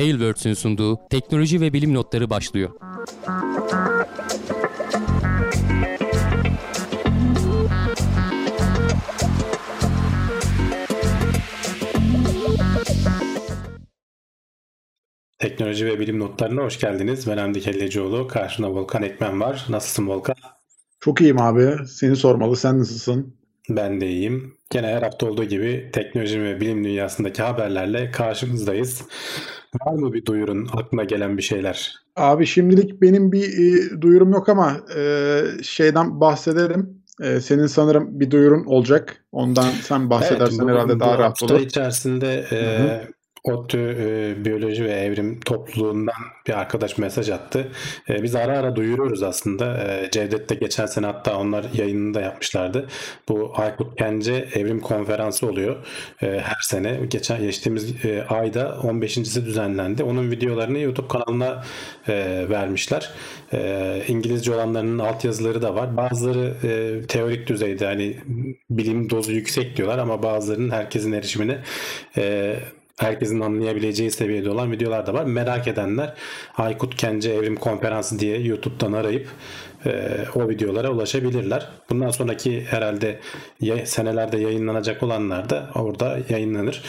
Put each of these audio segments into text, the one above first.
Tailwords'ün sunduğu teknoloji ve bilim notları başlıyor. Teknoloji ve bilim notlarına hoş geldiniz. Ben Hamdi Kellecioğlu. Karşında Volkan Ekmen var. Nasılsın Volkan? Çok iyiyim abi. Seni sormalı. Sen nasılsın? Ben de iyiyim. Gene her hafta olduğu gibi teknoloji ve bilim dünyasındaki haberlerle karşınızdayız. Var mı bir duyurun, aklına gelen bir şeyler? Abi şimdilik benim bir duyurum yok ama şeyden bahsederim. Senin sanırım bir duyurun olacak. Ondan sen bahsedersen evet, herhalde daha rahat olur. Hafta içerisinde... ODTÜ Biyoloji ve Evrim topluluğundan bir arkadaş mesaj attı. Biz ara ara duyuruyoruz aslında. Cevdet'te geçen sene hatta onlar yayınını da yapmışlardı. Bu Aykut Kence Evrim Konferansı oluyor her sene. Geçtiğimiz ayda 15.'si düzenlendi. Onun videolarını YouTube kanalına vermişler. İngilizce olanlarının altyazıları da var. Bazıları teorik düzeyde hani bilim dozu yüksek diyorlar ama bazılarının herkesin erişimine herkesin anlayabileceği seviyede olan videolar da var. Merak edenler Aykut Kence Evrim Konferansı diye YouTube'dan arayıp o videolara ulaşabilirler. Bundan sonraki herhalde senelerde yayınlanacak olanlar da orada yayınlanır.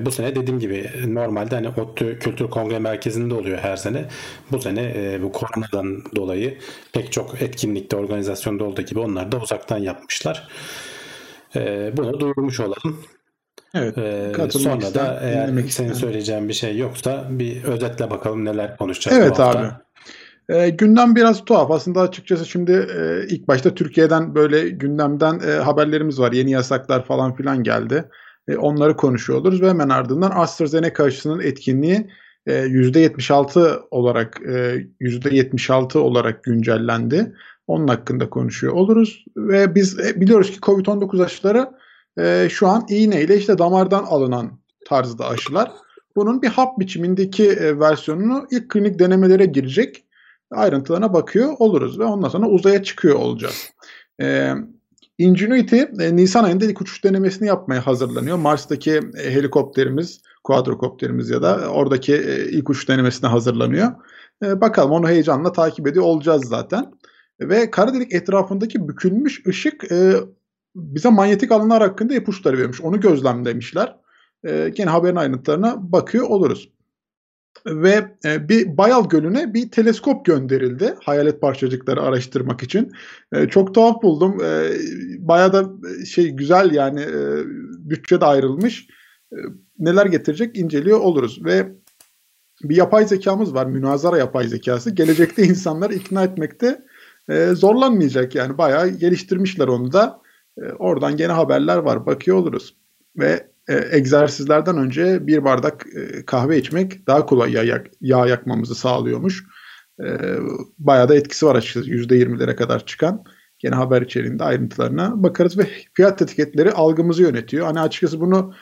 Bu sene dediğim gibi normalde hani ODTÜ Kültür Kongre Merkezi'nde oluyor her sene. Bu sene bu koronadan dolayı pek çok etkinlikte, organizasyonda olduğu gibi onlar da uzaktan yapmışlar. Bunu duyurmuş olalım. Evet, sonra da eğer senin söyleyeceğin bir şey yoksa bir özetle bakalım neler konuşacağız. Evet bu hafta. Abi. Gündem biraz tuhaf. Aslında açıkçası şimdi ilk başta Türkiye'den böyle gündemden haberlerimiz var. Yeni yasaklar falan filan geldi. Onları konuşuyoruz ve hemen ardından AstraZeneca aşısının etkinliği %76 olarak güncellendi. Onun hakkında konuşuyor oluruz ve biz biliyoruz ki COVID-19 aşıları şu an iğneyle işte damardan alınan tarzda aşılar. Bunun bir hap biçimindeki versiyonunu ilk klinik denemelere girecek, ayrıntılarına bakıyor oluruz ve ondan sonra uzaya çıkıyor olacağız. Ingenuity Nisan ayında ilk uçuş denemesini yapmaya hazırlanıyor. Mars'taki helikopterimiz, kuadrokopterimiz ya da oradaki ilk uçuş denemesine hazırlanıyor. Bakalım, onu heyecanla takip ediyor olacağız zaten. Ve kara delik etrafındaki bükülmüş ışık bize manyetik alanlar hakkında ipuçları vermiş. Onu gözlemlemişler. Gene haberin ayrıntılarına bakıyor oluruz. Ve bir Bayal Gölü'ne bir teleskop gönderildi. Hayalet parçacıkları araştırmak için. Çok tuhaf buldum. Bayağı da güzel yani bütçe de ayrılmış. Neler getirecek inceliyor oluruz. Ve bir yapay zekamız var. Münazara yapay zekası. Gelecekte insanları ikna etmekte zorlanmayacak yani. Bayağı geliştirmişler onu da. Oradan gene haberler var. Bakıyor oluruz. Ve egzersizlerden önce bir bardak kahve içmek daha kolay yağ yakmamızı sağlıyormuş. Bayağı da etkisi var açıkçası. %20'lere kadar çıkan. Gene haber içeriğinde ayrıntılarına bakarız. Ve fiyat etiketleri algımızı yönetiyor. Hani açıkçası bunu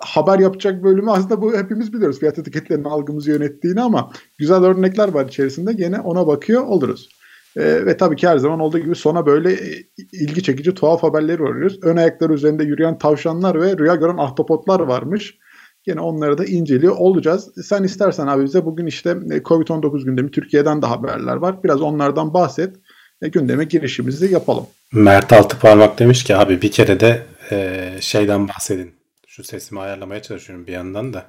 haber yapacak bölümü aslında bu hepimiz biliyoruz. Fiyat etiketlerinin algımızı yönettiğini ama güzel örnekler var içerisinde. Gene ona bakıyor oluruz. Ve tabii ki her zaman olduğu gibi sona böyle ilgi çekici tuhaf haberleri arıyoruz. Ön ayakları üzerinde yürüyen tavşanlar ve rüya gören ahtapotlar varmış. Yine onları da inceliyor olacağız. Sen istersen abi bize bugün işte COVID-19 gündemi, Türkiye'den de haberler var. Biraz onlardan bahset. Gündeme girişimizi yapalım. Mert Altıparmak demiş ki abi bir kere de şeyden bahsedin. Şu sesimi ayarlamaya çalışıyorum bir yandan da.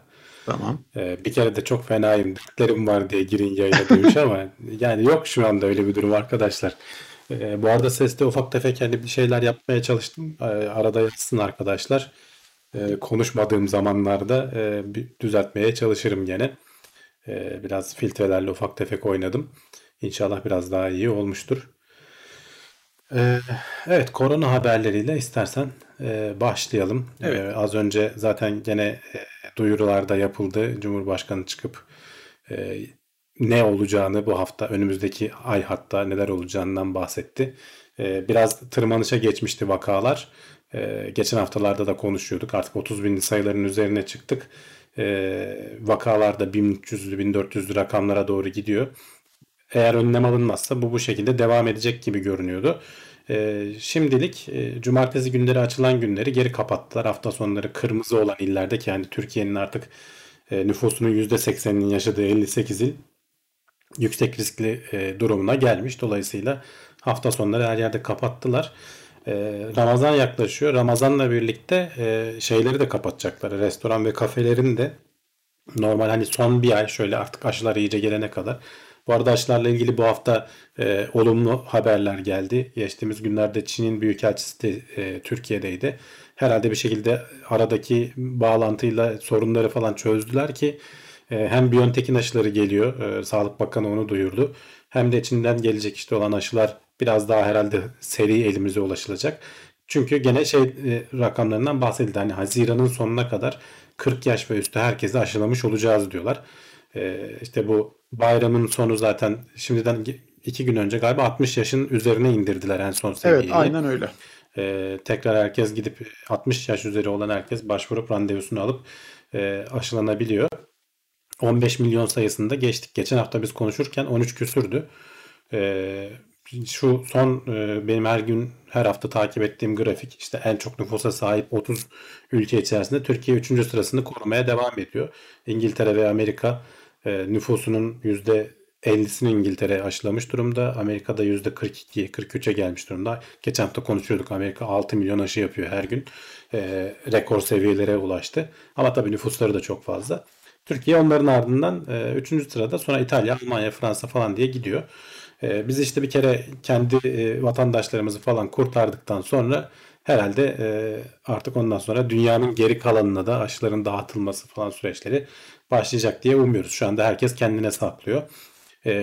Tamam. Bir kere de çok fenayım, dertlerim var diye girin yayına demiş ama yani yok şu anda öyle bir durum arkadaşlar. Bu arada seste ufak tefek hani bir şeyler yapmaya çalıştım. Arada yatsın arkadaşlar. Konuşmadığım zamanlarda düzeltmeye çalışırım gene. Biraz filtrelerle ufak tefek oynadım. İnşallah biraz daha iyi olmuştur. Evet, korona haberleriyle istersen başlayalım. Evet. Az önce zaten gene duyurularda yapıldı. Cumhurbaşkanı çıkıp ne olacağını bu hafta, önümüzdeki ay hatta neler olacağından bahsetti. Biraz tırmanışa geçmişti vakalar. Geçen haftalarda da konuşuyorduk. Artık 30 bin sayıların üzerine çıktık. Vakalar da 1300-1400 rakamlara doğru gidiyor. Eğer önlem alınmazsa bu şekilde devam edecek gibi görünüyordu. Şimdilik cumartesi günleri açılan günleri geri kapattılar. Hafta sonları kırmızı olan illerde ki yani Türkiye'nin artık nüfusunun %80'inin yaşadığı 58'i yüksek riskli durumuna gelmiş. Dolayısıyla hafta sonları her yerde kapattılar. Ramazan yaklaşıyor. Ramazanla birlikte şeyleri de kapatacaklar. Restoran ve kafelerin de normal hani son bir ay şöyle artık aşılar iyice gelene kadar. Bu arada aşılarla ilgili bu hafta olumlu haberler geldi. Geçtiğimiz günlerde Çin'in büyükelçisi de Türkiye'deydi. Herhalde bir şekilde aradaki bağlantıyla sorunları falan çözdüler ki hem Biontek'in aşıları geliyor. Sağlık Bakanı onu duyurdu. Hem de Çin'den gelecek işte olan aşılar biraz daha herhalde seri elimize ulaşılacak. Çünkü gene rakamlarından bahsedildi. Hani Haziran'ın sonuna kadar 40 yaş ve üstü herkesi aşılamış olacağız diyorlar. İşte bu bayramın sonu zaten şimdiden 2 gün önce galiba 60 yaşın üzerine indirdiler en son seviyeyi. Evet aynen öyle. Tekrar herkes gidip 60 yaş üzeri olan herkes başvurup randevusunu alıp aşılanabiliyor. 15 milyon sayısında geçtik. Geçen hafta biz konuşurken 13 küsürdü. Şu son benim her hafta takip ettiğim grafik işte en çok nüfusa sahip 30 ülke içerisinde Türkiye 3. sırasını korumaya devam ediyor. İngiltere ve Amerika nüfusunun %50'sini İngiltere aşılamış durumda. Amerika'da %42-43'e gelmiş durumda. Geçen hafta konuşuyorduk, Amerika 6 milyon aşı yapıyor her gün. Rekor seviyelere ulaştı. Ama tabii nüfusları da çok fazla. Türkiye onların ardından 3. sırada, sonra İtalya, Almanya, Fransa falan diye gidiyor. Biz işte bir kere kendi vatandaşlarımızı falan kurtardıktan sonra herhalde artık ondan sonra dünyanın geri kalanına da aşıların dağıtılması falan süreçleri başlayacak diye umuyoruz. Şu anda herkes kendine saklıyor.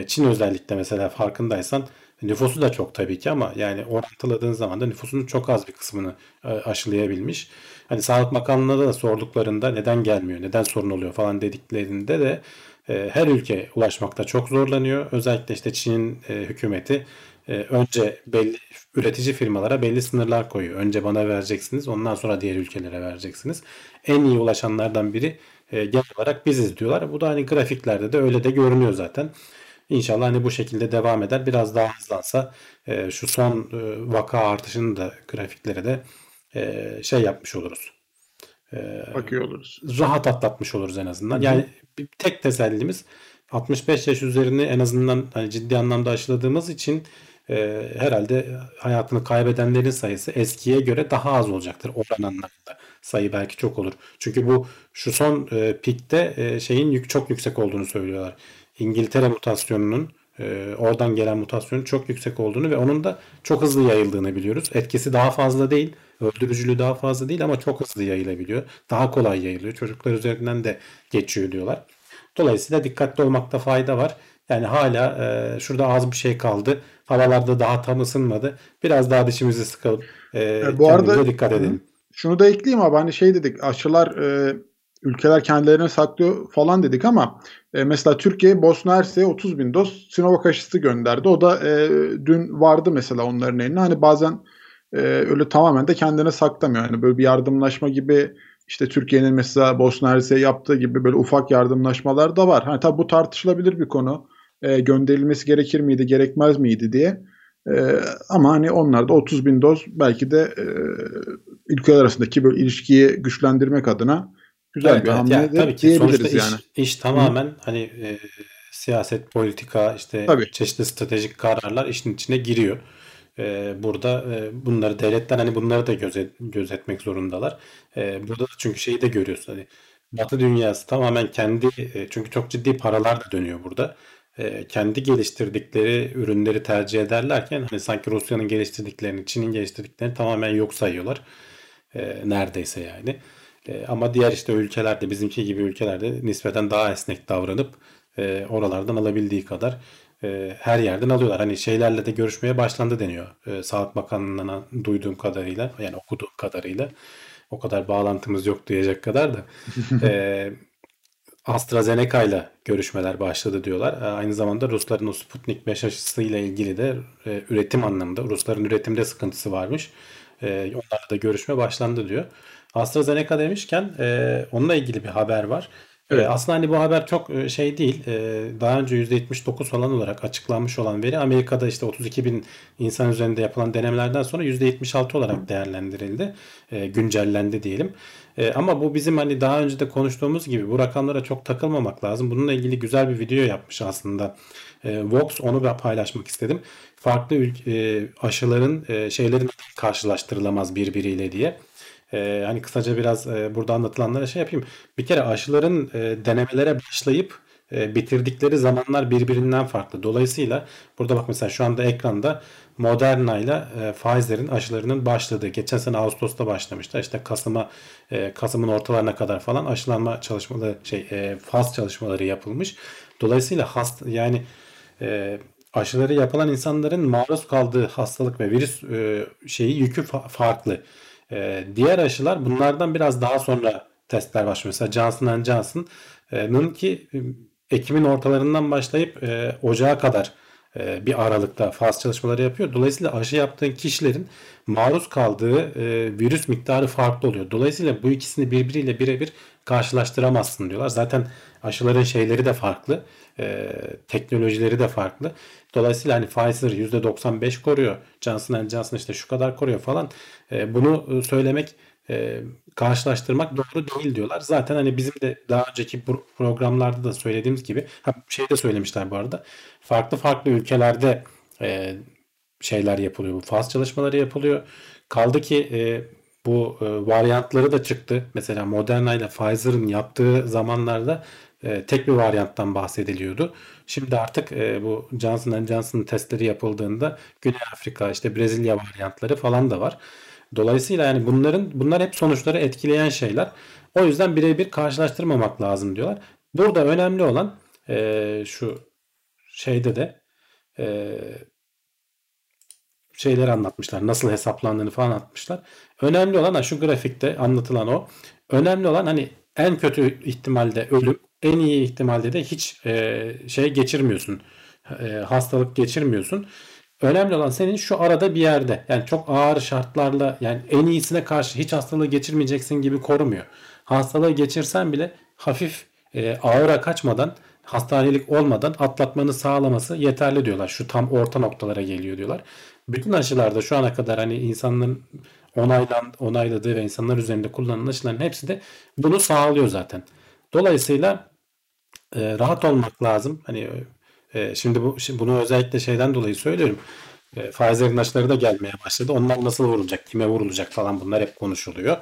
Çin özellikle mesela farkındaysan nüfusu da çok tabii ki ama yani orantıladığın zaman da nüfusunun çok az bir kısmını aşılayabilmiş. Hani Sağlık Bakanlığı'na da sorduklarında neden gelmiyor, neden sorun oluyor falan dediklerinde de her ülke ulaşmakta çok zorlanıyor. Özellikle işte Çin'in hükümeti önce belli üretici firmalara belli sınırlar koyuyor. Önce bana vereceksiniz, ondan sonra diğer ülkelere vereceksiniz. En iyi ulaşanlardan biri genel olarak biziz diyorlar. Bu da hani grafiklerde de öyle de görünüyor zaten. İnşallah hani bu şekilde devam eder. Biraz daha hızlansa şu son vaka artışını da grafiklere de şey yapmış oluruz. Bakıyor oluruz. Rahat atlatmış oluruz en azından. Hı-hı. Yani tek tesellimiz 65 yaş üzerini en azından hani ciddi anlamda aşıladığımız için herhalde hayatını kaybedenlerin sayısı eskiye göre daha az olacaktır. Oran anlamında sayı belki çok olur. Çünkü bu şu son pikte şeyin çok yüksek olduğunu söylüyorlar. İngiltere mutasyonunun oradan gelen mutasyonun çok yüksek olduğunu ve onun da çok hızlı yayıldığını biliyoruz. Etkisi daha fazla değil, öldürücülüğü daha fazla değil ama çok hızlı yayılabiliyor. Daha kolay yayılıyor. Çocuklar üzerinden de geçiyor diyorlar. Dolayısıyla dikkatli olmakta fayda var. Yani hala şurada az bir şey kaldı. Havalarda daha tam ısınmadı. Biraz daha dişimizi sıkalım. Bu arada dikkat edelim. Şunu da ekleyeyim abi. Hani şey dedik, aşılar ülkeler kendilerine saklıyor falan dedik ama mesela Türkiye Bosna Hersek'e 30 bin doz Sinovac aşısı gönderdi. O da dün vardı mesela onların eline. Hani bazen öyle tamamen de kendine saklamıyor. Yani böyle bir yardımlaşma gibi işte Türkiye'nin mesela Bosna Hersek'e yaptığı gibi böyle ufak yardımlaşmalar da var. Hani tabii bu tartışılabilir bir konu. Gönderilmesi gerekir miydi, gerekmez miydi diye. Ama hani onlar da 30 bin doz belki de ülkeler arasındaki böyle ilişkiyi güçlendirmek adına güzel bir hamle yani, tabii ki sonuçta yani. İş tamamen hani siyaset, politika, işte tabii çeşitli stratejik kararlar işin içine giriyor. Burada bunları devletler hani bunları da gözetmek zorundalar. Burada çünkü şeyi de görüyorsun hani Batı dünyası tamamen kendi çünkü çok ciddi paralar da dönüyor burada. Kendi geliştirdikleri ürünleri tercih ederlerken hani sanki Rusya'nın geliştirdiklerini, Çin'in geliştirdiklerini tamamen yok sayıyorlar. Neredeyse yani. Ama diğer işte ülkelerde bizimki gibi ülkelerde nispeten daha esnek davranıp oralardan alabildiği kadar her yerden alıyorlar. Hani şeylerle de görüşmeye başlandı deniyor. Sağlık Bakanlığı'ndan duyduğum kadarıyla yani okuduğum kadarıyla o kadar bağlantımız yok diyecek kadar da AstraZeneca ile görüşmeler başladı diyorlar. Aynı zamanda Rusların o Sputnik 5 aşısıyla ilgili de üretim anlamında Rusların üretimde sıkıntısı varmış. Onlarla da görüşme başlandı diyor. AstraZeneca demişken onunla ilgili bir haber var. Evet. Aslında hani bu haber çok şey değil. Daha önce %79 falan olarak açıklanmış olan veri Amerika'da işte 32 bin insan üzerinde yapılan denemelerden sonra %76 olarak değerlendirildi. Güncellendi diyelim. Ama bu bizim hani daha önce de konuştuğumuz gibi bu rakamlara çok takılmamak lazım. Bununla ilgili güzel bir video yapmış aslında. Vox, onu ben paylaşmak istedim. Farklı aşıların şeylerin karşılaştırılamaz birbiriyle diye. Hani kısaca biraz burada anlatılanlara şey yapayım. Bir kere aşıların denemelere başlayıp bitirdikleri zamanlar birbirinden farklı. Dolayısıyla burada bak mesela şu anda ekranda Moderna ile Pfizer'in aşılarının başladığı. Geçen sene Ağustos'ta başlamıştı. İşte Kasım'ın ortalarına kadar falan aşılanma çalışmaları faz çalışmaları yapılmış. Dolayısıyla aşıları yapılan insanların maruz kaldığı hastalık ve virüs yükü farklı. Diğer aşılar bunlardan biraz daha sonra testler başlıyor. Mesela Johnson & Johnson'ın ki Ekim'in ortalarından başlayıp Ocağa kadar bir aralıkta faz çalışmaları yapıyor. Dolayısıyla aşı yaptığın kişilerin maruz kaldığı virüs miktarı farklı oluyor. Dolayısıyla bu ikisini birbiriyle birebir karşılaştıramazsın diyorlar. Zaten aşıların şeyleri de farklı. Teknolojileri de farklı. Dolayısıyla hani Pfizer %95 koruyor. Johnson & Johnson işte şu kadar koruyor falan. Bunu söylemek, karşılaştırmak doğru değil diyorlar. Zaten hani bizim de daha önceki programlarda da söylediğimiz gibi de söylemişler bu arada. Farklı ülkelerde şeyler yapılıyor. Bu faz çalışmaları yapılıyor. Kaldı ki bu varyantları da çıktı. Mesela Moderna ile Pfizer'ın yaptığı zamanlarda tek bir varyanttan bahsediliyordu. Şimdi artık bu Johnson & Johnson testleri yapıldığında Güney Afrika, işte Brezilya varyantları falan da var. Dolayısıyla yani bunlar hep sonuçları etkileyen şeyler. O yüzden birebir karşılaştırmamak lazım diyorlar. Burada önemli olan şu şeyde de şeyleri anlatmışlar. Nasıl hesaplandığını falan anlatmışlar. Önemli olan şu grafikte anlatılan o. Önemli olan hani en kötü ihtimalde ölüm, en iyi ihtimalde de hiç geçirmiyorsun. Hastalık geçirmiyorsun. Önemli olan senin şu arada bir yerde, yani çok ağır şartlarla, yani en iyisine karşı hiç hastalığı geçirmeyeceksin gibi korumuyor. Hastalığı geçirsen bile hafif ağıra kaçmadan, hastanelik olmadan atlatmanı sağlaması yeterli diyorlar. Şu tam orta noktalara geliyor diyorlar. Bütün aşılarda şu ana kadar hani insanların onayladığı ve insanlar üzerinde kullanılan aşıların hepsi de bunu sağlıyor zaten. Dolayısıyla rahat olmak lazım. Hani şimdi bunu özellikle şeyden dolayı söylüyorum. Pfizer'in aşıları da gelmeye başladı. Onlar nasıl vurulacak, kime vurulacak falan bunlar hep konuşuluyor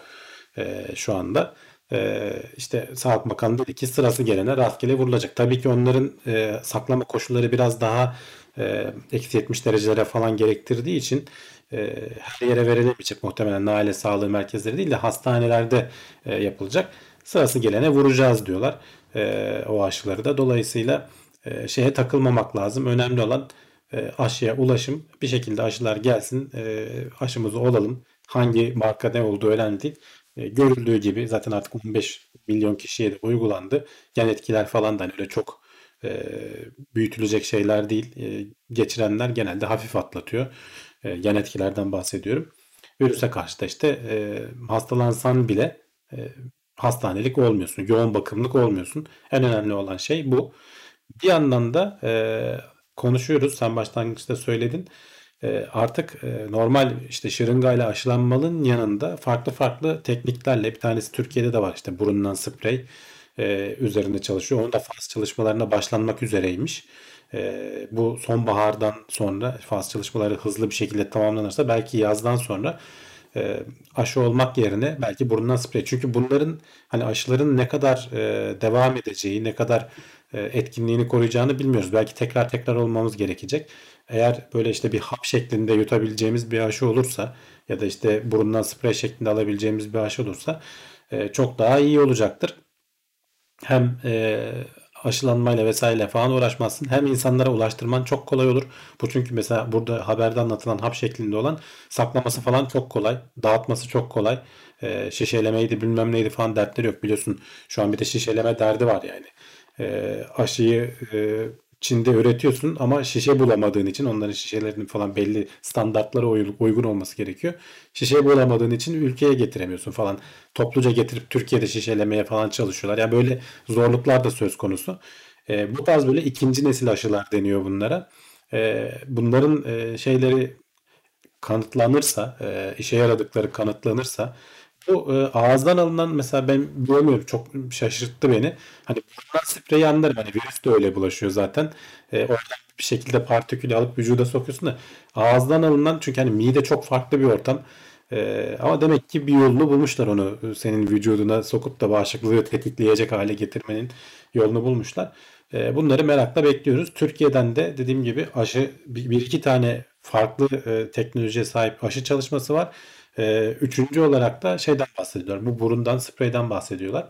şu anda. İşte Sağlık Bakanı dedi ki sırası gelene rastgele vurulacak. Tabii ki onların saklama koşulları biraz daha -70 derecelere falan gerektirdiği için her yere verilemeyecek muhtemelen. Aile sağlığı merkezleri değil de hastanelerde yapılacak. Sırası gelene vuracağız diyorlar o aşıları da. Dolayısıyla şeye takılmamak lazım. Önemli olan aşıya ulaşım. Bir şekilde aşılar gelsin. Aşımızı olalım. Hangi marka ne olduğu önemli değil. Görüldüğü gibi zaten artık 15 milyon kişiye de uygulandı. Yan etkiler falan da öyle çok büyütülecek şeyler değil. Geçirenler genelde hafif atlatıyor. Yan etkilerden bahsediyorum. Virüse karşı da işte hastalansan bile hastanelik olmuyorsun. Yoğun bakımlık olmuyorsun. En önemli olan şey bu. Bir yandan da konuşuyoruz. Sen başlangıçta söyledin. Artık normal işte şırıngayla aşılanmanın yanında farklı tekniklerle, bir tanesi Türkiye'de de var. İşte burundan sprey üzerinde çalışıyor. Onun da faz çalışmalarına başlanmak üzereymiş. Bu sonbahardan sonra faz çalışmaları hızlı bir şekilde tamamlanırsa belki yazdan sonra aşı olmak yerine belki burundan sprey. Çünkü bunların hani aşıların ne kadar devam edeceği, ne kadar etkinliğini koruyacağını bilmiyoruz. Belki tekrar olmamız gerekecek. Eğer böyle işte bir hap şeklinde yutabileceğimiz bir aşı olursa ya da işte burundan sprey şeklinde alabileceğimiz bir aşı olursa çok daha iyi olacaktır. Hem aşılanmayla vesaire falan uğraşmazsın. Hem insanlara ulaştırman çok kolay olur. Bu çünkü mesela burada haberde anlatılan hap şeklinde olan saklaması falan çok kolay. Dağıtması çok kolay. Şişelemeydi bilmem neydi falan dertleri yok. Biliyorsun şu an bir de şişeleme derdi var yani. Aşıyı Çin'de üretiyorsun ama şişe bulamadığın için, onların şişelerinin falan belli standartlara uygun olması gerekiyor. Şişe bulamadığın için ülkeye getiremiyorsun falan. Topluca getirip Türkiye'de şişelemeye falan çalışıyorlar. Yani böyle zorluklar da söz konusu. Bu tarz böyle ikinci nesil aşılar deniyor bunlara. Bunların şeyleri kanıtlanırsa, işe yaradıkları kanıtlanırsa, bu ağızdan alınan, mesela ben bilmiyorum, çok şaşırttı beni. Hani bundan spreyi anlarım. Hani virüs de öyle bulaşıyor zaten. Oradan bir şekilde partikülü alıp vücuda sokuyorsun da ağızdan alınan, çünkü hani mide çok farklı bir ortam. Ama demek ki bir yolunu bulmuşlar onu. Senin vücuduna sokup da bağışıklığı tetikleyecek hale getirmenin yolunu bulmuşlar. Bunları merakla bekliyoruz. Türkiye'den de dediğim gibi aşı, bir iki tane farklı teknolojiye sahip aşı çalışması var. Üçüncü olarak da şeyden bahsediyorlar. Bu burundan, spreyden bahsediyorlar.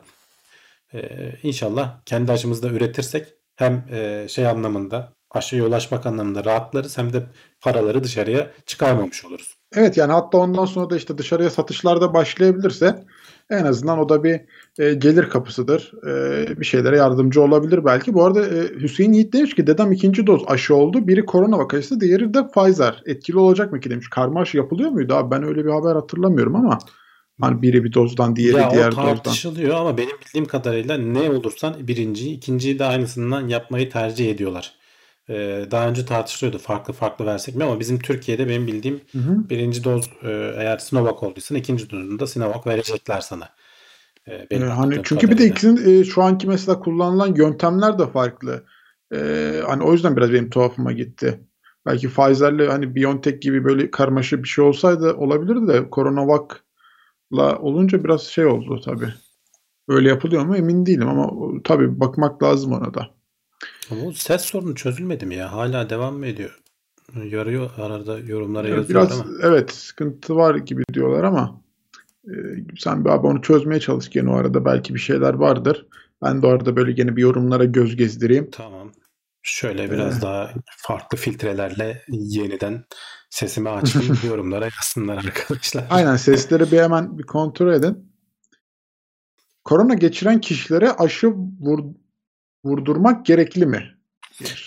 İnşallah kendi aşımızda üretirsek hem şey anlamında, aşıya ulaşmak anlamında rahatlarız, hem de paraları dışarıya çıkarmamış oluruz. Evet, yani hatta ondan sonra da işte dışarıya satışlarda başlayabilirse en azından o da bir gelir kapısıdır. Bir şeylere yardımcı olabilir belki. Bu arada Hüseyin Yiğit demiş ki dedem ikinci doz aşı oldu. Biri korona vakası, diğeri de Pfizer. Etkili olacak mı ki demiş. Karma aşı yapılıyor muydu abi? Ben öyle bir haber hatırlamıyorum ama hani biri bir dozdan, diğeri ya diğer dozdan. Ya o tartışılıyor ama benim bildiğim kadarıyla ne olursan birinciyi, ikinciyi de aynısından yapmayı tercih ediyorlar. Daha önce tartışılıyordu farklı versek mi, ama bizim Türkiye'de benim bildiğim birinci doz eğer Sinovac olduysan ikinci dozunda Sinovac verecekler sana. Hani çünkü bir de ikisinin şu anki mesela kullanılan yöntemler de farklı. Hani o yüzden biraz benim tuhafıma gitti. Belki Pfizer'le hani Biontek gibi böyle karmaşık bir şey olsaydı olabilirdi de CoronaVac'la olunca biraz şey oldu tabii. Öyle yapılıyor mu emin değilim ama tabii bakmak lazım ona da. Ama ses sorunu çözülmedi mi ya? Hala devam mı ediyor? Yarıyor arada, yorumlara yazıyorlar ama. Evet, sıkıntı var gibi diyorlar ama sen bir abi onu çözmeye çalış gene, o arada belki bir şeyler vardır. Ben de arada böyle gene bir yorumlara göz gezdireyim. Tamam. Şöyle biraz daha farklı filtrelerle yeniden sesimi açayım. Yorumlara yazsınlar arkadaşlar. Aynen, sesleri bir hemen bir kontrol edin. Korona geçiren kişilere aşı vurdurmak gerekli mi?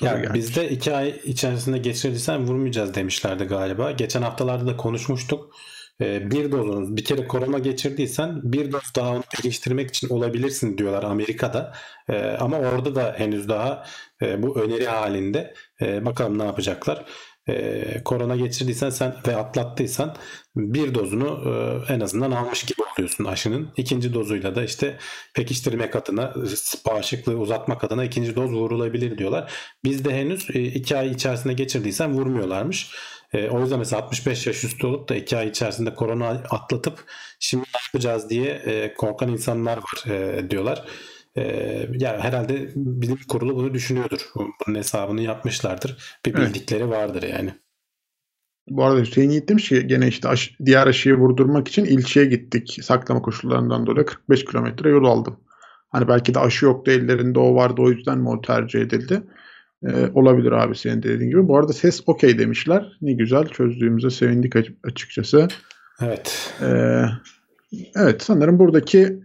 Yani bizde 2 ay içerisinde geçirdiysen vurmayacağız demişlerdi galiba. Geçen haftalarda da konuşmuştuk. Bir dozunuz, bir kere korona geçirdiysen bir doz daha onu geliştirmek için olabilirsin diyorlar Amerika'da. Ama orada da henüz daha bu öneri halinde. Bakalım ne yapacaklar. Korona geçirdiysen sen ve atlattıysan bir dozunu en azından almış gibi oluyorsun aşının. İkinci dozuyla da işte pekiştirmek adına, bağışıklığı uzatmak adına ikinci doz vurulabilir diyorlar. Bizde henüz 2 ay içerisinde geçirdiysen vurmuyorlarmış. O yüzden mesela 65 yaş üstü olup da 2 ay içerisinde korona atlatıp şimdi ne yapacağız diye korkan insanlar var diyorlar. Yani herhalde bilim kurulu bunu düşünüyordur. Bunun hesabını yapmışlardır. Bir bildikleri vardır yani. Bu arada Hüseyin Yiğit demiş ki gene işte diğer aşıyı vurdurmak için ilçeye gittik. Saklama koşullarından dolayı 45 kilometre yol aldım. Hani belki de aşı yoktu ellerinde, o vardı, o yüzden mi o tercih edildi? Olabilir abi, senin dediğin gibi. Bu arada ses okey demişler. Ne güzel, çözdüğümüze sevindik açıkçası. Evet. Evet, sanırım buradaki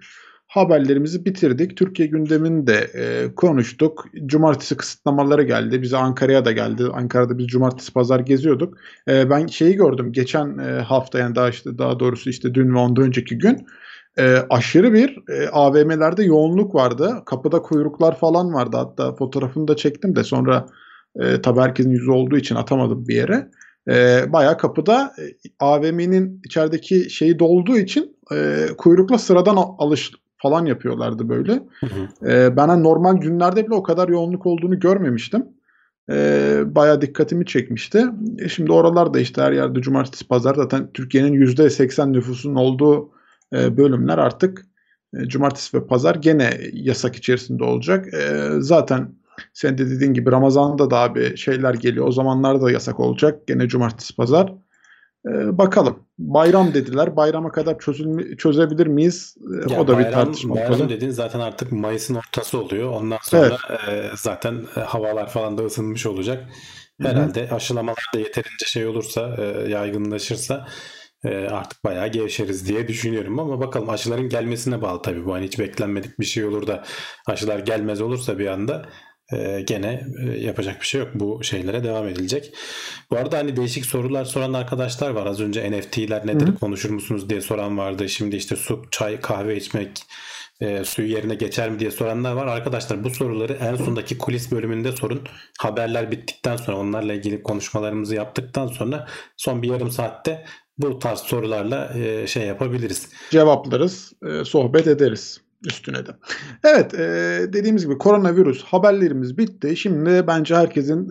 haberlerimizi bitirdik. Türkiye gündemini de konuştuk. Cumartesi kısıtlamaları geldi. Bize Ankara'ya da geldi. Ankara'da biz cumartesi pazar geziyorduk. Ben şeyi gördüm. Geçen hafta, yani daha doğrusu dün ve ondan önceki gün aşırı bir AVM'lerde yoğunluk vardı. Kapıda kuyruklar falan vardı. Hatta fotoğrafını da çektim de sonra tabii herkesin yüzü olduğu için atamadım bir yere. Bayağı kapıda AVM'nin içerideki şeyi dolduğu için kuyrukla sıradan alıştık falan yapıyorlardı böyle. Ben normal günlerde bile o kadar yoğunluk olduğunu görmemiştim. Bayağı dikkatimi çekmişti. Şimdi oralarda işte her yerde cumartesi pazar, zaten Türkiye'nin %80 nüfusunun olduğu bölümler artık cumartesi ve pazar gene yasak içerisinde olacak. Zaten sen de dediğin gibi Ramazan'da da abi şeyler geliyor. O zamanlarda da yasak olacak. Gene cumartesi pazar. Bakalım. Bayram dediler. Bayrama kadar çözebilir miyiz? O da bir tartışma. Bayram dediğin zaten artık Mayıs'ın ortası oluyor. Ondan sonra zaten havalar falan da ısınmış olacak. Herhalde aşılamalar da yeterince şey olursa, yaygınlaşırsa artık bayağı gevşeriz diye düşünüyorum. Ama bakalım, aşıların gelmesine bağlı tabii bu. Hani hiç beklenmedik bir şey olur da aşılar gelmez olursa bir anda gene yapacak bir şey yok. Bu şeylere devam edilecek. Bu arada hani değişik sorular soran arkadaşlar var. Az önce NFT'ler nedir, konuşur musunuz diye soran vardı. Şimdi işte su, çay, kahve içmek suyu yerine geçer mi diye soranlar var. Arkadaşlar bu soruları en sondaki kulis bölümünde sorun. Haberler bittikten sonra, onlarla ilgili konuşmalarımızı yaptıktan sonra son bir yarım saatte bu tarz sorularla şey yapabiliriz. Cevaplarız, sohbet ederiz üstüne de. Evet, dediğimiz gibi koronavirüs haberlerimiz bitti. Şimdi bence herkesin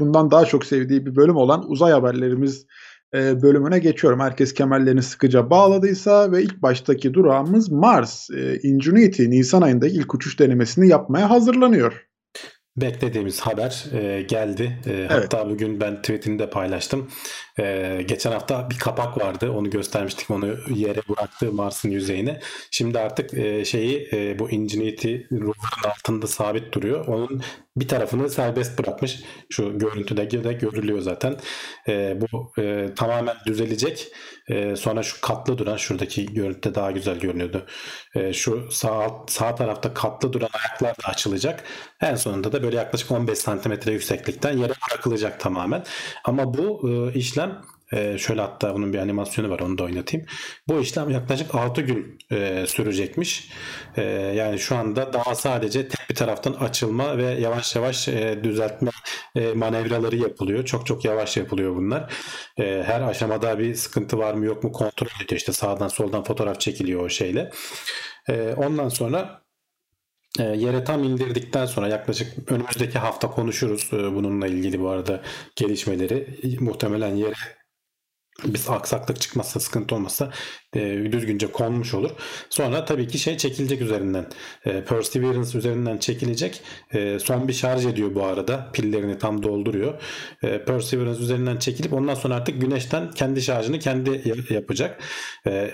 bundan daha çok sevdiği bir bölüm olan uzay haberlerimiz bölümüne geçiyorum. Herkes kemerlerini sıkıca bağladıysa ve ilk baştaki durağımız Mars. Ingenuity Nisan ayında ilk uçuş denemesini yapmaya hazırlanıyor. Beklediğimiz haber geldi. Evet. Hatta bugün ben tweetini de paylaştım. Geçen hafta bir kapak vardı. Onu göstermiştik. Onu yere bıraktı, Mars'ın yüzeyine. Şimdi artık bu Ingenuity rover'ın altında sabit duruyor. Onun bir tarafını serbest bırakmış. Şu görüntüde de görülüyor zaten. Bu tamamen düzelecek. Sonra şu katlı duran, şuradaki görüntüde daha güzel görünüyordu. Şu sağ tarafta katlı duran ayaklar da açılacak. En sonunda da böyle yaklaşık 15 santimetre yükseklikten yere bırakılacak tamamen. Ama bu işlem şöyle, hatta bunun bir animasyonu var, onu da oynatayım. Bu işlem yaklaşık 6 gün sürecekmiş. Yani şu anda daha sadece tek bir taraftan açılma ve yavaş yavaş düzeltme manevraları yapılıyor. Çok çok yavaş yapılıyor bunlar. Her aşamada bir sıkıntı var mı yok mu kontrol ediyor. İşte sağdan soldan fotoğraf çekiliyor o şeyle. Ondan sonra yere tam indirdikten sonra yaklaşık önümüzdeki hafta konuşuruz bununla ilgili bu arada gelişmeleri. Muhtemelen yere biz aksaklık çıkmazsa, sıkıntı olmazsa düzgünce konmuş olur. Sonra tabii ki şey çekilecek üzerinden. Perseverance üzerinden çekilecek. Son bir şarj ediyor bu arada. Pillerini tam dolduruyor. Perseverance üzerinden çekilip ondan sonra artık güneşten kendi şarjını kendi yapacak.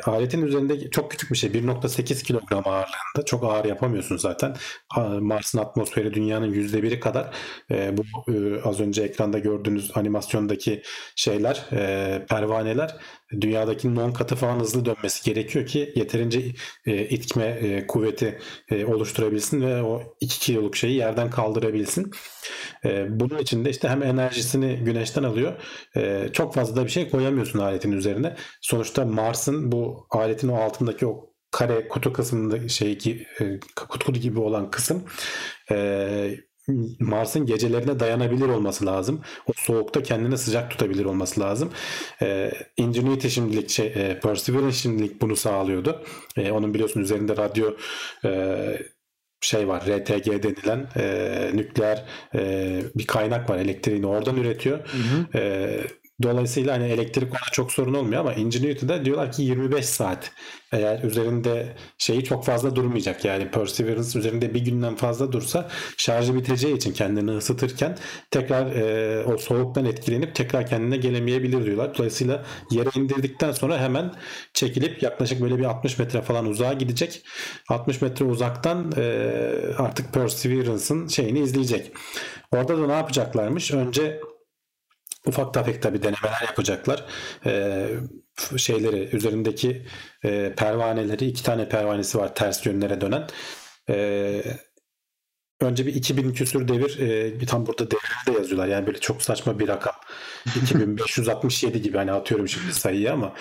Aletin üzerinde çok küçük bir şey. 1.8 kilogram ağırlığında. Çok ağır yapamıyorsun zaten. Mars'ın atmosferi dünyanın %1'i kadar. Bu az önce ekranda gördüğünüz animasyondaki şeyler, pervaneler dünyadakinin 10 katı falan hızlı dönmesi gerekiyor ki yeterince itme kuvveti oluşturabilsin ve o 2 kiloluk şeyi yerden kaldırabilsin. Bunun için de işte hem enerjisini güneşten alıyor. Çok fazla da bir şey koyamıyorsun aletin üzerine. Sonuçta Mars'ın bu aletin o altındaki o kare kutu kısmında kutu gibi olan kısım Mars'ın gecelerine dayanabilir olması lazım. O soğukta kendini sıcak tutabilir olması lazım. Ingenuity şimdilik Perseverance şimdilik bunu sağlıyordu. Onun biliyorsun üzerinde radyo var, RTG denilen nükleer bir kaynak var. Elektriğini oradan üretiyor. Dolayısıyla hani elektrik ona çok sorun olmuyor ama Ingenuity'de diyorlar ki 25 saat eğer üzerinde şeyi çok fazla durmayacak. Yani Perseverance üzerinde bir günden fazla dursa şarjı biteceği için kendini ısıtırken tekrar o soğuktan etkilenip tekrar kendine gelemeyebilir diyorlar. Dolayısıyla yere indirdikten sonra hemen çekilip yaklaşık böyle bir 60 metre falan uzağa gidecek. 60 metre uzaktan artık Perseverance'ın şeyini izleyecek. Orada da ne yapacaklarmış? Önce ufak tefek tabi denemeler yapacaklar. Üzerindeki pervaneleri, 2 tane pervanesi var ters yönlere dönen. Önce bir 2000 küsür devir, tam burada devirde yazıyorlar. Yani böyle çok saçma bir rakam. 2567 gibi, hani atıyorum şimdi sayıyı ama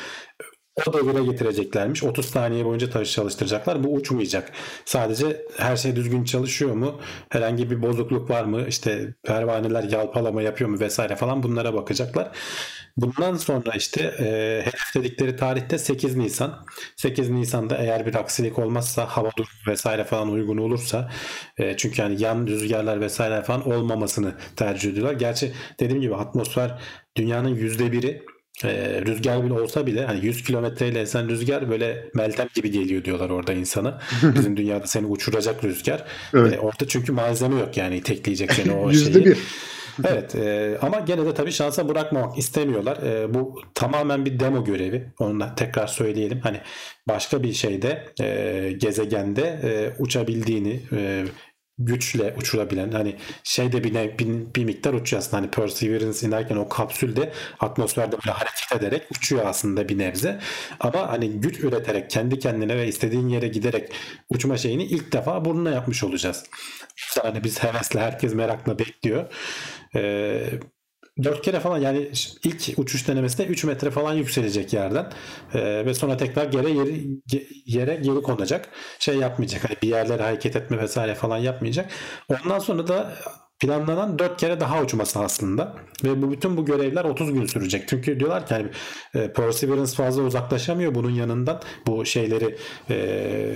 o devire getireceklermiş. 30 saniye boyunca çalıştıracaklar. Bu uçmayacak. Sadece her şey düzgün çalışıyor mu? Herhangi bir bozukluk var mı? İşte pervaneler yalpalama yapıyor mu vesaire falan, bunlara bakacaklar. Bundan sonra işte hedef dedikleri tarihte 8 Nisan. 8 Nisan'da eğer bir aksilik olmazsa, hava durumu vesaire falan uygun olursa, çünkü yani yan rüzgarlar vesaire falan olmamasını tercih ediyorlar. Gerçi dediğim gibi atmosfer dünyanın %1'i. Rüzgar bile olsa bile hani 100 kilometreyle esen rüzgar böyle meltem gibi geliyor diyorlar orada insana. Bizim dünyada seni uçuracak rüzgar. Evet. Orada çünkü malzeme yok, yani tekleyecek seni o şeyi. %1. Evet, ama gene de tabii şansa bırakmamak istemiyorlar. Bu tamamen bir demo görevi. Onu da tekrar söyleyelim. Hani başka bir şeyde, gezegende uçabildiğini güçle uçurabilen, hani şeyde bir miktar uçuyor aslında, hani Perseverance inerken o kapsül de atmosferde böyle hareket ederek uçuyor aslında bir nebze, ama hani güç üreterek kendi kendine ve istediğin yere giderek uçma şeyini ilk defa bununla yapmış olacağız. İşte hani biz hevesle, herkes merakla bekliyor. 4 kere falan, yani ilk uçuş denemesinde 3 metre falan yükselecek yerden ve sonra tekrar yere geri konacak. Şey yapmayacak, hani bir yerlere hareket etme vesaire falan yapmayacak. Ondan sonra da planlanan 4 kere daha uçması aslında ve bütün bu görevler 30 gün sürecek. Çünkü diyorlar ki hani Perseverance fazla uzaklaşamıyor bunun yanından. Bu şeyleri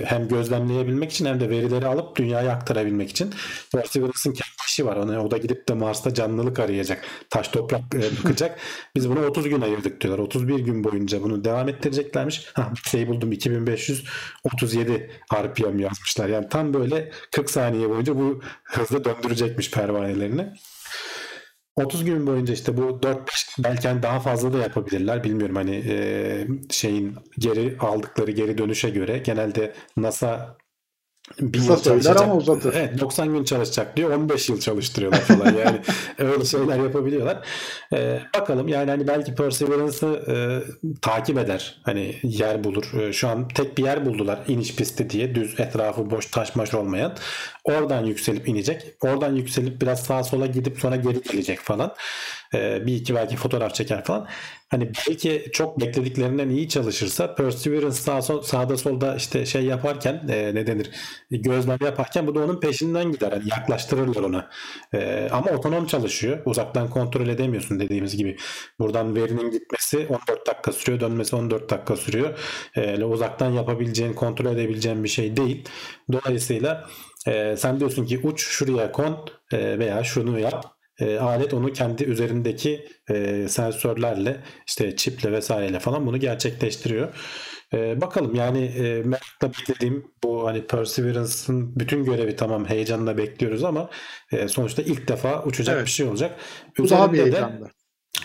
hem gözlemleyebilmek için hem de verileri alıp dünyaya aktarabilmek için. Perseverance'ın kendi işi var. Yani o da gidip de Mars'ta canlılık arayacak. Taş toprak bıkacak. Biz bunu 30 gün ayırdık diyorlar. 31 gün boyunca bunu devam ettireceklermiş. Bir şey buldum, 2537 RPM yazmışlar. Yani tam böyle 40 saniye boyunca bu hızla döndürecekmiş pervanelerini. 30 gün boyunca işte bu 4-5, belki daha fazla da yapabilirler bilmiyorum, hani şeyin geri aldıkları geri dönüşe göre genelde NASA kısa söyler ama uzatır. Evet, 90 gün çalışacak diyor, 15 yıl çalıştırıyorlar falan yani öyle şeyler yapabiliyorlar. Bakalım yani hani belki Perseverance'ı takip eder, hani yer bulur. Şu an tek bir yer buldular iniş pisti diye, düz, etrafı boş, taş maş olmayan. Oradan yükselip inecek, oradan yükselip biraz sağa sola gidip sonra geri gelecek falan. Bir iki belki fotoğraf çeker falan. Hani belki çok beklediklerinden iyi çalışırsa Perseverance sağda solda işte şey yaparken ne denir, gözlem yaparken bu da onun peşinden gider. Yani yaklaştırırlar ona. Ama otonom çalışıyor. Uzaktan kontrol edemiyorsun dediğimiz gibi. Buradan verinin gitmesi 14 dakika sürüyor. Dönmesi 14 dakika sürüyor. Uzaktan yapabileceğin, kontrol edebileceğin bir şey değil. Dolayısıyla sen diyorsun ki uç şuraya kon veya şunu yap. Alet onu kendi üzerindeki sensörlerle, işte çiple vesaireyle falan bunu gerçekleştiriyor. Bakalım yani merakla beklediğim bu, hani Perseverance'ın bütün görevi tamam, heyecanla bekliyoruz ama sonuçta ilk defa uçacak, evet, bir şey olacak.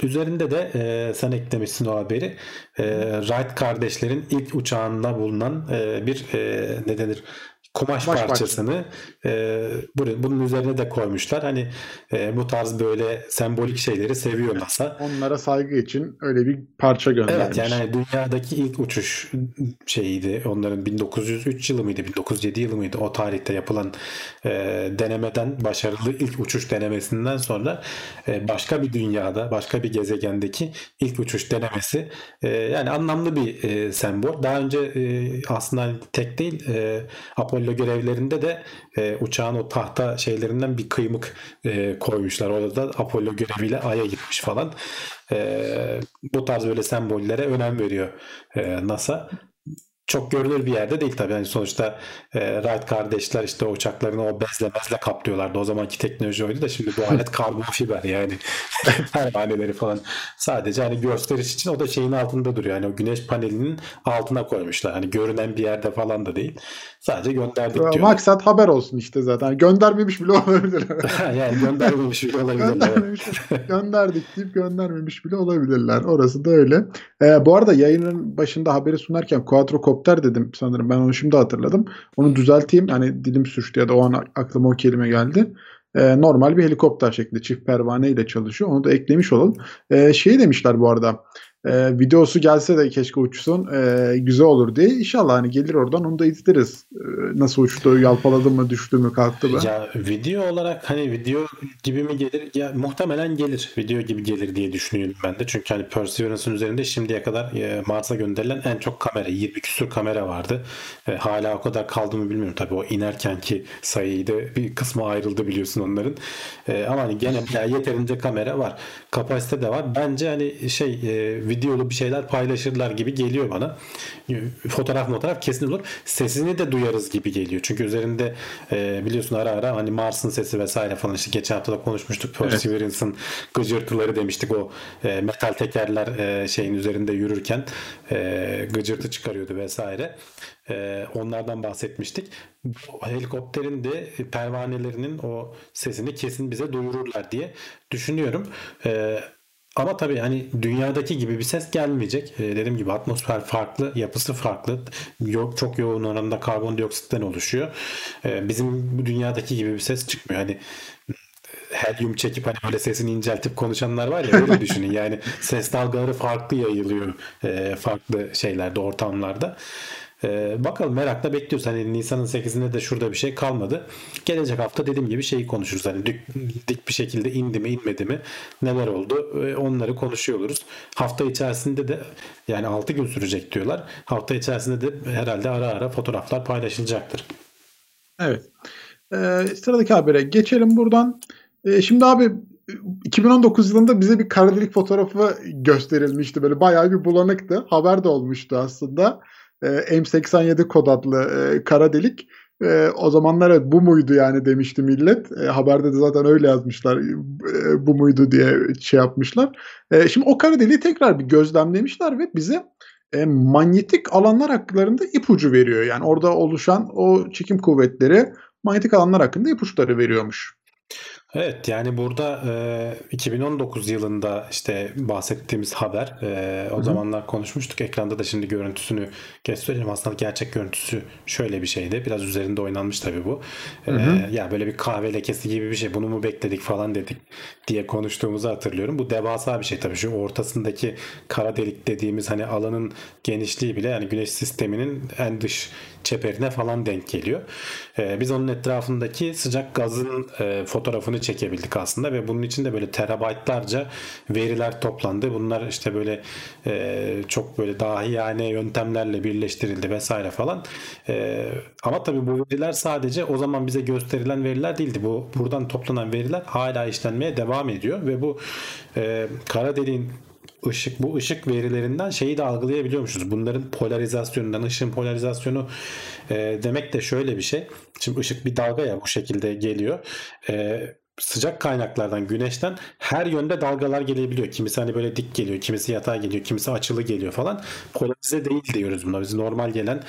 Üzerinde de sen eklemişsin o haberi. Wright kardeşlerin ilk uçağında bulunan bir ne denir? Kumaş parçasını bunun üzerine de koymuşlar. Hani bu tarz böyle sembolik şeyleri seviyor NASA. Onlara saygı için öyle bir parça göndermiş. Evet yani hani dünyadaki ilk uçuş şeyiydi. Onların 1903 yılı mıydı? 1907 yılı mıydı? O tarihte yapılan denemeden, başarılı ilk uçuş denemesinden sonra başka bir dünyada, başka bir gezegendeki ilk uçuş denemesi yani anlamlı bir sembol. Daha önce aslında tek değil, Apollo görevlerinde de uçağın o tahta şeylerinden bir kıymık koymuşlar. Orada da Apollo göreviyle Ay'a gitmiş falan. Bu tarz böyle sembollere önem veriyor NASA. Çok görünür bir yerde değil tabii. Yani sonuçta Wright kardeşler işte uçaklarını o bezle kaplıyorlardı. O zamanki teknoloji oydu da şimdi bu alet karbon fiber yani. Pervaneleri falan. Sadece hani gösteriş için, o da şeyin altında duruyor. Yani o güneş panelinin altına koymuşlar. Hani görünen bir yerde falan da değil. Sadece gönderdik diyor. Maksat haber olsun işte zaten. Göndermemiş bile olabilir. Yani göndermemiş bile olabilirler. Gönderdik deyip göndermemiş bile olabilirler. Orası da öyle. Bu arada yayının başında haberi sunarken quadrocopter dedim sanırım. Ben onu şimdi hatırladım. Onu düzelteyim. Hani dilim sürçtü ya da o an aklıma o kelime geldi. Normal bir helikopter şeklinde çift pervane ile çalışıyor. Onu da eklemiş olalım. Şey demişler bu arada. Videosu gelse de keşke uçsun, güzel olur diye. İnşallah hani gelir, oradan onu da izleriz. Nasıl uçtu, yalpaladı mı, düştü mü, kalktı mı? Ya video olarak hani video gibi mi gelir? Ya muhtemelen gelir. Video gibi gelir diye düşünüyorum ben de. Çünkü hani Perseverance'ın üzerinde şimdiye kadar Mars'a gönderilen en çok kamera, 20 küsur kamera vardı. Hala o kadar kaldı mı bilmiyorum. Tabii o inerkenki sayıydı. Bir kısmı ayrıldı biliyorsun onların. Ama hani gene yeterince kamera var. Kapasite de var. Bence hani şey videolu bir şeyler paylaşırlar gibi geliyor bana. Fotoğraf kesin olur. Sesini de duyarız gibi geliyor. Çünkü üzerinde biliyorsun ara hani Mars'ın sesi vesaire falan, işte geçen hafta da konuşmuştuk. Perseverance'ın gıcırtıları demiştik. O metal tekerler şeyin üzerinde yürürken gıcırtı çıkarıyordu vesaire. Onlardan bahsetmiştik. Bu helikopterin de pervanelerinin o sesini kesin bize duyururlar diye düşünüyorum. Ama tabii hani dünyadaki gibi bir ses gelmeyecek. Dediğim gibi atmosfer farklı, yapısı farklı. Çok yoğun oranda karbondioksitten oluşuyor. Bizim dünyadaki gibi bir ses çıkmıyor. Hani helyum çekip hani böyle sesini inceltip konuşanlar var ya, öyle düşünün. Yani ses dalgaları farklı yayılıyor farklı şeylerde, ortamlarda. Bakalım, merakla bekliyoruz. Hani Nisan'ın 8'inde de şurada bir şey kalmadı. Gelecek hafta dediğim gibi şeyi konuşuruz. Hani dik bir şekilde indi mi inmedi mi, neler oldu, onları konuşuyor oluruz. Hafta içerisinde de yani 6 gün sürecek diyorlar. Hafta içerisinde de herhalde ara ara fotoğraflar paylaşılacaktır. Evet. Sıradaki habere geçelim buradan. Şimdi abi 2019 yılında bize bir kara delik fotoğrafı gösterilmişti. Böyle bayağı bir bulanıktı. Haber de olmuştu aslında. M87 kod adlı kara delik. O zamanlar evet, bu muydu yani demişti millet. Haberde de zaten öyle yazmışlar. Bu muydu diye şey yapmışlar. Şimdi o kara deliği tekrar bir gözlemlemişler ve bize manyetik alanlar hakkında ipucu veriyor. Yani orada oluşan o çekim kuvvetleri manyetik alanlar hakkında ipuçları veriyormuş. Evet, yani burada 2019 yılında işte bahsettiğimiz haber, o Hı-hı. zamanlar konuşmuştuk. Ekranda da şimdi görüntüsünü göstereceğim. Aslında gerçek görüntüsü şöyle bir şeydi. Biraz üzerinde oynanmış tabii bu. Yani böyle bir kahve lekesi gibi bir şey. Bunu mu bekledik falan dedik diye konuştuğumuzu hatırlıyorum. Bu devasa bir şey tabii. Şu ortasındaki kara delik dediğimiz hani alanın genişliği bile yani Güneş sisteminin en dış çeperine falan denk geliyor. Biz onun etrafındaki sıcak gazın fotoğrafını çekebildik aslında ve bunun için de böyle terabaytlarca veriler toplandı. Bunlar işte böyle çok böyle dahiyane yöntemlerle birleştirildi vesaire falan. Ama tabii bu veriler sadece o zaman bize gösterilen veriler değildi. Buradan toplanan veriler hala işlenmeye devam ediyor ve bu kara deliğin bu ışık verilerinden şeyi de algılayabiliyormuşuz. Bunların polarizasyonundan, ışığın polarizasyonu demek de şöyle bir şey. Şimdi ışık bir dalga ya, bu şekilde geliyor. Sıcak kaynaklardan, güneşten her yönde dalgalar gelebiliyor. Kimisi hani böyle dik geliyor, kimisi yatay geliyor, kimisi açılı geliyor falan. Polarize değil diyoruz buna. Biz normal gelen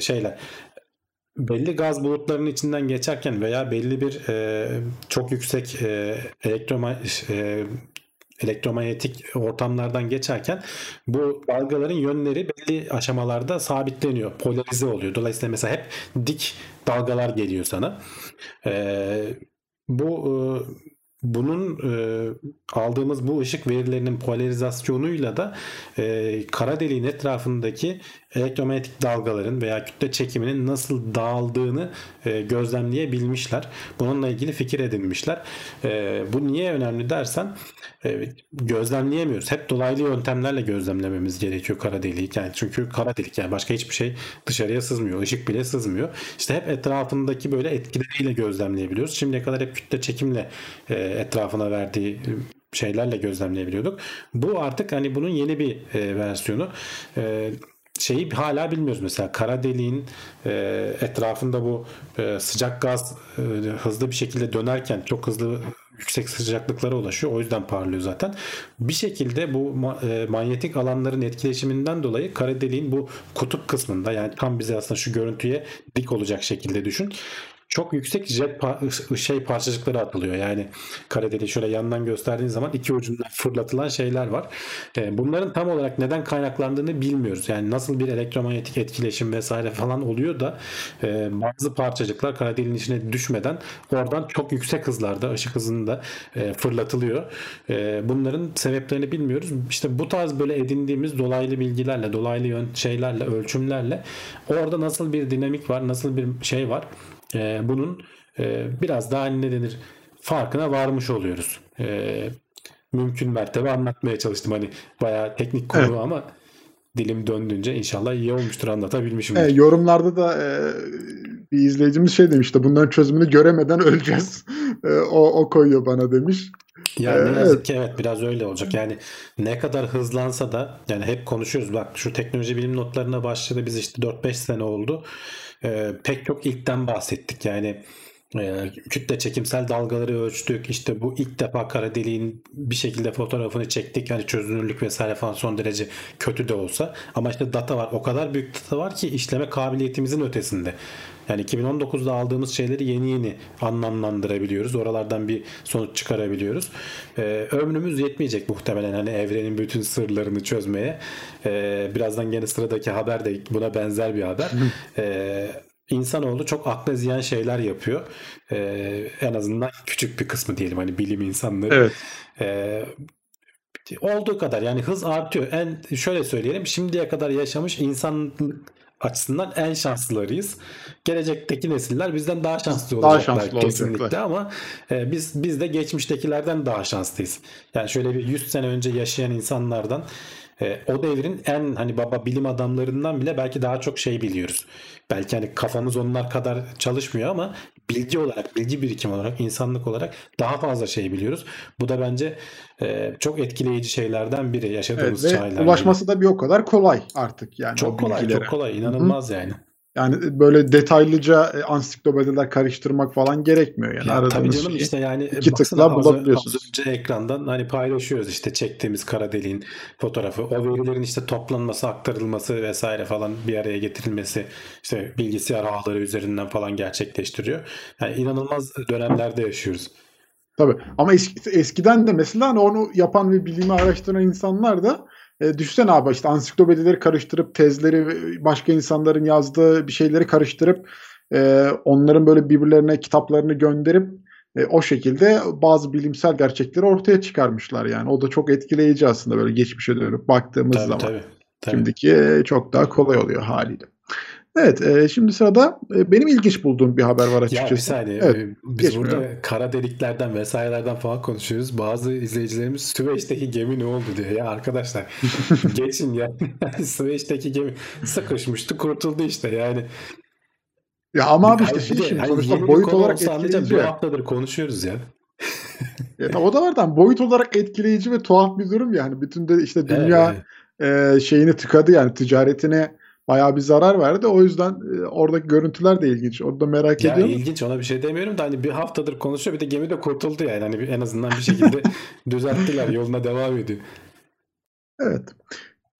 şeyler. Belli gaz bulutlarının içinden geçerken veya belli bir çok yüksek elektromanyetik ortamlardan geçerken bu dalgaların yönleri belli aşamalarda sabitleniyor, polarize oluyor. Dolayısıyla mesela hep dik dalgalar geliyor sana. Bunun aldığımız bu ışık verilerinin polarizasyonuyla da kara deliğin etrafındaki elektromanyetik dalgaların veya kütle çekiminin nasıl dağıldığını gözlemleyebilmişler. Bununla ilgili fikir edinmişler. Bu niye önemli dersen, gözlemleyemiyoruz. Hep dolaylı yöntemlerle gözlemlememiz gerekiyor kara deliği. Yani çünkü kara delik, yani başka hiçbir şey dışarıya sızmıyor. Işık bile sızmıyor. İşte hep etrafındaki böyle etkileriyle gözlemleyebiliyoruz. Şimdiye kadar hep kütle çekimle etrafına verdiği şeylerle gözlemleyebiliyorduk. Bu artık hani bunun yeni bir versiyonu. Şeyi hala bilmiyoruz mesela, kara deliğin etrafında bu sıcak gaz hızlı bir şekilde dönerken çok hızlı yüksek sıcaklıklara ulaşıyor. O yüzden parlıyor zaten. Bir şekilde bu manyetik alanların etkileşiminden dolayı kara deliğin bu kutup kısmında, yani tam bize aslında şu görüntüye dik olacak şekilde düşün, çok yüksek jet parçacıkları atılıyor. Yani kara deliği şöyle yandan gösterdiğin zaman iki ucundan fırlatılan şeyler var. Bunların tam olarak neden kaynaklandığını bilmiyoruz. Yani nasıl bir elektromanyetik etkileşim vesaire falan oluyor da bazı parçacıklar kara deliğin içine düşmeden oradan çok yüksek hızlarda, ışık hızında fırlatılıyor. Bunların sebeplerini bilmiyoruz. İşte bu tarz böyle edindiğimiz dolaylı bilgilerle, dolaylı şeylerle, ölçümlerle orada nasıl bir dinamik var, nasıl bir şey var, bunun biraz daha ne denir farkına varmış oluyoruz. Mümkün mertebe anlatmaya çalıştım. Hani bayağı teknik konu, evet. Ama dilim döndüğünce inşallah iyi olmuştur, anlatabilmişim. Yorumlarda da bir izleyicimiz şey demişti. Bunların çözümünü göremeden öleceğiz. O koyuyor bana demiş. Yani ne yazık ki evet, biraz öyle olacak. Yani ne kadar hızlansa da, yani hep konuşuyoruz. Bak şu teknoloji bilim notlarına başladı. Biz işte 4-5 sene oldu. Pek çok ilkten bahsettik. Yani kütle çekimsel dalgaları ölçtük. İşte bu ilk defa kara deliğin bir şekilde fotoğrafını çektik. Yani çözünürlük vesaire falan son derece kötü de olsa. Ama işte data var. O kadar büyük data var ki işleme kabiliyetimizin ötesinde. Yani 2019'da aldığımız şeyleri yeni yeni anlamlandırabiliyoruz. Oralardan bir sonuç çıkarabiliyoruz. Ömrümüz yetmeyecek muhtemelen hani evrenin bütün sırlarını çözmeye. Birazdan gene sıradaki haber de buna benzer bir haber. İnsanoğlu çok akla ziyan şeyler yapıyor. En azından küçük bir kısmı diyelim hani bilim insanları. Evet. Olduğu kadar yani hız artıyor. Şöyle söyleyelim, şimdiye kadar yaşamış insan açısından en şanslılarıyız. Gelecekteki nesiller bizden daha şanslı olacaklar kesinlikle ama biz de geçmiştekilerden daha şanslıyız. Yani şöyle bir 100 sene önce yaşayan insanlardan o devrin en hani baba bilim adamlarından bile belki daha çok şey biliyoruz. Belki hani kafamız onlar kadar çalışmıyor ama bilgi olarak, bilgi birikimi olarak, insanlık olarak daha fazla şey biliyoruz. Bu da bence çok etkileyici şeylerden biri yaşadığımız çağlardan. Evet, ulaşması gibi da bir o kadar kolay artık yani. Çok kolay, bilgilere. Çok kolay, inanılmaz. Hı. Yani. Yani böyle detaylıca ansiklopediler karıştırmak falan gerekmiyor yani. Ya, tabii canım işte yani iki tıkla bulabiliyorsunuz. Az önce ekrandan hani paylaşıyoruz işte çektiğimiz kara deliğin fotoğrafı. O verilerin işte toplanması, aktarılması vesaire falan bir araya getirilmesi işte bilgisayar ağları üzerinden falan gerçekleştiriyor. Yani inanılmaz dönemlerde yaşıyoruz. Tabii ama eskiden de mesela onu yapan ve bilimi araştıran insanlar da düşünsene abi işte ansiklopedileri karıştırıp tezleri başka insanların yazdığı bir şeyleri karıştırıp onların böyle birbirlerine kitaplarını gönderip o şekilde bazı bilimsel gerçekleri ortaya çıkarmışlar yani. O da çok etkileyici aslında böyle geçmişe dönüp baktığımız tabii, zaman. Tabii. Şimdiki çok daha kolay oluyor haliyle. Evet, şimdi sırada benim ilginç bulduğum bir haber var açıkçası. Ya bir saniye, evet, biz geçmiyor. Burada kara deliklerden vesairelerden falan konuşuyoruz. Bazı izleyicilerimiz Süveyş'teki gemi ne oldu diyor. Ya arkadaşlar geçin ya. Süveyş'teki gemi sıkışmıştı, kurtuldu işte yani. Ya ama abi işte şimdi hani boyut olarak etkileyici. Bir haftadır konuşuyoruz ya. Ya o da vardan boyut olarak etkileyici ve tuhaf bir durum yani. Bütün de işte dünya şeyini tıkadı yani ticaretine. Bayağı bir zarar verdi. O yüzden oradaki görüntüler de ilginç. Onu da merak ediyorum. Yani ilginç, ona bir şey demiyorum da hani bir haftadır konuşuyor, bir de gemi de kurtuldu yani. Hani en azından bir şekilde düzelttiler. Yoluna devam ediyor. Evet.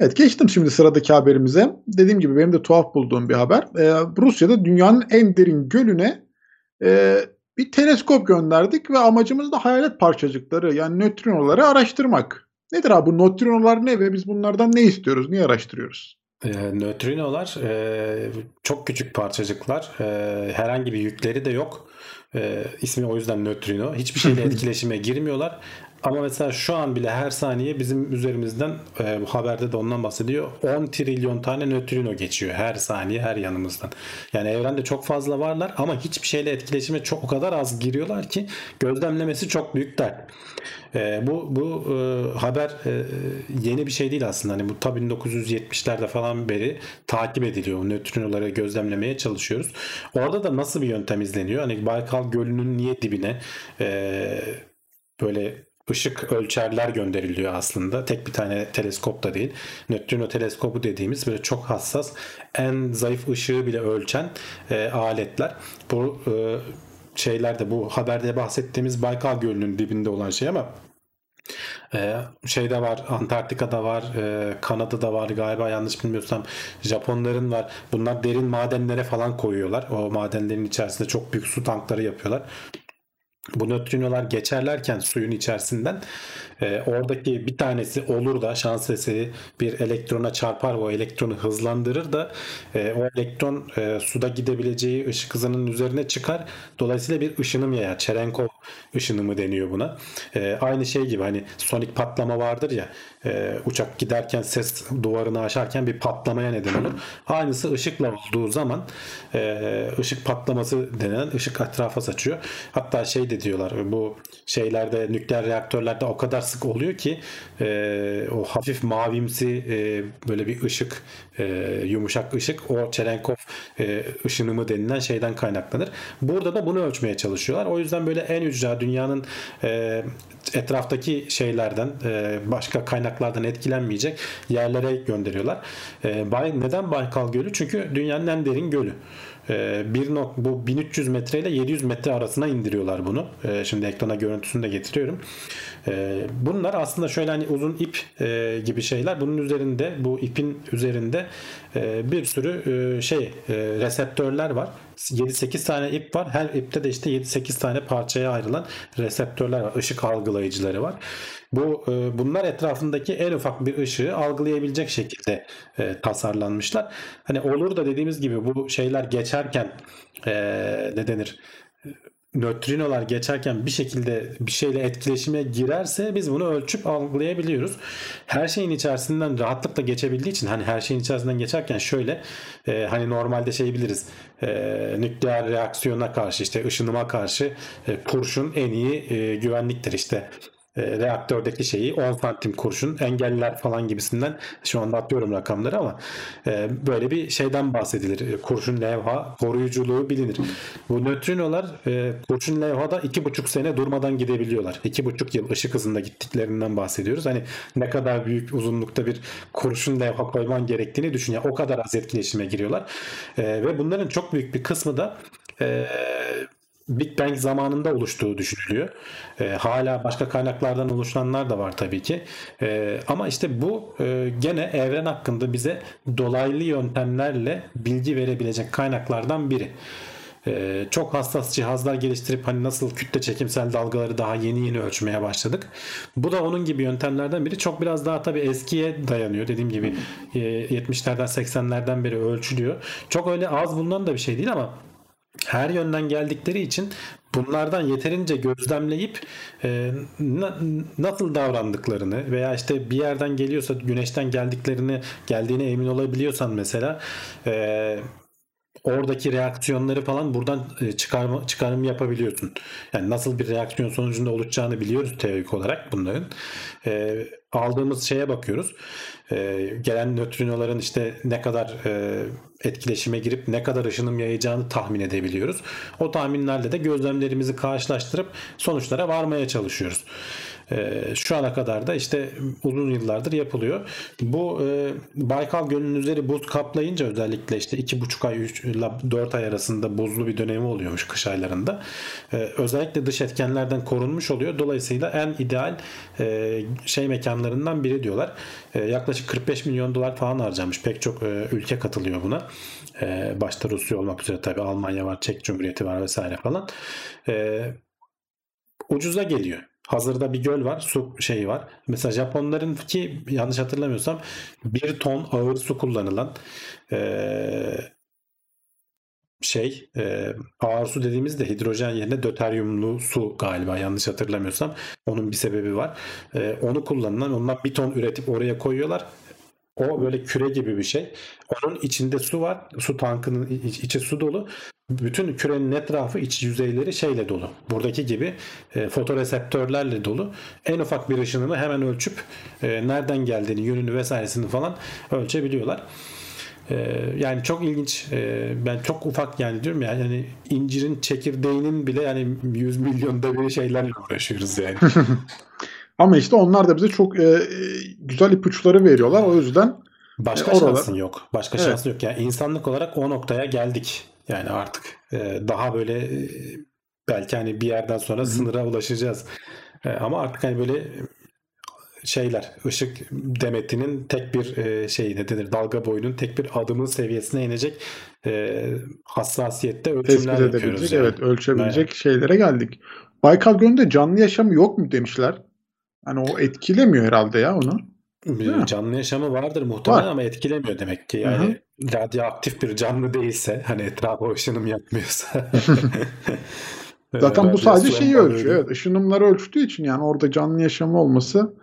Evet, geçtim şimdi sıradaki haberimize. Dediğim gibi benim de tuhaf bulduğum bir haber. Rusya'da dünyanın en derin gölüne bir teleskop gönderdik ve amacımız da hayalet parçacıkları yani nötrinoları araştırmak. Nedir abi bu nötrinolar ne ve biz bunlardan ne istiyoruz? Niye araştırıyoruz? Nötrinolar çok küçük parçacıklar, herhangi bir yükleri de yok, ismi o yüzden nötrino, hiçbir şeyle etkileşime girmiyorlar ama mesela şu an bile her saniye bizim üzerimizden, bu haberde de ondan bahsediyor, 10 trilyon tane nötrino geçiyor her saniye her yanımızdan. Yani evrende çok fazla varlar ama hiçbir şeyle etkileşime çok o kadar az giriyorlar ki gözlemlemesi çok büyük dert. Bu haber yeni bir şey değil aslında. Hani bu tabii 1970'lerde falan beri takip ediliyor. Nötrinoları gözlemlemeye çalışıyoruz. Orada da nasıl bir yöntem izleniyor? Hani Baykal Gölü'nün niye dibine böyle ışık ölçerler gönderiliyor aslında. Tek bir tane teleskop da değil. Nötrino teleskobu dediğimiz böyle çok hassas, en zayıf ışığı bile ölçen aletler. Bu şeylerde, bu haberde bahsettiğimiz Baykal Gölü'nün dibinde olan şey ama şeyde var, Antarktika'da var, Kanada'da var galiba, yanlış bilmiyorsam Japonların var. Bunlar derin madenlere falan koyuyorlar. O madenlerin içerisinde çok büyük su tankları yapıyorlar. Bu nötrinolar geçerlerken suyun içerisinden oradaki bir tanesi olur da şans eseri bir elektrona çarpar, o elektronu hızlandırır da o elektron suda gidebileceği ışık hızının üzerine çıkar. Dolayısıyla bir ışınım yayar. Çerenkov ışınımı deniyor buna. Aynı şey gibi hani sonik patlama vardır ya, uçak giderken ses duvarını aşarken bir patlamaya neden olur. Aynısı ışıkla olduğu zaman ışık patlaması denen, ışık etrafa saçıyor. Hatta şey de diyorlar, bu şeylerde, nükleer reaktörlerde o kadar sık oluyor ki o hafif mavimsi böyle bir ışık, yumuşak ışık, o Çerenkov ışınımı denilen şeyden kaynaklanır. Burada da bunu ölçmeye çalışıyorlar. O yüzden böyle en ücra, dünyanın etraftaki şeylerden, başka kaynaklardan etkilenmeyecek yerlere gönderiyorlar. Neden Baykal Gölü? Çünkü dünyanın en derin gölü. bu 1300 metre ile 700 metre arasına indiriyorlar bunu. Şimdi ekrana görüntüsünü de getiriyorum. Bunlar aslında şöyle hani uzun ip gibi şeyler. Bunun üzerinde, bu ipin üzerinde bir sürü reseptörler var. 7-8 tane ip var. Her ipte de işte 7-8 tane parçaya ayrılan reseptörler var. Işık algılayıcıları var. Bunlar etrafındaki en ufak bir ışığı algılayabilecek şekilde tasarlanmışlar. Hani olur da dediğimiz gibi bu şeyler geçerken nötrinolar geçerken bir şekilde bir şeyle etkileşime girerse biz bunu ölçüp algılayabiliyoruz. Her şeyin içerisinden rahatlıkla geçebildiği için, hani her şeyin içerisinden geçerken şöyle hani normalde biliriz, nükleer reaksiyona karşı, işte ışınıma karşı kurşun en iyi güvenliktir, işte reaktördeki 10 santim kurşun engeller falan gibisinden, şu anda atlıyorum rakamları ama böyle bir şeyden bahsedilir. Kurşun levha koruyuculuğu bilinir. Bu nötrinolar kurşun levhada 2,5 sene durmadan gidebiliyorlar. 2,5 yıl ışık hızında gittiklerinden bahsediyoruz. Hani ne kadar büyük uzunlukta bir kurşun levha koyman gerektiğini düşün. Yani o kadar az etkileşime giriyorlar. Ve bunların çok büyük bir kısmı da Big Bang zamanında oluştuğu düşünülüyor. Hala başka kaynaklardan oluşanlar da var tabii ki. Ama işte bu gene evren hakkında bize dolaylı yöntemlerle bilgi verebilecek kaynaklardan biri. Çok hassas cihazlar geliştirip hani nasıl kütle çekimsel dalgaları daha yeni ölçmeye başladık. Bu da onun gibi yöntemlerden biri. Çok biraz daha tabii eskiye dayanıyor. Dediğim gibi 70'lerden 80'lerden beri ölçülüyor. Çok öyle az bulunan da bir şey değil ama her yönden geldikleri için bunlardan yeterince gözlemleyip nasıl davrandıklarını veya işte bir yerden geliyorsa, güneşten geldiğine emin olabiliyorsan mesela oradaki reaksiyonları falan buradan çıkarım yapabiliyorsun. Yani nasıl bir reaksiyon sonucunda oluşacağını biliyoruz teorik olarak bunların. Aldığımız şeye bakıyoruz. Gelen nötrinoların işte ne kadar etkileşime girip ne kadar ışınım yayacağını tahmin edebiliyoruz. O tahminlerle de gözlemlerimizi karşılaştırıp sonuçlara varmaya çalışıyoruz. Şu ana kadar da işte uzun yıllardır yapılıyor. Bu Baykal Gölü'nün üzeri buz kaplayınca özellikle işte 2,5 ay 3 ile 4 ay arasında buzlu bir dönemi oluyormuş kış aylarında. Özellikle dış etkenlerden korunmuş oluyor. Dolayısıyla en ideal mekanlarından biri diyorlar. Yaklaşık 45 milyon dolar falan harcanmış. Pek çok ülke katılıyor buna. Başta Rusya olmak üzere tabii Almanya var, Çek Cumhuriyeti var vesaire falan. Ucuza geliyor. Hazırda bir göl var, su şeyi var. Mesela Japonların ki yanlış hatırlamıyorsam 1 ton ağır su kullanılan ağır su dediğimizde hidrojen yerine döteryumlu su galiba, yanlış hatırlamıyorsam onun bir sebebi var. Onu kullanılan, ondan 1 ton üretip oraya koyuyorlar. O böyle küre gibi bir şey. Onun içinde su var. Su tankının içi su dolu. Bütün kürenin etrafı, iç yüzeyleri şeyle dolu. Buradaki gibi fotoreseptörlerle dolu. En ufak bir ışınımı hemen ölçüp nereden geldiğini, yönünü vesairesini falan ölçebiliyorlar. Yani çok ilginç. Ben çok ufak, yani diyorum ya, yani incirin çekirdeğinin bile yani 100 milyonda bir şeylerle uğraşıyoruz yani. Ama işte onlar da bize çok güzel ipuçları veriyorlar. O yüzden başka şansın yok. Başka şansın yok. Yani insanlık olarak o noktaya geldik. Yani artık daha böyle belki hani bir yerden sonra sınıra ulaşacağız. Ama artık hani böyle ışık demetinin tek bir dalga boyunun tek bir adımın seviyesine inecek hassasiyette ölçümler yapıyoruz. Yani. Evet, ölçebilecek şeylere geldik. Baykal Gölü'nde canlı yaşam yok mu demişler. Hani o etkilemiyor herhalde ya onu. Canlı yaşamı vardır muhtemelen ama etkilemiyor demek ki. Yani radyoaktif bir canlı değilse, hani etrafa ışınım yapmıyorsa. Zaten bu sadece şeyi ölçüyor. Evet, ışınımları ölçtüğü için yani orada canlı yaşamı olması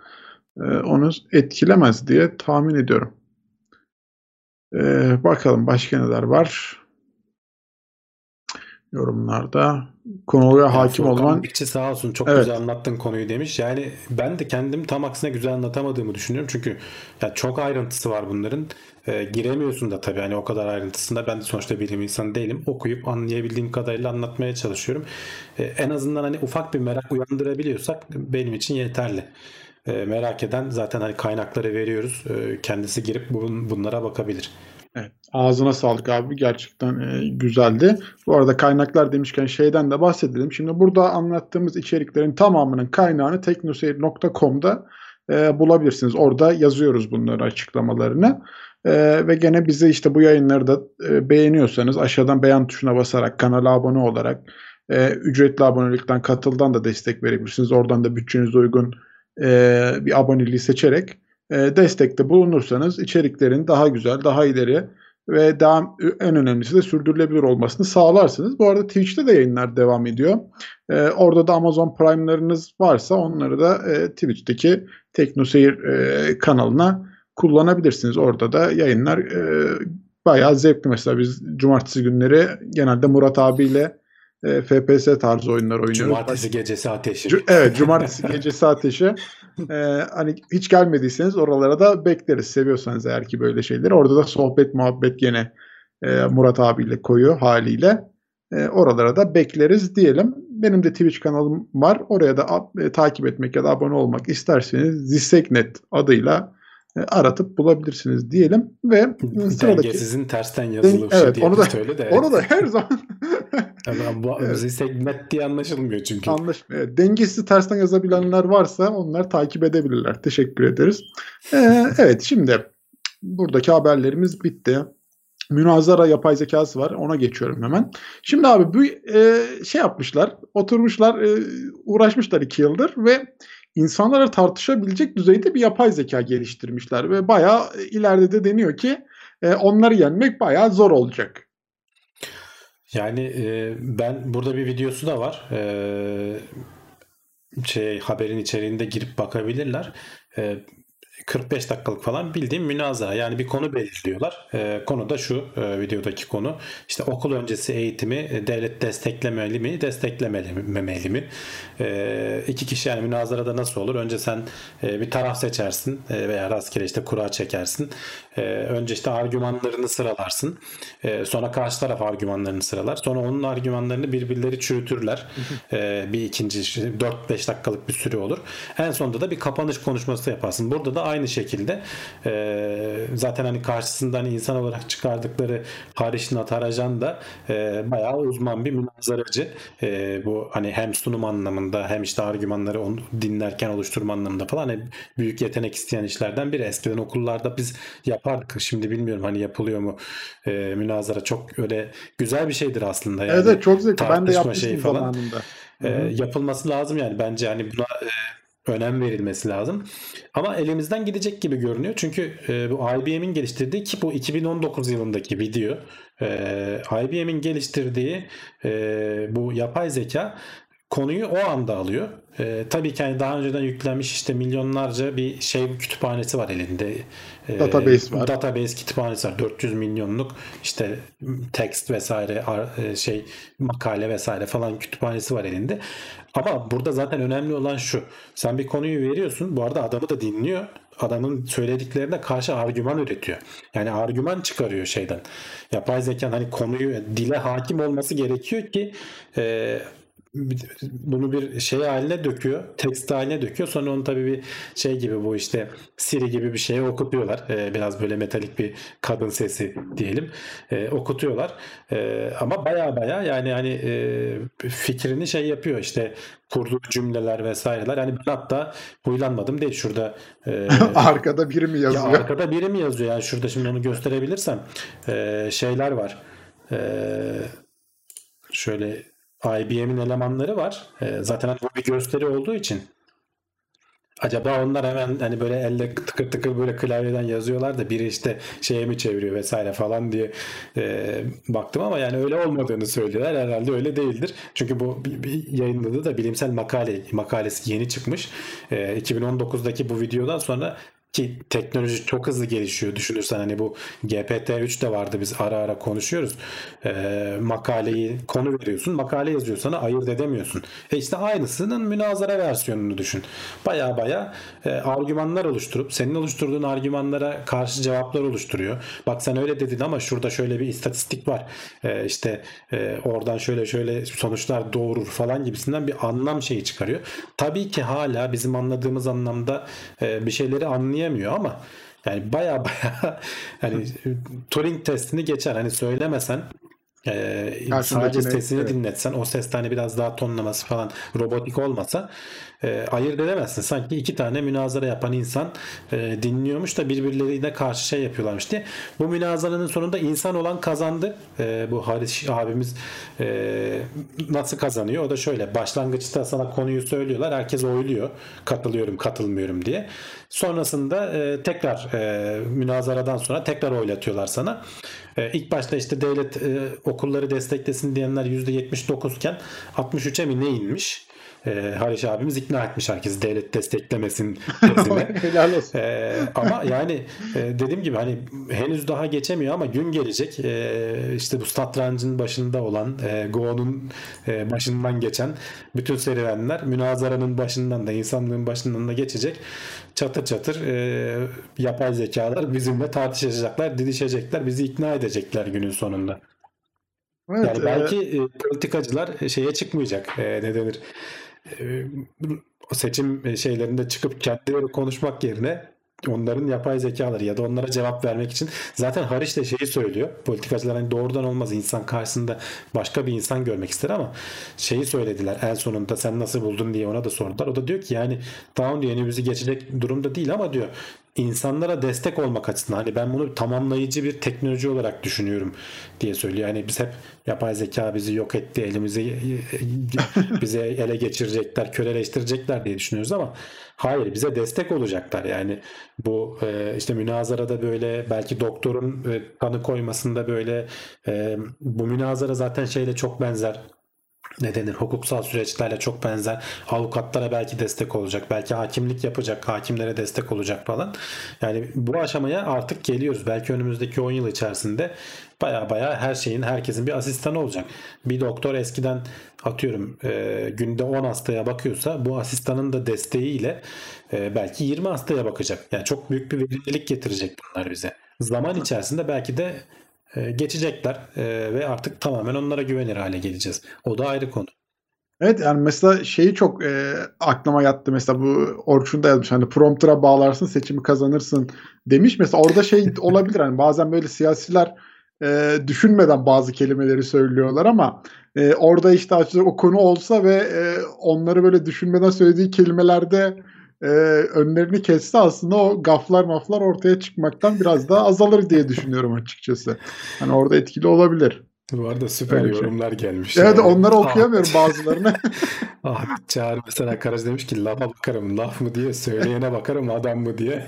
onu etkilemez diye tahmin ediyorum. Bakalım başka neler var. Yorumlarda konuya hakim olman. İçi sağ olsun, çok güzel anlattın konuyu demiş. Yani ben de kendim tam aksine güzel anlatamadığımı düşünüyorum. Çünkü ya çok ayrıntısı var bunların. Giremiyorsun da tabii hani o kadar ayrıntısında. Ben de sonuçta bilim insanı değilim. Okuyup anlayabildiğim kadarıyla anlatmaya çalışıyorum. En azından hani ufak bir merak uyandırabiliyorsak benim için yeterli. Merak eden zaten hani kaynakları veriyoruz. Kendisi girip bunlara bakabilir. Evet, ağzına sağlık abi, gerçekten güzeldi. Bu arada kaynaklar demişken şeyden de bahsedelim. Şimdi burada anlattığımız içeriklerin tamamının kaynağını teknoseyir.com'da bulabilirsiniz. Orada yazıyoruz bunları, açıklamalarını. Ve gene bizi işte bu yayınları da beğeniyorsanız aşağıdan beğen tuşuna basarak, kanala abone olarak, ücretli abonelikten, katıldan da destek verebilirsiniz. Oradan da bütçenize uygun bir aboneliği seçerek destekte bulunursanız içeriklerin daha güzel, daha ileri ve daha, en önemlisi de sürdürülebilir olmasını sağlarsınız. Bu arada Twitch'te de yayınlar devam ediyor. Orada da Amazon Prime'larınız varsa onları da Twitch'teki TeknoSeyir kanalına kullanabilirsiniz. Orada da yayınlar bayağı zevkli. Mesela biz cumartesi günleri genelde Murat abiyle FPS tarzı oyunlar oynuyoruz. Cumartesi gecesi ateşi. Evet, cumartesi gecesi ateşi. Hani hiç gelmediyseniz oralara da bekleriz. Seviyorsanız eğer ki böyle şeyleri. Orada da sohbet muhabbet gene Murat abiyle koyu haliyle. Oralara da bekleriz diyelim. Benim de Twitch kanalım var. Oraya da takip etmek ya da abone olmak isterseniz Zisseknet adıyla aratıp bulabilirsiniz diyelim. Ve sıradaki... Dengesizin tersten yazılışı evet, diye söyle de. Onu da her zaman... Segment diye anlaşılmıyor çünkü. Anlaşılmıyor. Dengesiz tersten yazabilenler varsa onlar takip edebilirler. Teşekkür ederiz. Evet, şimdi buradaki haberlerimiz bitti. Münazara yapay zekası var. Ona geçiyorum hemen. Şimdi abi bu şey yapmışlar. Oturmuşlar, uğraşmışlar 2 yıldır ve insanlara tartışabilecek düzeyde bir yapay zeka geliştirmişler ve bayağı ileride de deniyor ki onları yenmek bayağı zor olacak. Yani ben burada bir videosu da var. Haberin içeriğinde girip bakabilirler. 45 dakikalık falan bildiğim münazara. Yani bir konu belirliyorlar. Konu da şu, videodaki konu. İşte okul öncesi eğitimi devlet desteklemeli mi, desteklememeli mi? 2 kişi yani münazarada nasıl olur? Önce sen bir taraf seçersin veya rastgele işte kura çekersin. Önce işte argümanlarını sıralarsın. Sonra karşı taraf argümanlarını sıralar. Sonra onun argümanlarını birbirleri çürütürler. Bir ikinci 4-5 dakikalık bir süre olur. En sonunda da bir kapanış konuşması yaparsın. Burada da aynı şekilde zaten hani karşısından insan olarak çıkardıkları Harishnat Tarajan da bayağı uzman bir münazaracı. Bu hani hem sunum anlamında hem işte argümanları onu dinlerken oluşturma anlamında falan hani büyük yetenek isteyen işlerden biri. Eskiden okullarda biz yapardık. Şimdi bilmiyorum hani yapılıyor mu münazara. Çok öyle güzel bir şeydir aslında. Yani, evet, çok zevkli. Ben de yapmıştım zamanında. Yapılması lazım yani. Bence hani buna önem verilmesi lazım. Ama elimizden gidecek gibi görünüyor. Çünkü bu IBM'in geliştirdiği, ki bu 2019 yılındaki video, IBM'in geliştirdiği bu yapay zeka konuyu o anda alıyor. Tabii ki hani daha önceden yüklenmiş işte milyonlarca bir şey kütüphanesi var elinde. Database var. Database kütüphanesi var. 400 milyonluk işte text vesaire makale vesaire falan kütüphanesi var elinde. Ama burada zaten önemli olan şu. Sen bir konuyu veriyorsun. Bu arada adamı da dinliyor. Adamın söylediklerine karşı argüman üretiyor. Yani argüman çıkarıyor şeyden. Yapay zekanın hani konuyu dile hakim olması gerekiyor ki bunu bir şey haline döküyor, tekst haline döküyor. Sonra onu tabii bir şey gibi, bu işte Siri gibi bir şeye okutuyorlar. Biraz böyle metalik bir kadın sesi diyelim, okutuyorlar. Ama baya yani hani fikrini şey yapıyor işte, kurduğu cümleler vesaireler. Yani ben hatta huylanmadım değil şurada. Arkada biri mi yazıyor? Ya arkada biri mi yazıyor? Yani şurada şimdi onu gösterebilirsem şeyler var. Şöyle. IBM'in elemanları var. Zaten hani bu bir gösteri olduğu için. Acaba onlar hemen hani böyle elle tıkır tıkır böyle klavyeden yazıyorlar da biri işte şeye mi çeviriyor vesaire falan diye baktım ama yani öyle olmadığını söylüyorlar. Herhalde öyle değildir. Çünkü bu yayınladığı da bilimsel makalesi yeni çıkmış. 2019'daki bu videodan sonra, ki teknoloji çok hızlı gelişiyor. Düşünürsen hani bu GPT-3 de vardı, biz ara ara konuşuyoruz. Makaleyi, konu veriyorsun, makale yazıyor sana, ayırt edemiyorsun. İşte aynısının münazara versiyonunu düşün. Baya argümanlar oluşturup senin oluşturduğun argümanlara karşı cevaplar oluşturuyor. Bak sen öyle dedin ama şurada şöyle bir istatistik var. Oradan şöyle sonuçlar doğurur falan gibisinden bir anlam şeyi çıkarıyor. Tabii ki hala bizim anladığımız anlamda bir şeyleri anlayamıyor ama Yani baya baya hani Turing testini geçer. Hani söylemesen sadece sesini dinletsen, o ses tane biraz daha tonlaması falan robotik olmasa ayırt edemezsin. Sanki iki tane münazara yapan insan dinliyormuş da birbirleriyle karşı şey yapıyorlarmış diye. Bu münazaranın sonunda insan olan kazandı. Bu Haris abimiz nasıl kazanıyor? O da şöyle: başlangıçta sana konuyu söylüyorlar, herkes oyluyor, katılıyorum katılmıyorum diye. Sonrasında tekrar münazaradan sonra tekrar oylatıyorlar sana. İlk başta işte devlet okulları desteklesin diyenler %79 iken 63'e mi ne inmiş? Hariç abimiz ikna etmiş herkesi devlet desteklemesin. Helal olsun. Ama yani dediğim gibi hani henüz daha geçemiyor ama gün gelecek. İşte bu satrancın başında olan, Go'nun başından geçen bütün serüvenler münazaranın başından da, insanlığın başından da geçecek. Çatır çatır yapay zekalar bizimle tartışacaklar, didişecekler, bizi ikna edecekler günün sonunda. Evet, yani belki politikacılar şeye çıkmayacak, ne denir, seçim şeylerinde çıkıp kendileri konuşmak yerine onların yapay zekaları ya da onlara cevap vermek için, zaten Hariç de şeyi söylüyor, politikacılar hani doğrudan olmaz, insan karşısında başka bir insan görmek ister, ama şeyi söylediler en sonunda, sen nasıl buldun diye ona da sordular. O da diyor ki yani tamam diyor, önümüzü geçecek durumda değil ama diyor insanlara destek olmak açısından hani ben bunu tamamlayıcı bir teknoloji olarak düşünüyorum diye söylüyor. Yani biz hep yapay zeka bizi yok etti, elimizi bize ele geçirecekler, köleleştirecekler diye düşünüyoruz ama hayır, bize destek olacaklar. Yani bu işte münazarada böyle, belki doktorun kanı koymasında böyle, bu münazara zaten şeyle çok benzer, ne denir, hukuksal süreçlerle çok benzer. Avukatlara belki destek olacak, belki hakimlik yapacak, hakimlere destek olacak falan. Yani bu aşamaya artık geliyoruz. Belki önümüzdeki 10 yıl içerisinde baya baya her şeyin, herkesin bir asistanı olacak. Bir doktor eskiden atıyorum günde 10 hastaya bakıyorsa, bu asistanın da desteğiyle belki 20 hastaya bakacak. Yani çok büyük bir verimlilik getirecek bunlar bize. Zaman içerisinde belki de geçecekler ve artık tamamen onlara güvenir hale geleceğiz. O da ayrı konu. Evet, yani mesela şeyi çok aklıma yattı. Mesela bu Orçun da yazmış, hani prompter'a bağlarsın seçimi kazanırsın demiş. Mesela orada şey olabilir, hani bazen böyle siyasiler düşünmeden bazı kelimeleri söylüyorlar ama orada işte o konu olsa ve onları böyle düşünmeden söylediği kelimelerde önlerini kesse, aslında o gaflar maflar ortaya çıkmaktan biraz daha azalır diye düşünüyorum açıkçası. Hani orada etkili olabilir. Bu arada süper öyle yorumlar gelmiş. Evet, yani onları okuyamıyorum bazılarını. Ahmet Çağrı mesela Karaca demiş ki lafa bakarım, laf mı diye, söyleyene bakarım adam mı diye.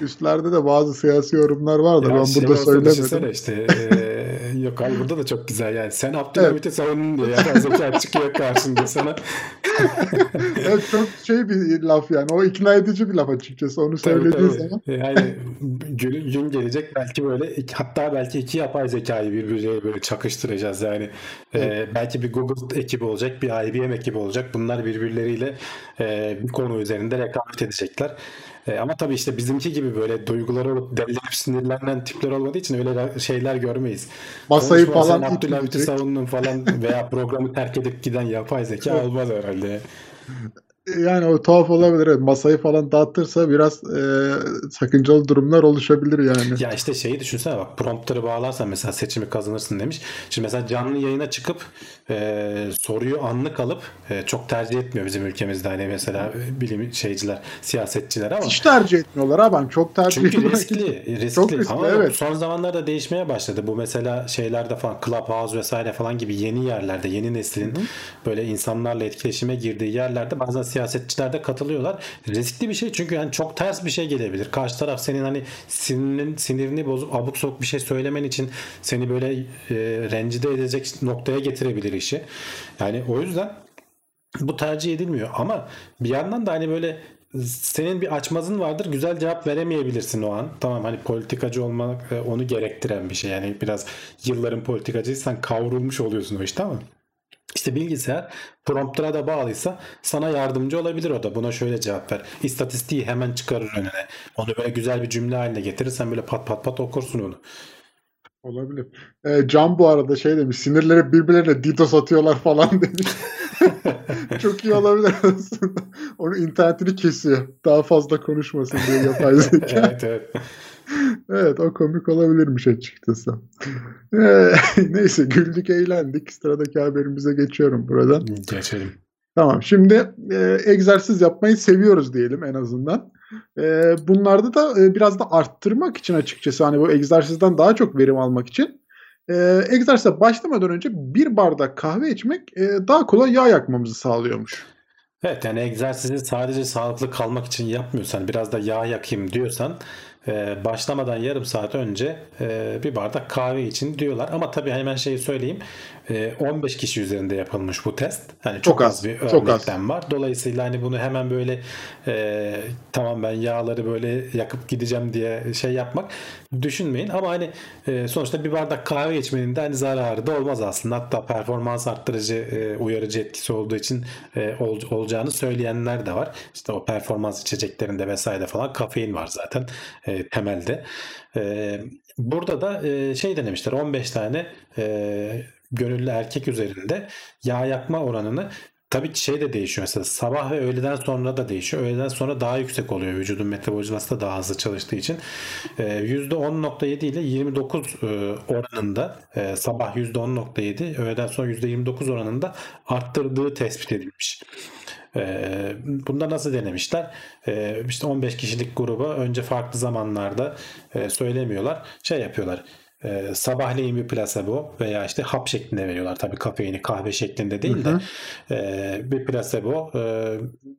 Üstlerde de bazı siyasi yorumlar var da ben şey burada söylemedim. İşte, yok hayır, burada da çok güzel yani. Sen Abdülhamit'i savunun diye yani zeka çıkıyor karşında sana. Evet, çok şey bir laf yani. O ikna edici bir laf açıkçası. Onu söylediği zaman. Yani gün gelecek belki böyle, hatta belki iki yapay zekayı birbirine böyle çakıştıracağız yani. Belki bir Google ekibi olacak, bir IBM ekibi olacak. Bunlar birbirleriyle bir konu üzerinde rekabet edecekler. Ama tabii işte bizimki gibi böyle duyguları olup delilenip sinirlenen tipler olmadığı için öyle şeyler görmeyiz. Masayı konuşma falan sen Abdülhamit'i savundun falan veya programı terk edip giden yapay zeka olmaz herhalde. Yani o tuhaf olabilir. Evet, masayı falan dağıtırsa biraz sakıncalı durumlar oluşabilir yani. Ya işte şeyi düşünsene bak, prompter'ı bağlarsan mesela seçimi kazanırsın demiş. Şimdi mesela canlı yayına çıkıp soruyu anlık alıp çok tercih etmiyor bizim ülkemizde hani mesela bilim şeyciler, siyasetçiler ama. Hiç tercih etmiyorlar abi. Çok tercih ediyorlar. Çünkü riskli. Çok riskli, ama evet. Son zamanlarda değişmeye başladı. Bu mesela şeylerde falan, Clubhouse vesaire falan gibi yeni yerlerde, yeni neslin böyle insanlarla etkileşime girdiği yerlerde bazen siyasetçiler de katılıyorlar. Riskli bir şey çünkü yani çok ters bir şey gelebilir. Karşı taraf senin hani sinirini bozup abuk sabuk bir şey söylemen için seni böyle rencide edecek noktaya getirebilir işi. Yani o yüzden bu tercih edilmiyor ama bir yandan da hani böyle senin bir açmazın vardır, güzel cevap veremeyebilirsin o an. Tamam, hani politikacı olmak onu gerektiren bir şey. Yani biraz yılların politikacıysan kavrulmuş oluyorsun o işte ama İşte bilgisayar prompter'a da bağlıysa sana yardımcı olabilir o da. Buna şöyle cevap ver. İstatistiği hemen çıkarır önüne. Onu böyle güzel bir cümle haline getirirsen böyle pat pat pat okursun onu. Olabilir. Can bu arada şey demiş, sinirleri birbirlerine DDoS atıyorlar falan demiş. Çok iyi olabilir aslında. Onu internetini kesiyor. Daha fazla konuşmasın diye yapay zeka. Evet, evet. Evet, o komik olabilirmiş açıkçası. Neyse, güldük eğlendik. Sıradaki haberimize geçiyorum buradan. Geçelim. Tamam, şimdi egzersiz yapmayı seviyoruz diyelim en azından. Bunlarda da biraz da arttırmak için açıkçası, hani bu egzersizden daha çok verim almak için egzersize başlamadan önce bir bardak kahve içmek daha kolay yağ yakmamızı sağlıyormuş. Evet, yani egzersizi sadece sağlıklı kalmak için yapmıyorsan, biraz da yağ yakayım diyorsan başlamadan yarım saat önce bir bardak kahve için diyorlar. Ama tabii hemen şeyi söyleyeyim, 15 kişi üzerinde yapılmış bu test. Yani çok az bir örnekten var. Dolayısıyla hani bunu hemen böyle tamam ben yağları böyle yakıp gideceğim diye şey yapmak düşünmeyin. Ama hani sonuçta bir bardak kahve içmenin de hani zararı da olmaz aslında. Hatta performans arttırıcı, uyarıcı etkisi olduğu için olacağını söyleyenler de var. İşte o performans içeceklerinde vesaire falan kafein var zaten temelde. Burada da şey denemişler, 15 tane gönüllü erkek üzerinde yağ yakma oranını, tabii şey de değişiyor mesela, sabah ve öğleden sonra da değişiyor. Öğleden sonra daha yüksek oluyor, vücudun metabolizması da daha hızlı çalıştığı için. %10.7 ile 29 oranında sabah %10.7, öğleden sonra %29 oranında arttırdığı tespit edilmiş. Bunda nasıl denemişler? İşte 15 kişilik gruba önce farklı zamanlarda söylemiyorlar. Şey yapıyorlar. Sabahleyin bir plasebo veya işte hap şeklinde veriyorlar. Tabii kafeini kahve şeklinde değil de bir plasebo.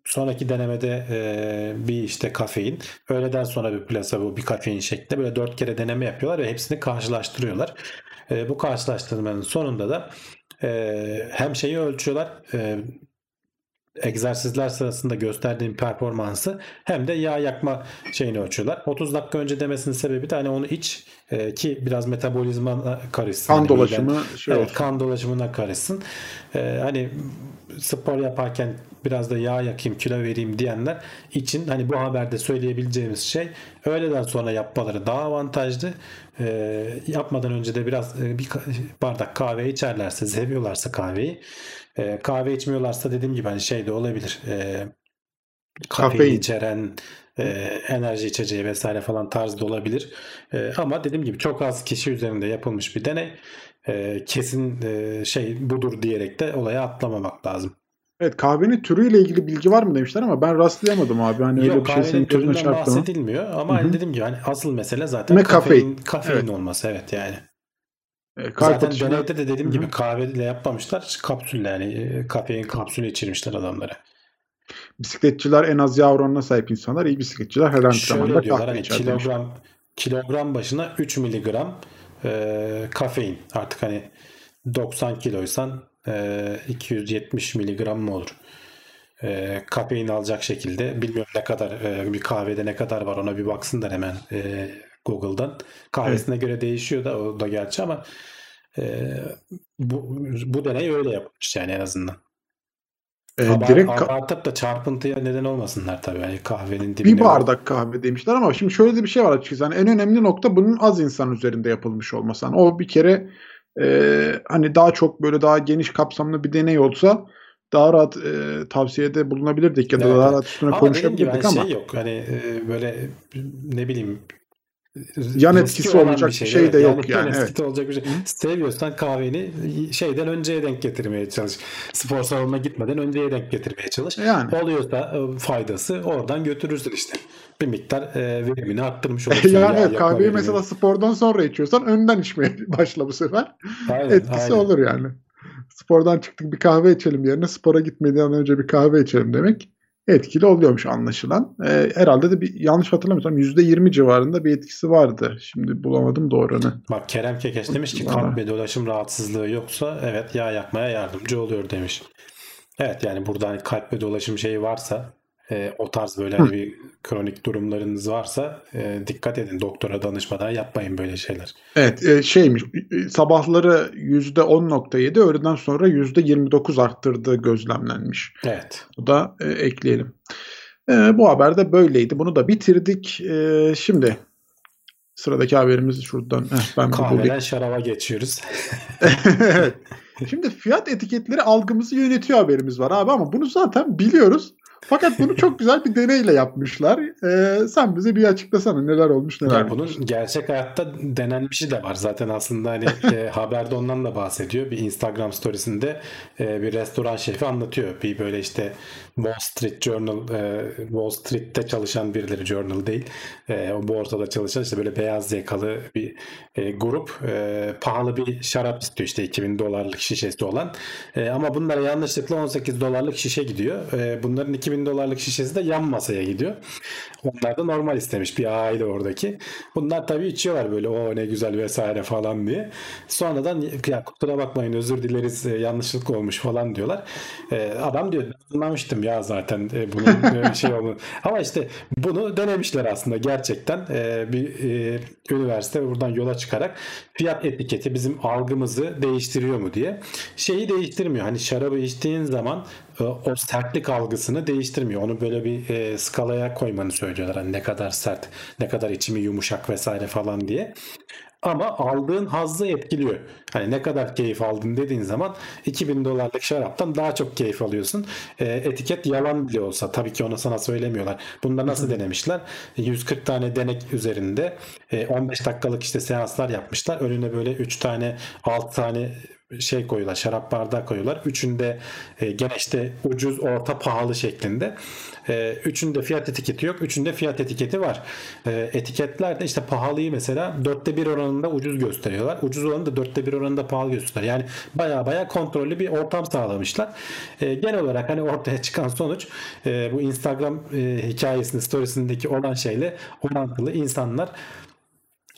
Sonraki denemede bir işte kafein. Öğleden sonra bir plasebo, bir kafein şeklinde böyle 4 kere deneme yapıyorlar ve hepsini karşılaştırıyorlar. Bu karşılaştırmanın sonunda da hem şeyi ölçüyorlar, egzersizler sırasında gösterdiğim performansı, hem de yağ yakma şeyini ölçüyorlar. 30 dakika önce demesinin sebebi de hani onu iç ki biraz metabolizma karışsın. Kan dolaşımı şey olsun. Evet, kan dolaşımına karışsın. Hani spor yaparken biraz da yağ yakayım, kilo vereyim diyenler için hani bu haberde söyleyebileceğimiz şey, öğleden sonra yapmaları daha avantajlı. Yapmadan önce de biraz bir bardak kahve içerlerse, seviyorlarsa kahveyi, kahve içmiyorlarsa dediğim gibi hani şey de olabilir, kafein içeren enerji içeceği vesaire falan tarzda olabilir. Ama dediğim gibi çok az kişi üzerinde yapılmış bir deney. Kesin şey budur diyerek de olaya atlamamak lazım. Evet, kahvenin türüyle ilgili bilgi var mı demişler ama ben rastlayamadım abi. Hani yok, kahvenin türünden bahsedilmiyor ama hani dediğim gibi hani asıl mesele zaten kafein evet. Olması, evet yani. Zaten deneyde de dediğim gibi kahveyle yapmamışlar, kapsülle, yani kafein kapsülü içirmişler adamlara. Bisikletçiler en az yağ oranına sahip insanlar, iyi bisikletçiler her antrenmanda kahve içer. Kilogram başına 3 miligram kafein, artık hani 90 kiloysan 270 miligram mı olur? Kafein alacak şekilde, bilmiyorum ne kadar bir kahvede ne kadar var, ona bir baksınlar hemen Google'dan. Kahvesine göre değişiyor da o da gerçi, ama bu deney öyle yapmış yani en azından. Abartıp da çarpıntıya neden olmasınlar tabii. Yani kahvenin dibine. Bir bardak kahve demişler ama şimdi şöyle de bir şey var açıkçası. Yani en önemli nokta bunun az insan üzerinde yapılmış olması. Yani o bir kere hani daha çok böyle daha geniş kapsamlı bir deney olsa daha rahat tavsiyede bulunabilirdik ya da daha rahat üstüne konuşabilirdik ama. Şey yok hani böyle ne bileyim yan etkisi olacak bir şey de yok yani. Etkisi olacak bir şey. Seviyorsan kahveni şeyden önceye denk getirmeye çalış. Spor salonuna gitmeden önceye denk getirmeye çalış. Yani. Oluyorsa faydası oradan götürürsün işte. Bir miktar verimini arttırmış olursun. Yani kahveyi mesela spordan sonra içiyorsan önden içmeye başla bu sefer. Aynen, etkisi olur yani. Spordan çıktık bir kahve içelim yerine spora gitmeden önce bir kahve içelim demek. Etkili oluyormuş anlaşılan. Herhalde de bir yanlış hatırlamıyorsam %20 civarında bir etkisi vardı. Şimdi bulamadım doğrunu. Bak Kerem Kekeş demiş ki kalp ve dolaşım rahatsızlığı yoksa evet yağ yakmaya yardımcı oluyor demiş. Evet yani burada hani kalp ve dolaşım şeyi varsa o tarz böyle hani bir kronik durumlarınız varsa dikkat edin. Doktora danışmadan yapmayın böyle şeyler. Evet şeymiş sabahları %10.7 öğleden sonra %29 arttırdığı gözlemlenmiş. Evet. Bu da ekleyelim. Bu haber de böyleydi. Bunu da bitirdik. Şimdi Sıradaki haberimiz şuradan. Kahveden şaraba geçiyoruz. Evet. Şimdi fiyat etiketleri algımızı yönetiyor haberimiz var abi, ama bunu zaten biliyoruz. Fakat bunu çok güzel bir deneyle yapmışlar. Sen bize bir açıklasana neler olmuş neler. Yani bunun gerçek hayatta denenmişi de var. Zaten aslında hani haberde ondan da bahsediyor. Bir Instagram storiesinde bir restoran şefi anlatıyor. Bir böyle işte Wall Street'te çalışan birileri, journal değil. O borsada çalışan işte böyle beyaz yakalı bir grup pahalı bir şarap istiyor. İşte $2000 şişesi olan. Ama bunlara yanlışlıkla $18 şişe gidiyor. Bunların $2000 şişesi de yan masaya gidiyor. Onlar da normal istemiş bir aile oradaki. Bunlar tabii içiyorlar böyle o ne güzel vesaire falan diye. Sonradan ya kusura bakmayın özür dileriz yanlışlık olmuş falan diyorlar. Adam diyor anlamıştım ya zaten bunun şey olmuş. Ama işte bunu denemişler aslında gerçekten. Bir üniversite buradan yola çıkarak fiyat etiketi bizim algımızı değiştiriyor mu diye. Şeyi değiştirmiyor. Hani şarabı içtiğin zaman o sertlik algısını değiştirmiyor. Onu böyle bir skalaya koymanı söylüyorlar. Hani ne kadar sert, ne kadar içimi yumuşak vesaire falan diye. Ama aldığın hazzı etkiliyor. Hani ne kadar keyif aldın dediğin zaman $2000 şaraptan daha çok keyif alıyorsun. Etiket yalan bile olsa tabii ki onu sana söylemiyorlar. Bunda nasıl denemişler? 140 tane denek üzerinde 15 dakikalık işte seanslar yapmışlar. Önüne böyle 3 tane, 6 tane şey koyuyorlar, şarap bardağı koyuyorlar. Üçünde gene işte ucuz, orta, pahalı şeklinde. Üçünde fiyat etiketi yok. Üçünde fiyat etiketi var. Etiketlerde işte pahalıyı mesela 1/4 oranında ucuz gösteriyorlar. Ucuz olanı da 1/4 oranında pahalı gösteriyorlar. Yani baya kontrollü bir ortam sağlamışlar. Genel olarak hani ortaya çıkan sonuç bu Instagram hikayesinin storiesindeki olan şeyle orantılı. İnsanlar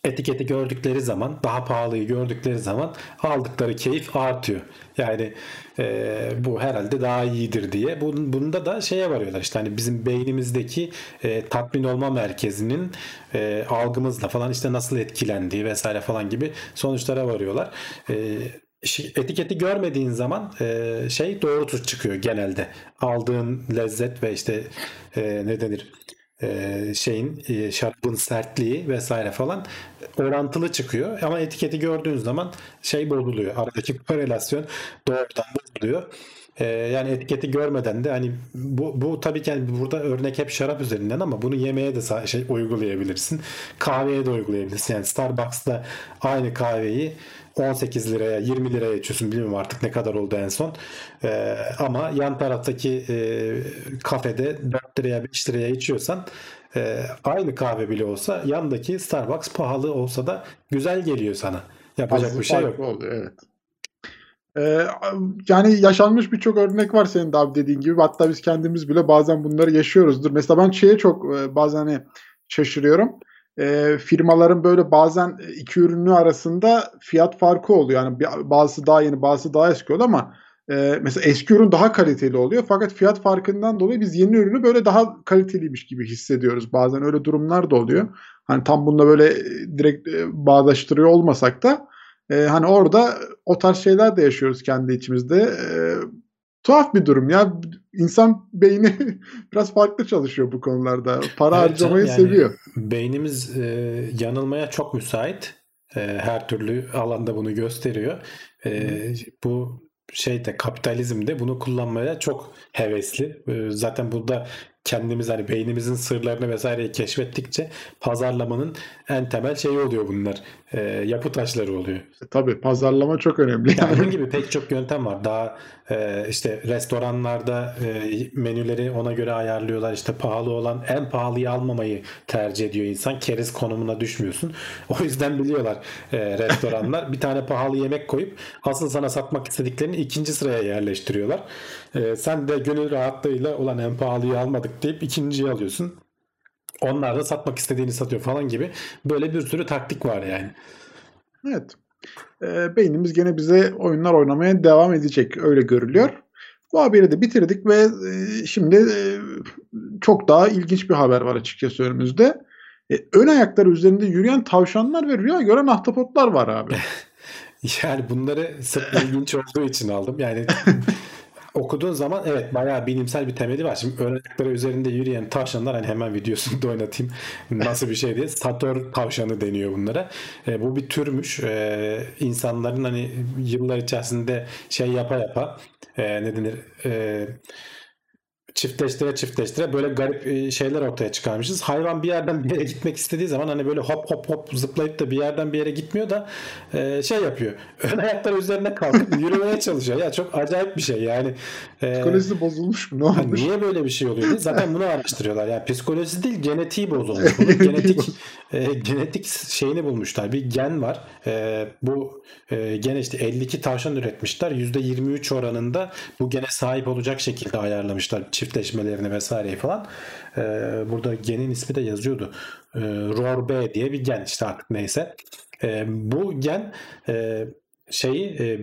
etiketi gördükleri zaman, daha pahalıyı gördükleri zaman aldıkları keyif artıyor. Yani bu herhalde daha iyidir diye. Bunda da şeye varıyorlar işte hani bizim beynimizdeki tatmin olma merkezinin algımızla falan işte nasıl etkilendiği vesaire falan gibi sonuçlara varıyorlar. Etiketi görmediğin zaman şey doğru çıkıyor genelde. Aldığın lezzet ve işte ne denir? Şeyin şarabın sertliği vesaire falan orantılı çıkıyor ama etiketi gördüğünüz zaman şey bozuluyor, aradaki korelasyon doğrudan bozuluyor. Yani etiketi görmeden de hani bu tabii ki yani burada örnek hep şarap üzerinden ama bunu yemeğe de şey uygulayabilirsin, kahveye de uygulayabilirsin. Yani Starbucks'ta aynı kahveyi $18 $20 içiyorsun, bilmiyorum artık ne kadar oldu en son, ama yan taraftaki kafede $4 $5 içiyorsan aynı kahve bile olsa yandaki Starbucks pahalı olsa da güzel geliyor sana, yapacak azı bir şey yok oldu, evet. Yani yaşanmış birçok örnek var senin de abi dediğin gibi, hatta biz kendimiz bile bazen bunları yaşıyoruzdur. Mesela ben şeye çok bazen hani şaşırıyorum. Firmaların böyle bazen iki ürünü arasında fiyat farkı oluyor. Yani bazısı daha yeni, bazısı daha eski oluyor ama mesela eski ürün daha kaliteli oluyor. Fakat fiyat farkından dolayı biz yeni ürünü böyle daha kaliteliymiş gibi hissediyoruz. Bazen öyle durumlar da oluyor. Hani tam bununla böyle direkt bağdaştırıyor olmasak da hani orada o tarz şeyler de yaşıyoruz kendi içimizde. Tuhaf bir durum ya. İnsan beyni biraz farklı çalışıyor bu konularda. Para evet, harcamayı yani seviyor. Beynimiz yanılmaya çok müsait. Her türlü alanda bunu gösteriyor. Bu şeyde kapitalizmde bunu kullanmaya çok hevesli. Zaten burada kendimiz hani beynimizin sırlarını vesaireyi keşfettikçe pazarlamanın en temel şeyi oluyor bunlar. Yapı taşları oluyor. Tabii pazarlama çok önemli. Yani bunun gibi pek çok yöntem var. Daha işte restoranlarda menüleri ona göre ayarlıyorlar. İşte pahalı olan en pahalıyı almamayı tercih ediyor insan. Keriz konumuna düşmüyorsun. O yüzden biliyorlar restoranlar. Bir tane pahalı yemek koyup asıl sana satmak istediklerini ikinci sıraya yerleştiriyorlar. Sen de gönül rahatlığıyla olan en pahalıyı almadık deyip ikinciyi alıyorsun. Onlar da satmak istediğini satıyor falan gibi. Böyle bir sürü taktik var yani. Evet. Beynimiz gene bize oyunlar oynamaya devam edecek. Öyle görülüyor. Bu haberi de bitirdik ve şimdi çok daha ilginç bir haber var açıkçası önümüzde. Ön ayakları üzerinde yürüyen tavşanlar ve rüya gören ahtapotlar var abi. Yani bunları sırf ilginç olduğu için aldım. Yani okuduğun zaman evet bayağı bilimsel bir temeli var. Şimdi örnekleri üzerinde yürüyen tavşanlar, hani hemen videosunu da oynatayım nasıl bir şey diye, Sator tavşanı deniyor bunlara. Bu bir türmüş. İnsanların hani yıllar içerisinde şey yapa yapa ne denir çiftleştire böyle garip şeyler ortaya çıkarmışız. Hayvan bir yerden bir yere gitmek istediği zaman hani böyle hop zıplayıp da bir yerden bir yere gitmiyor da şey yapıyor. Ön ayakları üzerine kalkıp yürümeye çalışıyor. Ya çok acayip bir şey yani. Psikolojisi bozulmuş mu? Ne olmuş? Niye böyle bir şey oluyor? Zaten bunu araştırıyorlar. Yani psikolojisi değil, genetiği bozulmuş. Bunun genetik şeyini bulmuşlar. Bir gen var. Bu gene işte 52 tavşan üretmişler. %23 oranında bu gene sahip olacak şekilde ayarlamışlar çiftleşmelerini vesaire falan. Burada genin ismi de yazıyordu. RORB diye bir gen işte artık neyse. Bu gen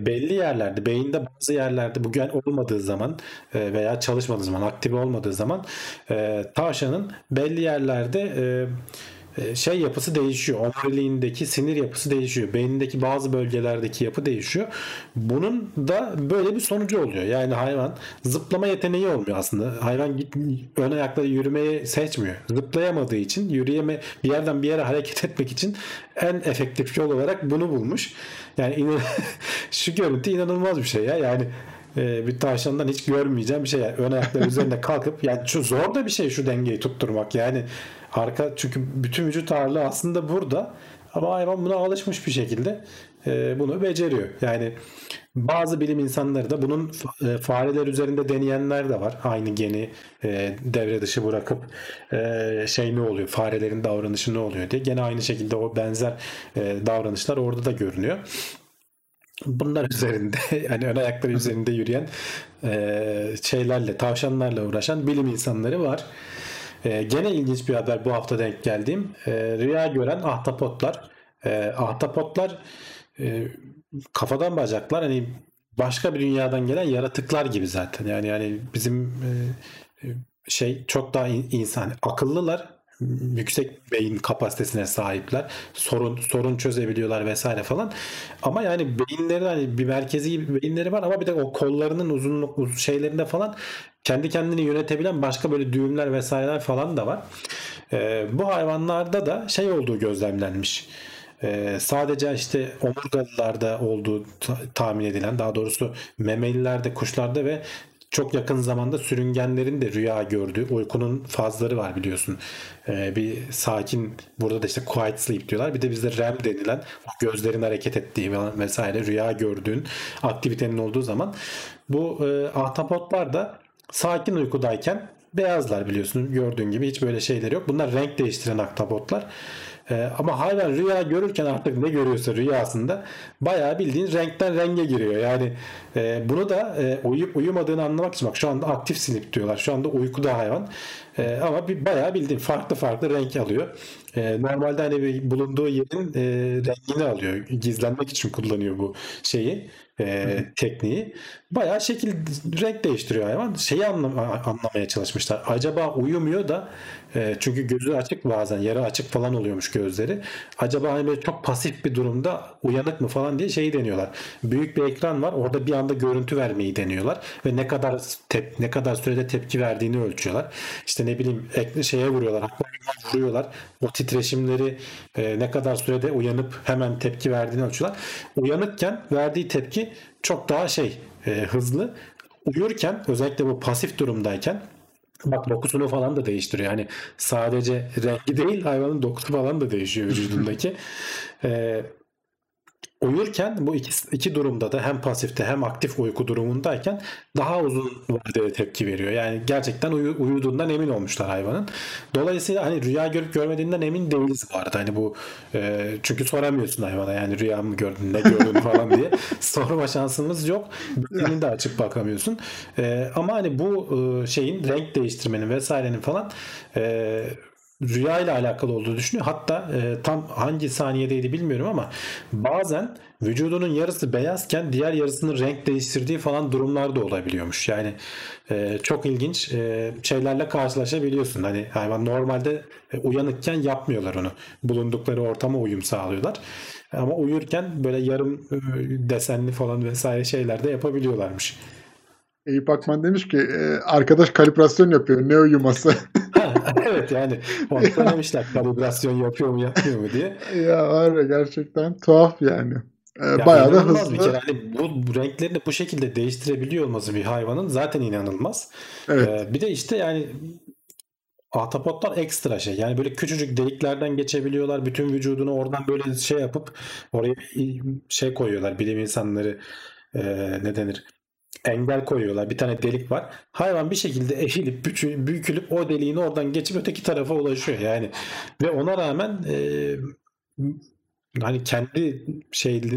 belli yerlerde, beyinde bazı yerlerde bu gen olmadığı zaman veya çalışmadığı zaman, aktif olmadığı zaman tavşanın belli yerlerde yapısı değişiyor. Omuriliğindeki sinir yapısı değişiyor. Beynindeki bazı bölgelerdeki yapı değişiyor. Bunun da böyle bir sonucu oluyor. Yani hayvan zıplama yeteneği olmuyor aslında. Hayvan ön ayakla yürümeyi seçmiyor. Zıplayamadığı için bir yerden bir yere hareket etmek için en efektif yol olarak bunu bulmuş. Yani şu görüntü inanılmaz bir şey ya. Yani bir tavşandan hiç görmeyeceğim bir şey. Yani ön ayakları üzerinde kalkıp, yani şu zor da bir şey şu dengeyi tutturmak. Yani çünkü bütün vücut ağırlığı aslında burada. Ama hayvan buna alışmış bir şekilde bunu beceriyor. Yani bazı bilim insanları da bunun fareler üzerinde deneyenler de var. Aynı geni devre dışı bırakıp ne oluyor, farelerin davranışı ne oluyor diye. Gene aynı şekilde o benzer davranışlar orada da görünüyor. Bunlar üzerinde, yani ön ayakları üzerinde yürüyen tavşanlarla uğraşan bilim insanları var. Gene ilginç bir haber bu hafta denk geldiğim. Rüya gören ahtapotlar. Ahtapotlar kafadan bacaklar, hani başka bir dünyadan gelen yaratıklar gibi zaten. Yani bizim çok daha insan akıllılar. Yüksek beyin kapasitesine sahipler. Sorun çözebiliyorlar vesaire falan. Ama yani beyinleri, hani bir merkezi gibi beyinleri var ama bir de o kollarının uzunluk şeylerinde falan kendi kendini yönetebilen başka böyle düğümler vesaireler falan da var. Bu hayvanlarda da olduğu gözlemlenmiş. Sadece işte omurgalılarda olduğu tahmin edilen, daha doğrusu memelilerde, kuşlarda ve çok yakın zamanda sürüngenlerin de rüya gördüğü, uykunun fazları var biliyorsun. Bir sakin, burada da işte quiet sleep diyorlar. Bir de bizde REM denilen, gözlerin hareket ettiği vesaire, rüya gördüğün aktivitenin olduğu zaman. Bu ahtapotlar da sakin uykudayken beyazlar biliyorsun. Gördüğün gibi hiç böyle şeyleri yok. Bunlar renk değiştiren ahtapotlar. Ama hayvan rüya görürken artık ne görüyorsa rüyasında bayağı bildiğin renkten renge giriyor. Yani bunu da uyuyup uyumadığını anlamak için, bak şu anda aktif sleep diyorlar. Şu anda uykuda hayvan. Ama bayağı bildiğin farklı renk alıyor. Normalde hani bulunduğu yerin rengini alıyor. Gizlenmek için kullanıyor bu tekniği. Bayağı renk değiştiriyor hayvan. Anlamaya çalışmışlar. Acaba uyumuyor da çünkü gözü açık, bazen yarı açık falan oluyormuş gözleri. Acaba hani böyle çok pasif bir durumda uyanık mı falan diye deniyorlar. Büyük bir ekran var. Orada bir anda görüntü vermeyi deniyorlar ve ne kadar sürede tepki verdiğini ölçüyorlar. İşte ne bileyim vuruyorlar. Vuruyorlar. O titreşimleri ne kadar sürede uyanıp hemen tepki verdiğini ölçüyorlar. Uyanıkken verdiği tepki çok daha hızlı. Uyurken, özellikle bu pasif durumdayken, bak dokusunu falan da değiştiriyor. Yani sadece rengi değil, hayvanın dokusu falan da değişiyor vücudundaki. Uyurken bu iki durumda da, hem pasifte hem aktif uyku durumundayken, daha uzun vadede tepki veriyor. Yani gerçekten uyuduğundan emin olmuşlar hayvanın. Dolayısıyla hani rüya görüp görmediğinden emin değiliz bu arada. Hani bu çünkü soramıyorsun hayvana, yani rüya mı gördün, ne gördün falan diye sorma şansımız yok. Beynini de açıp bakamıyorsun. Ama hani bu renk değiştirmenin vesairenin falan rüya ile alakalı olduğu düşünüyor. Hatta tam hangi saniyedeydi bilmiyorum ama bazen vücudunun yarısı beyazken diğer yarısının renk değiştirdiği falan durumlar da olabiliyormuş. Yani çok ilginç şeylerle karşılaşabiliyorsun. Hani hayvan normalde uyanıkken yapmıyorlar onu. Bulundukları ortama uyum sağlıyorlar. Ama uyurken böyle yarım desenli falan vesaire şeyler de yapabiliyorlarmış. Eyüp Akman demiş ki arkadaş kalibrasyon yapıyor. Ne uyuması? Evet yani. Demişler kalibrasyon yapıyor mu yapmıyor mu diye. Ya var ya gerçekten tuhaf yani. Ya bayağı da hızlı. Bir kere hani bu renklerini bu şekilde değiştirebiliyor olması bir hayvanın zaten inanılmaz. Evet. Bir de işte yani ahtapotlar ekstra şey. Yani böyle küçücük deliklerden geçebiliyorlar. Bütün vücudunu oradan böyle şey yapıp oraya şey koyuyorlar. Bilim insanları ne denir? Engel koyuyorlar. Bir tane delik var. Hayvan bir şekilde eğilip büyükülüp o deliğini oradan geçip öteki tarafa ulaşıyor yani. Ve ona rağmen hani kendi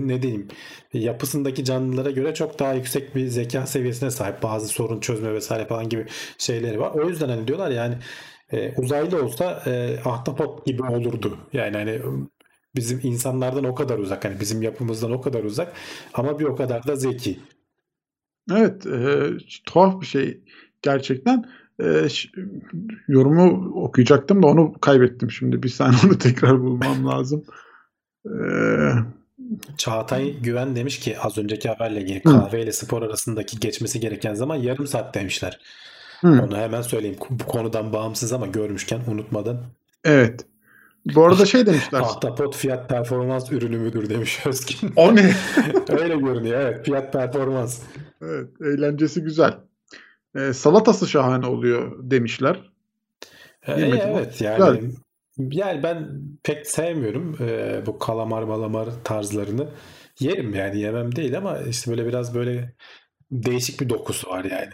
ne diyeyim yapısındaki canlılara göre çok daha yüksek bir zeka seviyesine sahip. Bazı sorun çözme vesaire falan gibi şeyleri var. O yüzden hani diyorlar yani uzaylı olsa ahtapot gibi olurdu. Yani hani bizim insanlardan o kadar uzak. Hani bizim yapımızdan o kadar uzak ama bir o kadar da zeki. Evet, tuhaf bir şey gerçekten. Yorumu okuyacaktım da onu kaybettim şimdi. Bir saniye onu tekrar bulmam lazım. Çağatay Güven demiş ki az önceki haberle ilgili kahve ile spor arasındaki geçmesi gereken zaman yarım saat demişler. Onu hemen söyleyeyim. Bu konudan bağımsız ama görmüşken unutmadan. Evet. Bu arada demişler. Ahtapot fiyat performans ürünü müdür demiş Özgün. O ne? Öyle görünüyor evet. Fiyat performans. Evet. Eğlencesi güzel. Salatası şahane oluyor demişler. Evet yani. Güzel. Yani ben pek sevmiyorum bu kalamar tarzlarını. Yerim yani yemem değil ama işte böyle biraz böyle değişik bir dokusu var yani.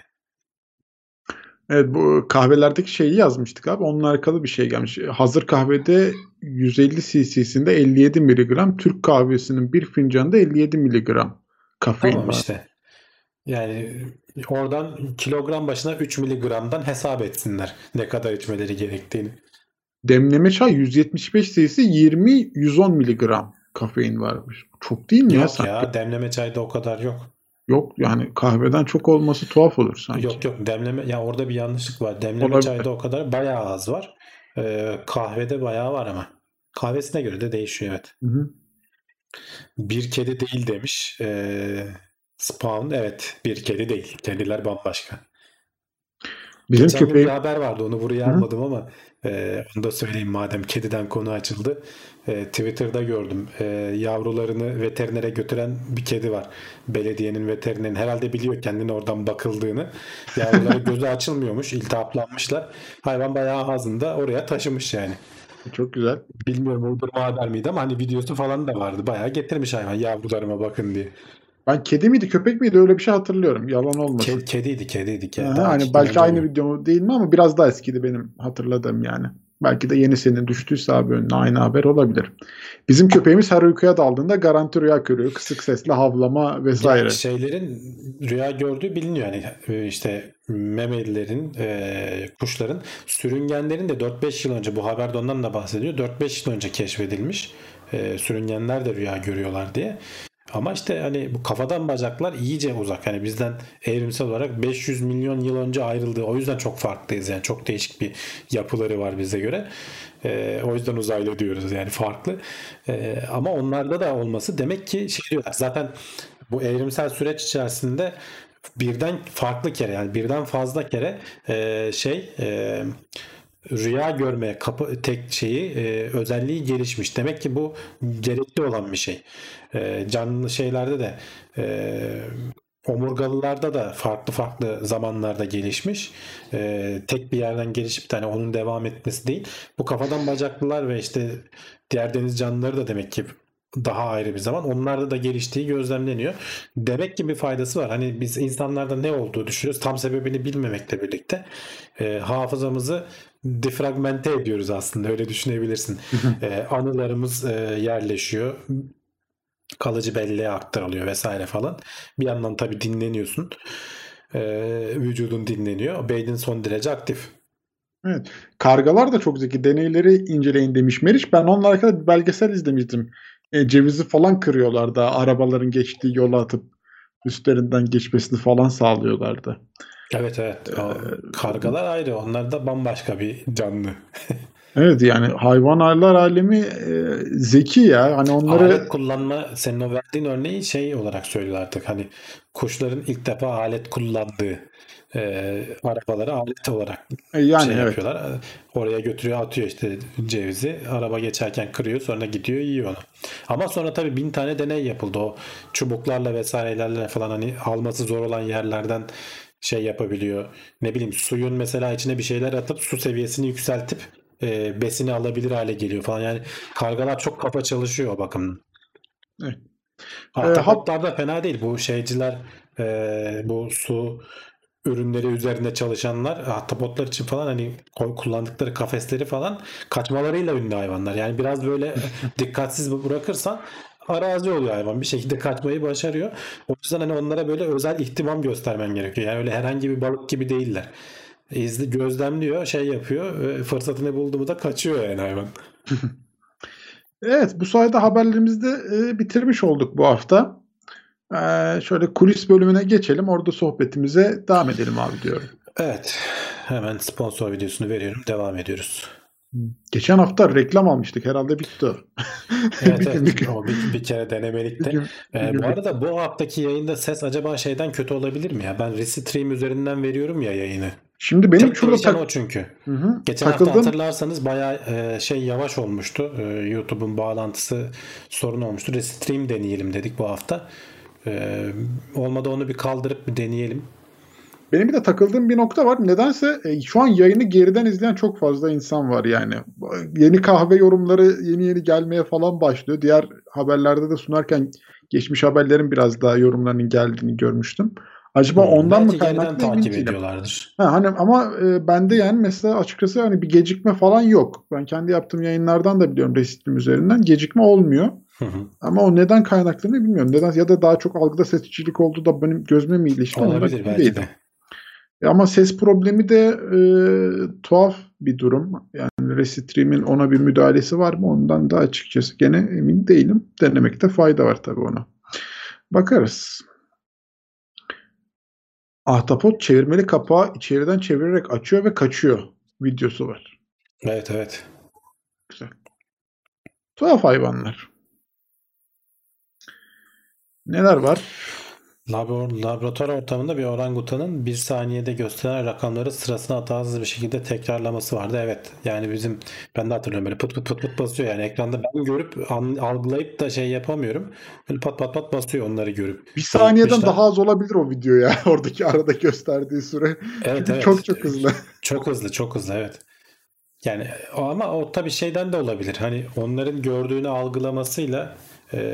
Evet bu kahvelerdeki şeyi yazmıştık abi. Onunla alakalı bir şey gelmiş. Hazır kahvede 150 cc'sinde 57 mg. Türk kahvesinin bir fincanında 57 mg kafein var. Tamam işte. Yani oradan kilogram başına 3 mg'dan hesap etsinler. Ne kadar içmeleri gerektiğini. Demleme çay 175 cc 20-110 mg kafein varmış. Çok değil mi yok ya sanki? Ya demleme çayda o kadar yok. Yok yani kahveden çok olması tuhaf olur sanki. Yok demleme ya orada bir yanlışlık var. Demleme olabilir. Çayda o kadar bayağı az var. Kahvede bayağı var ama. Kahvesine göre de değişiyor evet. Hı-hı. Bir kedi değil demiş. Spawn evet bir kedi değil. Kediler bambaşka. Bizim geçen köpeğim... bir haber vardı onu buraya almadım ama onu da söyleyeyim madem kediden konu açıldı. Twitter'da gördüm. Yavrularını veterinere götüren bir kedi var. Belediyenin veterinerin herhalde biliyor kendini oradan bakıldığını. Yavruları gözü açılmıyormuş. İltihaplanmışlar. Hayvan bayağı ağzında oraya taşımış yani. Çok güzel. Bilmiyorum o duruma haber miydi ama hani videosu falan da vardı. Bayağı getirmiş hayvan yavrularıma bakın diye. Ben kedi miydi köpek miydi öyle bir şey hatırlıyorum. Yalan olmasın. Kediydi. Hani belki aynı video değil mi ama biraz daha eskiydi benim hatırladığım yani. Belki de yeni senin düştüyse abi önüne aynı haber olabilir. Bizim köpeğimiz her uykuya daldığında garanti rüya görüyor. Kısık sesle havlama vesaire. Yani şeylerin rüya gördüğü biliniyor. Yani işte memelilerin, kuşların, sürüngenlerin de 4-5 yıl önce bu haberde ondan da bahsediyor. 4-5 yıl önce keşfedilmiş. Sürüngenler de rüya görüyorlar diye. Ama işte hani bu kafadan bacaklar iyice uzak. Hani bizden evrimsel olarak 500 milyon yıl önce ayrıldı. O yüzden çok farklıyız. Yani çok değişik bir yapıları var bize göre. O yüzden uzaylı diyoruz yani farklı. Ama onlarda da olması demek ki şey diyorlar. Zaten bu evrimsel süreç içerisinde birden farklı kere yani birden fazla kere rüya görmeye özelliği gelişmiş. Demek ki bu gerekli olan bir şey. Canlı şeylerde de omurgalılarda da farklı zamanlarda gelişmiş. Tek bir yerden gelişip de hani onun devam etmesi değil. Bu kafadan bacaklılar ve işte diğer deniz canlıları da demek ki daha ayrı bir zaman. Onlarda da geliştiği gözlemleniyor. Demek ki bir faydası var. Hani biz insanlarda ne olduğu düşünüyoruz. Tam sebebini bilmemekle birlikte hafızamızı defragmente ediyoruz aslında. Öyle düşünebilirsin. Anılarımız yerleşiyor. Kalıcı belleğe aktarılıyor vesaire falan. Bir yandan tabii dinleniyorsun. Vücudun dinleniyor. Beynin son derece aktif. Evet. Kargalar da çok zeki. Deneyleri inceleyin demiş Meriç. Ben onunla alakalı bir belgesel izlemiştim. Cevizi falan kırıyorlardı. Arabaların geçtiği yola atıp üstlerinden geçmesini falan sağlıyorlardı. Evet. Kargalar ayrı. Onlar da bambaşka bir canlı. Evet, yani hayvanlar alemi zeki ya. Hani onları alet kullanma, senin o verdiğin örneği şey olarak söylüyor artık, hani kuşların ilk defa alet kullandığı arabaları alet olarak yani şey yapıyorlar. Evet. Oraya götürüyor, atıyor işte cevizi. Araba geçerken kırıyor, sonra gidiyor yiyor onu. Ama sonra tabii 1000 tane deney yapıldı. O çubuklarla vesairelerle falan, hani alması zor olan yerlerden şey yapabiliyor. Ne bileyim, suyun mesela içine bir şeyler atıp su seviyesini yükseltip besini alabilir hale geliyor falan. Yani kargalar çok kafa çalışıyor o bakımdan. Evet. Ahtapotlar da fena değil. Bu şeyciler, bu su ürünleri üzerinde çalışanlar, ahtapotlar için falan hani kullandıkları kafesleri falan kaçmalarıyla ünlü hayvanlar. Yani biraz böyle dikkatsiz bırakırsan arazi oluyor hayvan. Bir şekilde kaçmayı başarıyor. O yüzden hani onlara böyle özel ihtimam göstermen gerekiyor. Yani öyle herhangi bir balık gibi değiller. Gözlemliyor, şey yapıyor, fırsatını buldu mu da kaçıyor yani hayvan. Evet, bu sayede haberlerimizi de bitirmiş olduk bu hafta. Şöyle kulis bölümüne geçelim, orada sohbetimize devam edelim abi diyorum. Evet, hemen sponsor videosunu veriyorum, devam ediyoruz. Geçen hafta reklam almıştık, herhalde bitti. Evet, bir kere denemelikte. Bu arada bu haftaki yayında ses acaba şeyden kötü olabilir mi ya? Ben Restream üzerinden veriyorum ya yayını. Şimdi benim şurada o çünkü. Hı-hı. Geçen hafta hatırlarsanız bayağı şey yavaş olmuştu. YouTube'un bağlantısı sorun olmuştu. Restream deneyelim dedik bu hafta. Olmadı onu bir kaldırıp bir deneyelim. Benim bir de takıldığım bir nokta var. Nedense şu an yayını geriden izleyen çok fazla insan var yani. Yeni kahve yorumları yeni gelmeye falan başlıyor. Diğer haberlerde de sunarken geçmiş haberlerin biraz daha yorumlarının geldiğini görmüştüm. Acaba ondan mı kaynaklı takip ediyorlardır. Hani ama bende yani mesela açıkçası hani bir gecikme falan yok. Ben kendi yaptığım yayınlardan da biliyorum, Restream üzerinden gecikme olmuyor. Hı-hı. Ama o neden kaynaklı ne bilmiyorum. Neden ya da daha çok algıda seçicilik oldu da benim gözüme mi ilişti? Olabilir belki de. Ama ses problemi de tuhaf bir durum. Yani Restream'in ona bir müdahalesi var mı? Ondan da açıkçası gene emin değilim. Denemekte fayda var tabii ona. Bakarız. Ahtapot çevirmeli kapağı içeriden çevirerek açıyor ve kaçıyor. Videosu var. Evet evet. Güzel. Tuhaf hayvanlar. Neler var? Laboratuvar ortamında bir orangutanın bir saniyede gösteren rakamları sırasına hatasız bir şekilde tekrarlaması vardı. Evet. Yani ben de hatırlıyorum, böyle pıt pıt pıt pıt basıyor. Yani ekranda ben görüp algılayıp da şey yapamıyorum. Böyle pat pat pat basıyor onları görüp. Bir saniyeden daha az olabilir o video ya. Oradaki arada gösterdiği süre. Evet, evet. Çok hızlı. Çok hızlı, çok hızlı, evet. Yani ama o tabii şeyden de olabilir. Hani onların gördüğünü algılamasıyla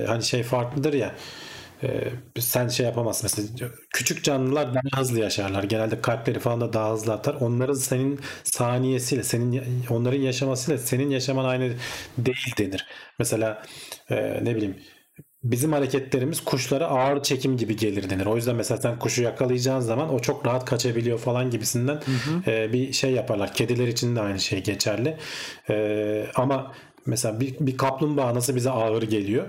hani şey farklıdır ya. Sen şey yapamazsın mesela, küçük canlılar daha hızlı yaşarlar genelde, kalpleri falan da daha hızlı atar, onların senin saniyesiyle onların yaşamasıyla senin yaşaman aynı değil denir mesela. Ne bileyim, bizim hareketlerimiz kuşlara ağır çekim gibi gelir denir. O yüzden mesela sen kuşu yakalayacağın zaman o çok rahat kaçabiliyor falan gibisinden, hı hı. Bir şey yaparlar. Kediler için de aynı şey geçerli. Ama mesela bir kaplumbağa nasıl bize ağır geliyor,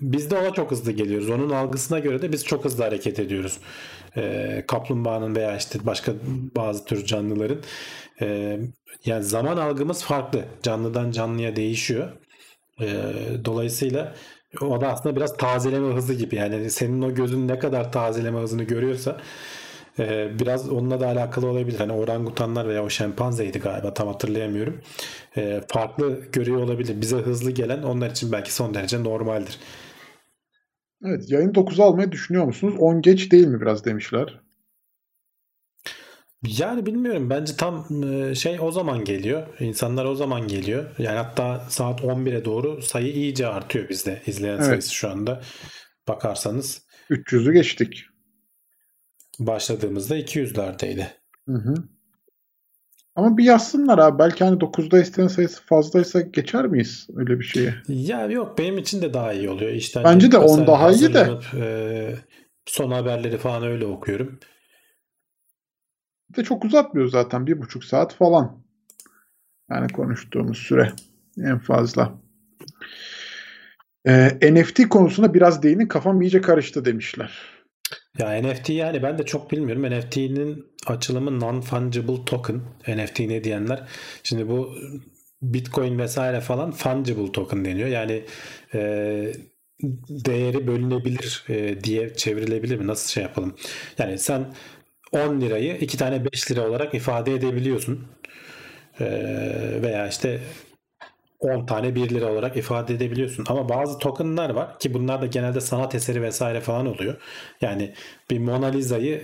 biz de ona çok hızlı geliyoruz. Onun algısına göre de biz çok hızlı hareket ediyoruz. Kaplumbağanın veya işte başka bazı tür canlıların yani zaman algımız farklı. Canlıdan canlıya değişiyor. Dolayısıyla o da aslında biraz tazeleme hızı gibi. Yani senin o gözün ne kadar tazeleme hızını görüyorsa biraz onunla da alakalı olabilir. Hani orangutanlar veya o şempanzeydi galiba, tam hatırlayamıyorum. Farklı görüyor olabilir. Bize hızlı gelen onlar için belki son derece normaldir. Evet, yayın 9'a almayı düşünüyor musunuz? 10 geç değil mi biraz demişler. Yani bilmiyorum. Bence tam şey o zaman geliyor. İnsanlar o zaman geliyor. Yani hatta saat 11'e doğru sayı iyice artıyor bizde. İzleyen sayısı şu anda. Bakarsanız 300'ü geçtik. Başladığımızda 200'lerdeydi. Hı hı. Ama bir yazsınlar abi. Belki hani 9'da isteyen sayısı fazlaysa geçer miyiz öyle bir şeye? Ya yok, benim için de daha iyi oluyor. İşten bence de 10 daha iyi de. Son haberleri falan öyle okuyorum. Bir de çok uzatmıyor zaten. 1,5 saat falan. Yani konuştuğumuz süre en fazla. NFT konusuna biraz değinin, kafam iyice karıştı demişler. Ya NFT, yani ben de çok bilmiyorum. NFT'nin açılımı non-fungible token. NFT ne diyenler. Şimdi bu Bitcoin vesaire falan fungible token deniyor. Yani değeri bölünebilir diye çevrilebilir mi? Nasıl şey yapalım? Yani sen 10 lirayı 2 tane 5 lira olarak ifade edebiliyorsun. Veya işte 10 tane 1 lira olarak ifade edebiliyorsun. Ama bazı tokenlar var ki bunlar da genelde sanat eseri vesaire falan oluyor. Yani bir Mona Lisa'yı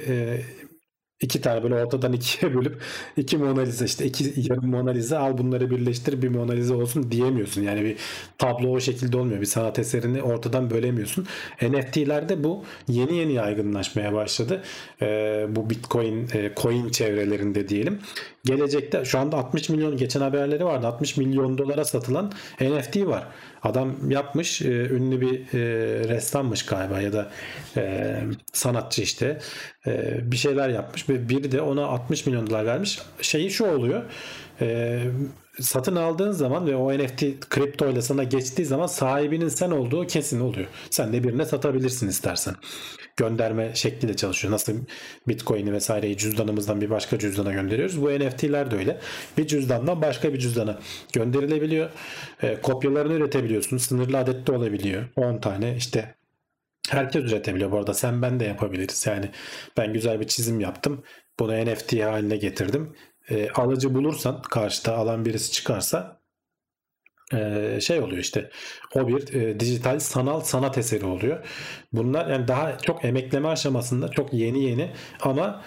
iki tane böyle ortadan ikiye bölüp iki Mona Lisa, işte iki yarım Mona Lisa, al bunları birleştir bir Mona Lisa olsun diyemiyorsun. Yani bir tablo o şekilde olmuyor. Bir sanat eserini ortadan bölemiyorsun. NFT'lerde bu yeni yaygınlaşmaya başladı. Bu Bitcoin coin çevrelerinde diyelim. Gelecekte şu anda 60 milyon, geçen haberleri vardı, 60 milyon dolara satılan NFT var. Adam yapmış, ünlü bir ressammış galiba ya da sanatçı işte bir şeyler yapmış ve biri de ona 60 milyon dolar vermiş. Şeyi şu oluyor, satın aldığın zaman ve o NFT kripto ile sana geçtiği zaman sahibinin sen olduğu kesin oluyor. Sen de birine satabilirsin istersen. Gönderme şekliyle çalışıyor. Nasıl Bitcoin'i vesaireyi cüzdanımızdan bir başka cüzdana gönderiyoruz, bu NFT'ler de öyle. Bir cüzdandan başka bir cüzdana gönderilebiliyor. Kopyalarını üretebiliyorsun. Sınırlı adette olabiliyor. 10 tane işte. Herkes üretebiliyor bu arada. Sen ben de yapabiliriz. Yani ben güzel bir çizim yaptım, bunu NFT haline getirdim. Alıcı bulursan, karşıda alan birisi çıkarsa şey oluyor işte, o bir dijital sanal sanat eseri oluyor. Bunlar yani daha çok emekleme aşamasında, çok yeni ama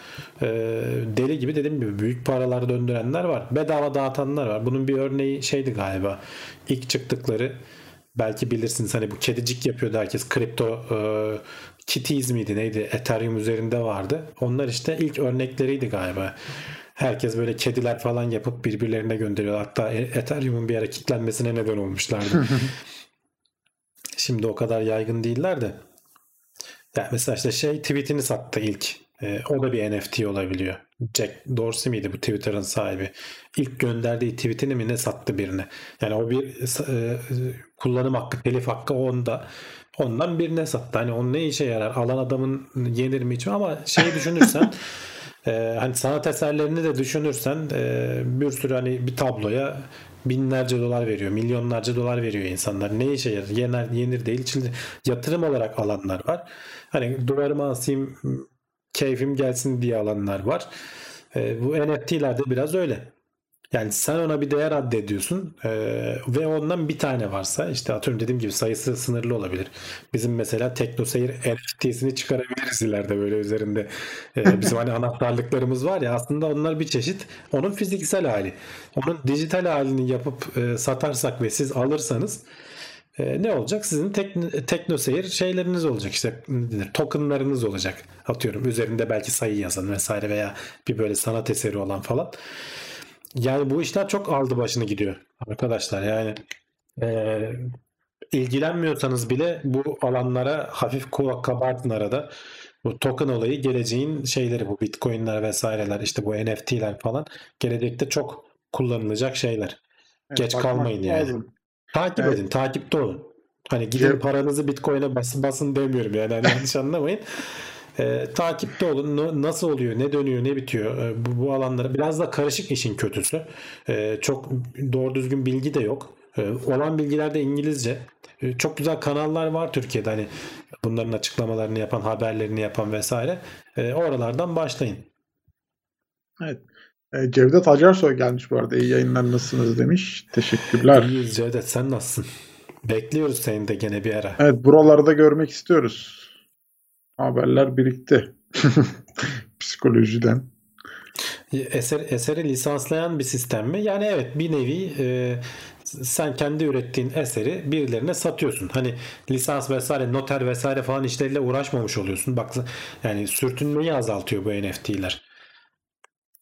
deli gibi, dediğim gibi büyük paralar döndürenler var. Bedava dağıtanlar var. Bunun bir örneği şeydi galiba, ilk çıktıkları, belki bilirsiniz, hani bu kedicik yapıyordu herkes, kripto kitties miydi neydi, Ethereum üzerinde vardı. Onlar işte ilk örnekleriydi galiba. Herkes böyle kediler falan yapıp birbirlerine gönderiyor. Hatta Ethereum'un bir ara kilitlenmesine neden olmuşlardı. Şimdi o kadar yaygın değiller de. Yani mesela işte şey tweetini sattı ilk. O da bir NFT olabiliyor. Jack Dorsey miydi bu Twitter'ın sahibi? İlk gönderdiği tweetini mi ne sattı birine? Yani o bir kullanım hakkı, telif hakkı onda. Ondan birine sattı. Hani o ne işe yarar? Alan adamın yenir mi hiç? Ama şeyi düşünürsen hani sanat eserlerini de düşünürsen bir sürü, hani bir tabloya binlerce dolar veriyor, milyonlarca dolar veriyor insanlar. Ne işe yarar? Yenir değil. Şimdi yatırım olarak alanlar var. Hani duvarıma asayım, keyfim gelsin diye alanlar var. Bu NFT'lerde biraz öyle. Yani sen ona bir değer addediyorsun ve ondan bir tane varsa, işte atıyorum dediğim gibi sayısı sınırlı olabilir. Bizim mesela TeknoSeyir NFT'sini çıkarabiliriz ileride, böyle üzerinde bizim hani anahtarlıklarımız var ya, aslında onlar bir çeşit onun fiziksel hali. Onun dijital halini yapıp satarsak ve siz alırsanız ne olacak? Sizin teknoseyir şeyleriniz olacak, işte tokenlarınız olacak. Atıyorum üzerinde belki sayı yazan vesaire veya bir böyle sanat eseri olan falan. Yani bu işler çok aldı başını gidiyor arkadaşlar. Yani ilgilenmiyorsanız bile bu alanlara hafif kulak kabartın arada. Bu token olayı geleceğin şeyleri, bu Bitcoin'ler vesaireler, işte bu NFT'ler falan gelecekte çok kullanılacak şeyler. Evet, geç kalmayın yani. Lazım. Takip edin, takipte olun. Hani gidin paranızı Bitcoin'e basın demiyorum yani, hani yanlış anlamayın. Takipte olun. Nasıl oluyor, ne dönüyor, ne bitiyor, bu alanlara. Biraz da karışık işin kötüsü. Çok doğru düzgün bilgi de yok. Olan bilgiler de İngilizce. Çok güzel kanallar var Türkiye'de, hani bunların açıklamalarını yapan, haberlerini yapan vesaire. Oralardan başlayın. Evet. Cevdet Acarsoy gelmiş bu arada. İyi yayınlar, nasılsınız demiş. Teşekkürler. İyiyiz Cevdet, sen nasılsın? Bekliyoruz seni de gene bir ara. Evet, buralarda görmek istiyoruz. Haberler birikti. Psikolojiden. Eseri lisanslayan bir sistem mi? Yani evet, bir nevi sen kendi ürettiğin eseri birilerine satıyorsun. Hani lisans vesaire, noter vesaire falan işleriyle uğraşmamış oluyorsun. Bak yani sürtünmeyi azaltıyor bu NFT'ler.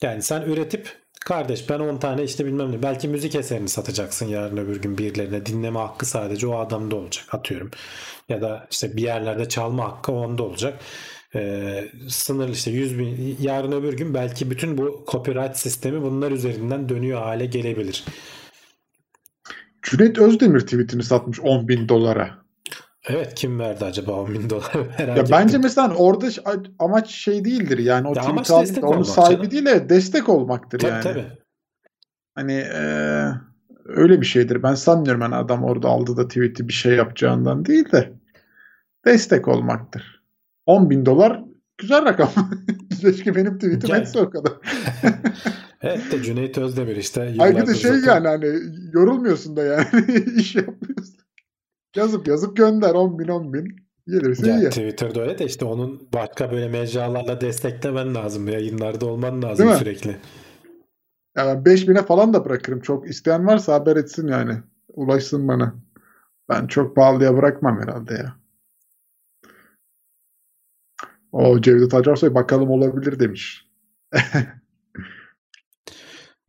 Yani sen üretip, kardeş ben 10 tane işte bilmem ne, belki müzik eserini satacaksın yarın öbür gün birilerine. Dinleme hakkı sadece o adamda olacak atıyorum. Ya da işte bir yerlerde çalma hakkı onda olacak. Sınırlı işte 100.000, yarın öbür gün belki bütün bu copyright sistemi bunlar üzerinden dönüyor hale gelebilir. Cüneyt Özdemir tweetini satmış 10.000 dolara. Evet, kim verdi acaba 10.000 dolar? Ya bence mesela orada amaç şey değildir yani, o tweet'in onun sahibi değil de destek olmaktır tabii, yani. Tabii. Hani öyle bir şeydir. Ben sanmıyorum hani adam orada aldı da tweet'i bir şey yapacağından değil de destek olmaktır. 10.000 dolar güzel rakam. Keşke benim tweet'im etse o kadar. Evet de Cüneyt Özdemir işte. Ayrıca da şey zaten... yani hani yorulmuyorsun da yani iş yapmıyorsun. Yazıp yazıp gönder 10.000 10.000. Yani Twitter'da öyle de işte onun başka böyle mecralarla desteklemen lazım. Yayınlarda olman lazım değil sürekli. Yani 5.000'e falan da bırakırım. Çok isteyen varsa haber etsin yani. Ulaşsın bana. Ben çok pahalıya bırakmam herhalde ya. O Cevdet Acarsoy bakalım olabilir demiş.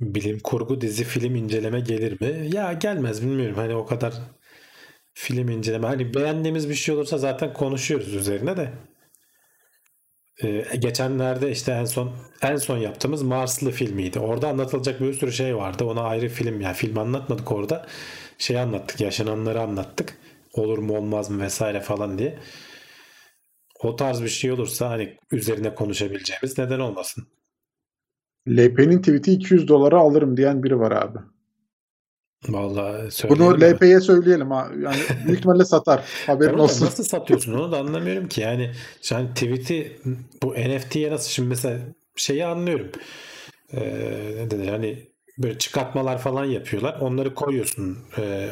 Bilim kurgu dizi film inceleme gelir mi? Ya gelmez bilmiyorum. Hani o kadar film inceleme. Hani beğendiğimiz bir şey olursa zaten konuşuyoruz üzerine de. Geçenlerde işte en son yaptığımız Marslı filmiydi. Orada anlatılacak bir sürü şey vardı. Ona ayrı film, yani film anlatmadık orada. Şey anlattık, yaşananları anlattık. Olur mu olmaz mı vesaire falan diye. O tarz bir şey olursa hani üzerine konuşabileceğimiz neden olmasın. LP'nin tweet'i 200 dolara alırım diyen biri var abi. Vallahi bunu LP'ye söyleyelim ha. Yani büyük ihtimalle satar. Haberin olsun. Nasıl satıyorsun onu da anlamıyorum ki. Yani sen yani tweet'i bu NFT'ye nasıl, şimdi mesela şeyi anlıyorum. Ne denir? Hani böyle çıkartmalar falan yapıyorlar. Onları koyuyorsun.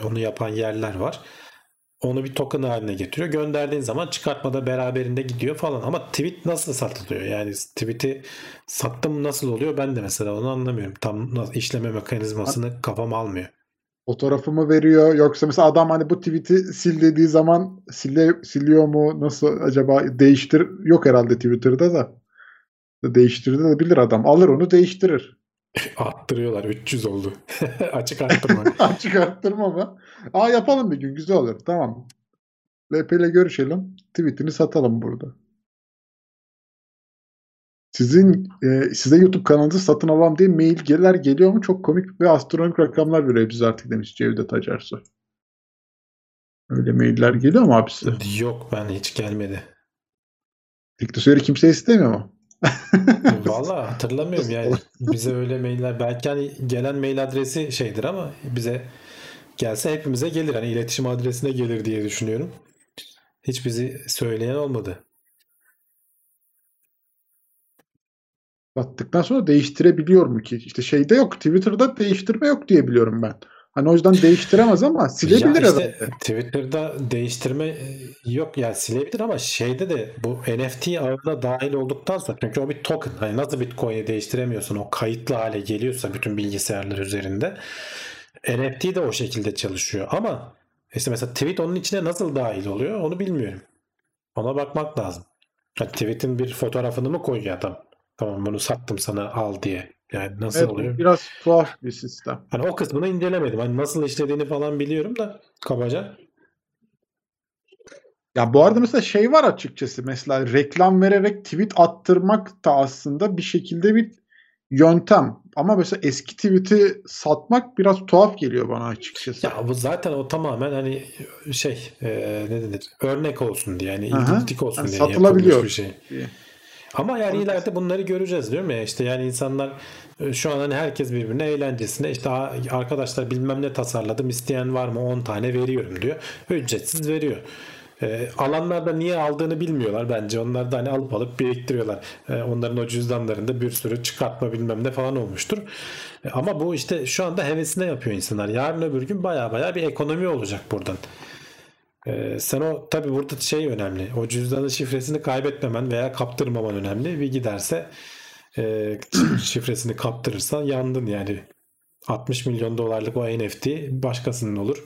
Onu yapan yerler var. Onu bir token haline getiriyor. Gönderdiğin zaman çıkartmada beraberinde gidiyor falan. Ama tweet nasıl satılıyor? Yani tweet'i sattım nasıl oluyor? Ben de mesela onu anlamıyorum. Tam işleme mekanizmasını kafam almıyor. Fotoğrafımı veriyor yoksa mesela adam hani bu tweet'i sil dediği zaman siliyor mu, nasıl acaba? Değiştir yok herhalde Twitter'da da. Değiştirebilir adam. Alır onu değiştirir. Arttırıyorlar. 300 oldu. Açık arttırma. Açık arttırma mı? Aa yapalım bir gün. Güzel olur. Tamam. LP ile görüşelim. Tweet'ini satalım burada. Size YouTube kanalınızı satın alalım diye mailler geliyor mu? Çok komik ve astronomik rakamlar veriyor biz artık demiş Cevdet Acarsoy. Öyle mailler geliyor mu abi size? Yok, ben hiç gelmedi. Diktosörü kimse istemiyor mu? Valla hatırlamıyorum yani bize öyle mailler, belki hani gelen mail adresi şeydir ama bize gelse hepimize gelir, hani iletişim adresine gelir diye düşünüyorum. Hiç bizi söyleyen olmadı. Sattıktan sonra değiştirebiliyor mu ki? İşte şeyde yok, Twitter'da değiştirme yok diye biliyorum ben. Hani o yüzden değiştiremez ama silebilir işte, Twitter'da değiştirme yok yani, silebilir ama şeyde de bu NFT ağına dahil olduktan sonra, çünkü o bir token. Hani nasıl Bitcoin'i değiştiremiyorsun, o kayıtlı hale geliyorsa bütün bilgisayarlar üzerinde, NFT de o şekilde çalışıyor ama işte mesela tweet onun içine nasıl dahil oluyor onu bilmiyorum. Ona bakmak lazım. Yani tweet'in bir fotoğrafını mı koyuyor adam? Tamam bunu sattım sana al diye. Yani nasıl evet, oluyor? Biraz tuhaf bir sistem. Hani o kısmını incelemedim. Hani nasıl işlediğini falan biliyorum da kabaca. Ya bu arada mesela şey var açıkçası. Mesela reklam vererek tweet attırmak da aslında bir şekilde bir yöntem. Ama mesela eski tweet'i satmak biraz tuhaf geliyor bana açıkçası. Ya bu zaten o tamamen hani şey ne denir? Örnek olsun diye. Yani ilginçlik olsun yani diye satılabiliyor bir şey. Diye. Ama yani ileride bunları göreceğiz diyorum ya işte, yani insanlar şu an hani herkes birbirine eğlencesine işte arkadaşlar bilmem ne tasarladım, isteyen var mı 10 tane veriyorum diyor, ücretsiz veriyor. Alanlar da niye aldığını bilmiyorlar bence, onlar da hani alıp biriktiriyorlar. Onların o cüzdanlarında bir sürü çıkartma bilmem ne falan olmuştur. Ama bu işte şu anda hevesine yapıyor insanlar, yarın öbür gün baya bir ekonomi olacak buradan. Sen o tabi burada şey önemli, o cüzdanın şifresini kaybetmemen veya kaptırmaman önemli. Bir giderse şifresini kaptırırsan yandın yani. 60 milyon dolarlık o NFT başkasının olur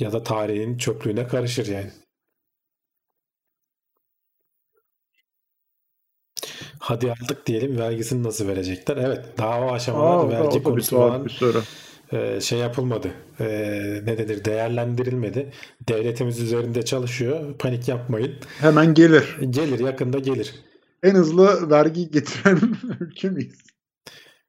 ya da tarihin çöplüğüne karışır yani. Hadi aldık diyelim, vergisini nasıl verecekler? Evet, daha o aşamalarda vergi konusu olan şey yapılmadı. Ne denir? Değerlendirilmedi. Devletimiz üzerinde çalışıyor. Panik yapmayın. Hemen gelir. Gelir. Yakında gelir. En hızlı vergi getiren ülke miyiz?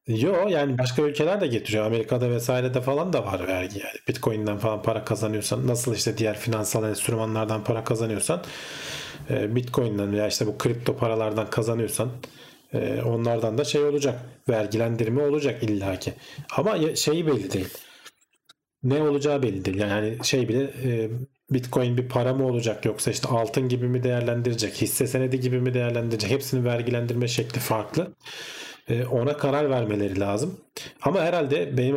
Yo yani başka ülkeler de getiriyor. Amerika'da vesairede falan da var vergi yani. Bitcoin'den falan para kazanıyorsan, nasıl işte diğer finansal enstrümanlardan para kazanıyorsan, Bitcoin'den veya işte bu kripto paralardan kazanıyorsan Onlardan da şey olacak, vergilendirme olacak illaki. Ama şeyi belli değil. Ne olacağı belli değil. Yani şey bile Bitcoin bir para mı olacak, yoksa işte altın gibi mi değerlendirecek, hisse senedi gibi mi değerlendirecek, hepsinin vergilendirme şekli farklı. Ona karar vermeleri lazım. Ama herhalde benim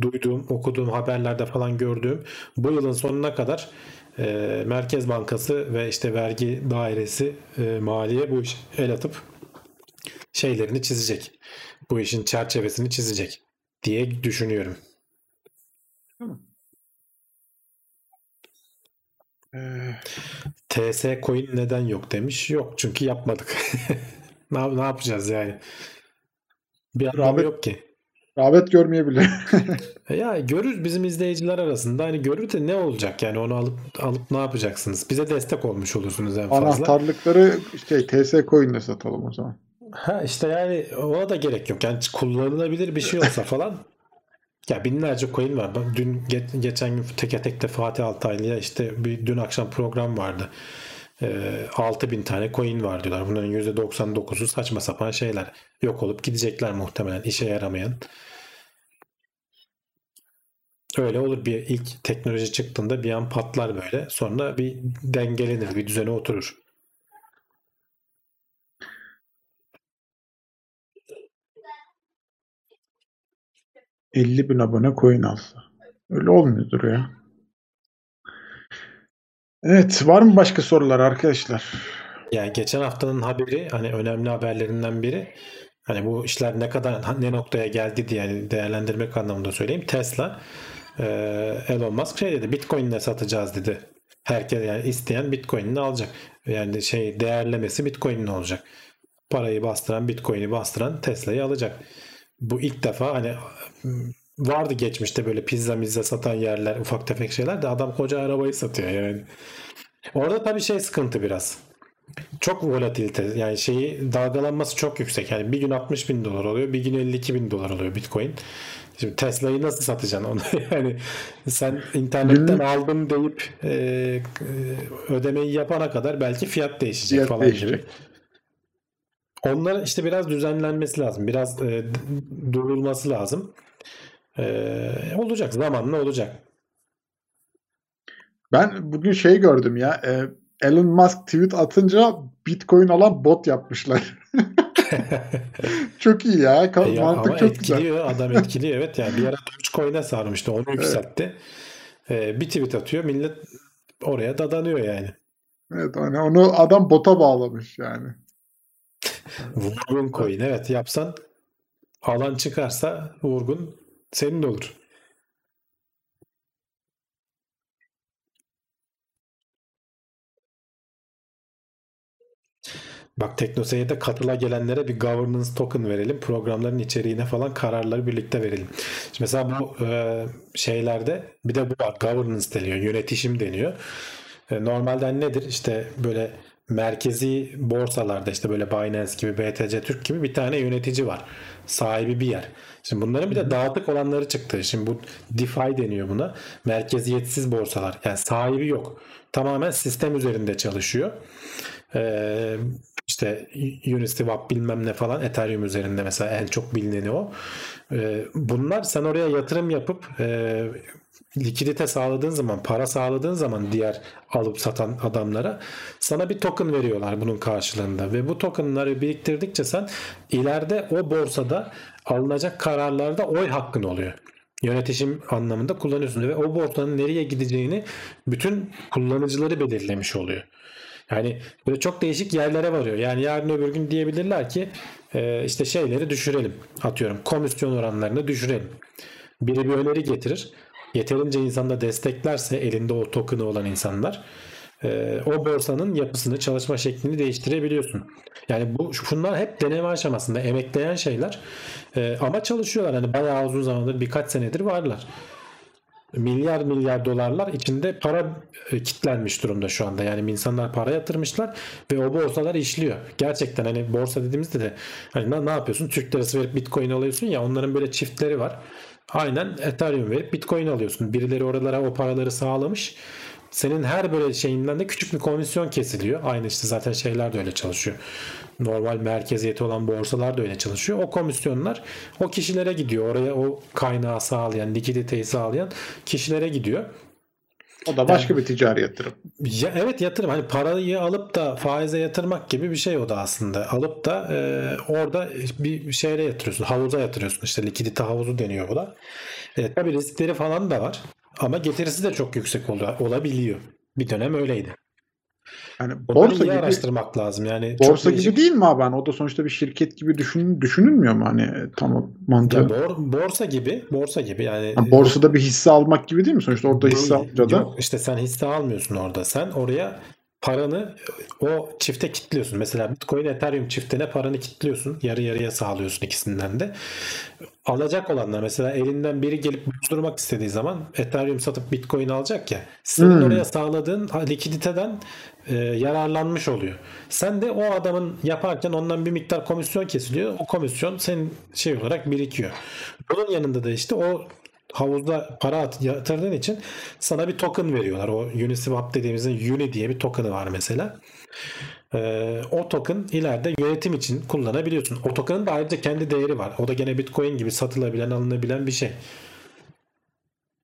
duyduğum, okuduğum haberlerde falan gördüğüm, bu yılın sonuna kadar Merkez Bankası ve işte vergi dairesi, maliye bu işe el atıp şeylerini çizecek. Bu işin çerçevesini çizecek diye düşünüyorum. Tamam. TS coin neden yok demiş. Yok, çünkü yapmadık. Ne yapacağız yani? Bir anlamı yok ki. Rağbet görmeyebilir. Ya görür bizim izleyiciler arasında. Hani görür de ne olacak yani, onu alıp ne yapacaksınız? Bize destek olmuş olursunuz en fazla. Anahtarlıkları işte TS coin'le satalım o zaman. Ha işte yani ona da gerek yok. Yani kullanılabilir bir şey olsa falan. Ya binlerce coin var. Bak, dün geçen gün teke tek de Fatih Altaylı'ya işte dün akşam program vardı. 6000 tane coin var diyorlar. Bunların %99'u saçma sapan şeyler. Yok olup gidecekler muhtemelen. İşe yaramayan. Öyle olur, bir ilk teknoloji çıktığında bir an patlar böyle. Sonra bir dengelenir, bir düzene oturur. ...50.000 abone coin alsa. Öyle olmuyordur ya. Evet, var mı başka sorular arkadaşlar? Yani geçen haftanın haberi, hani önemli haberlerinden biri, hani bu işler ne kadar, ne noktaya geldi diye yani değerlendirmek anlamında söyleyeyim. Tesla, Elon Musk şey dedi, Bitcoin'le satacağız dedi. Herkes yani isteyen Bitcoin'ini alacak. Yani şey değerlemesi Bitcoin'in olacak. Parayı bastıran, Bitcoin'i bastıran Tesla'yı alacak. Bu ilk defa, hani vardı geçmişte böyle pizza satan yerler, ufak tefek şeyler de adam koca arabayı satıyor yani. Orada tabii şey sıkıntı biraz. Çok volatilite yani, şeyi dalgalanması çok yüksek. Yani bir gün $60.000 oluyor, bir gün $52.000 oluyor Bitcoin. Şimdi Tesla'yı nasıl satacaksın onu? Yani sen internetten aldım deyip ödemeyi yapana kadar belki fiyat değişecek, fiyat falan değişecek gibi. Onların işte biraz düzenlenmesi lazım. Biraz durulması lazım. Olacak. Zamanla olacak. Ben bugün şey gördüm ya. Elon Musk tweet atınca Bitcoin alan bot yapmışlar. Çok iyi ya. Mantık çok etkiliyor, güzel. Adam etkiliyor. Evet yani bir ara Dogecoin'e sarmıştı. Onu yükseltti. Evet. Bir tweet atıyor. Millet oraya dadanıyor yani. Evet. Hani onu adam bota bağlamış yani. Vurgun coin, evet, yapsan alan çıkarsa vurgun senin de olur. Bak, TeknoSeyir'de katıla gelenlere bir governance token verelim. Programların içeriğine falan kararları birlikte verelim. Şimdi mesela bu şeylerde bir de bu var, governance deniyor, yönetişim deniyor. Normalden nedir? İşte böyle merkezi borsalarda işte böyle Binance gibi, BTC Türk gibi bir tane yönetici var. Sahibi bir yer. Şimdi bunların bir de dağıtık olanları çıktı. Şimdi bu DeFi deniyor buna. Merkeziyetsiz borsalar. Yani sahibi yok. Tamamen sistem üzerinde çalışıyor. İşte Uniswap bilmem ne falan, Ethereum üzerinde mesela en çok bilineni o. Bunlar, sen oraya yatırım yapıp likidite sağladığın zaman, para sağladığın zaman diğer alıp satan adamlara, sana bir token veriyorlar bunun karşılığında ve bu tokenları biriktirdikçe sen ileride o borsada alınacak kararlarda oy hakkın oluyor. Yönetişim anlamında kullanıyorsun ve o borsanın nereye gideceğini bütün kullanıcıları belirlemiş oluyor. Yani böyle çok değişik yerlere varıyor. Yani yarın öbür gün diyebilirler ki işte şeyleri düşürelim. Atıyorum komisyon oranlarını düşürelim. Biri bir öneri getirir. Yeterince insan da desteklerse, elinde o token'ı olan insanlar, o borsanın yapısını, çalışma şeklini değiştirebiliyorsun. Yani bunlar hep deneme aşamasında emekleyen şeyler. Ama çalışıyorlar. Hani bayağı uzun zamandır, birkaç senedir varlar. Milyar dolarlar içinde para kitlenmiş durumda şu anda. Yani insanlar para yatırmışlar ve o borsalar işliyor. Gerçekten hani borsa dediğimizde de hani ne yapıyorsun? Türk lirası verip Bitcoin alıyorsun ya, onların böyle çiftleri var. Aynen Ethereum verip Bitcoin alıyorsun. Birileri oralara o paraları sağlamış. Senin her böyle şeyinden de küçük bir komisyon kesiliyor. Aynı işte zaten şeyler de öyle çalışıyor. Normal merkeziyeti olan borsalar da öyle çalışıyor. O komisyonlar o kişilere gidiyor. Oraya o kaynağı sağlayan, likiditeyi sağlayan kişilere gidiyor. O da başka bir ticari yatırım. Ya, evet yatırım. Hani parayı alıp da faize yatırmak gibi bir şey o da aslında. Alıp da orada bir şeye yatırıyorsun. Havuza yatırıyorsun. İşte likidite havuzu deniyor bu da. Tabii riskleri falan da var. Ama getirisi de çok yüksek olabiliyor. Bir dönem öyleydi. Yani borsa gibi araştırmak lazım. Yani borsa gibi değil mi abi? Yani o da sonuçta bir şirket gibi düşünülmüyor mu hani tam mantığı? Borsa gibi. Yani borsada bir hisse almak gibi değil mi sonuçta? Orada hisse alınca da işte sen hisse almıyorsun orada. Sen oraya paranı o çifte kilitliyorsun. Mesela Bitcoin, Ethereum çiftine paranı kilitliyorsun. Yarı yarıya sağlıyorsun ikisinden de. Alacak olanlar mesela elinden biri gelip bozdurmak istediği zaman Ethereum satıp Bitcoin alacak ya. Senin oraya sağladığın likiditeden yararlanmış oluyor. Sen de o adamın yaparken ondan bir miktar komisyon kesiliyor. O komisyon senin şey olarak birikiyor. Bunun yanında da işte o havuzda para yatırdığın için sana bir token veriyorlar. O Uniswap dediğimizin Uni diye bir token'ı var mesela. O token ileride yönetim için kullanabiliyorsun. O token'ın da ayrıca kendi değeri var. O da gene Bitcoin gibi satılabilen, alınabilen bir şey.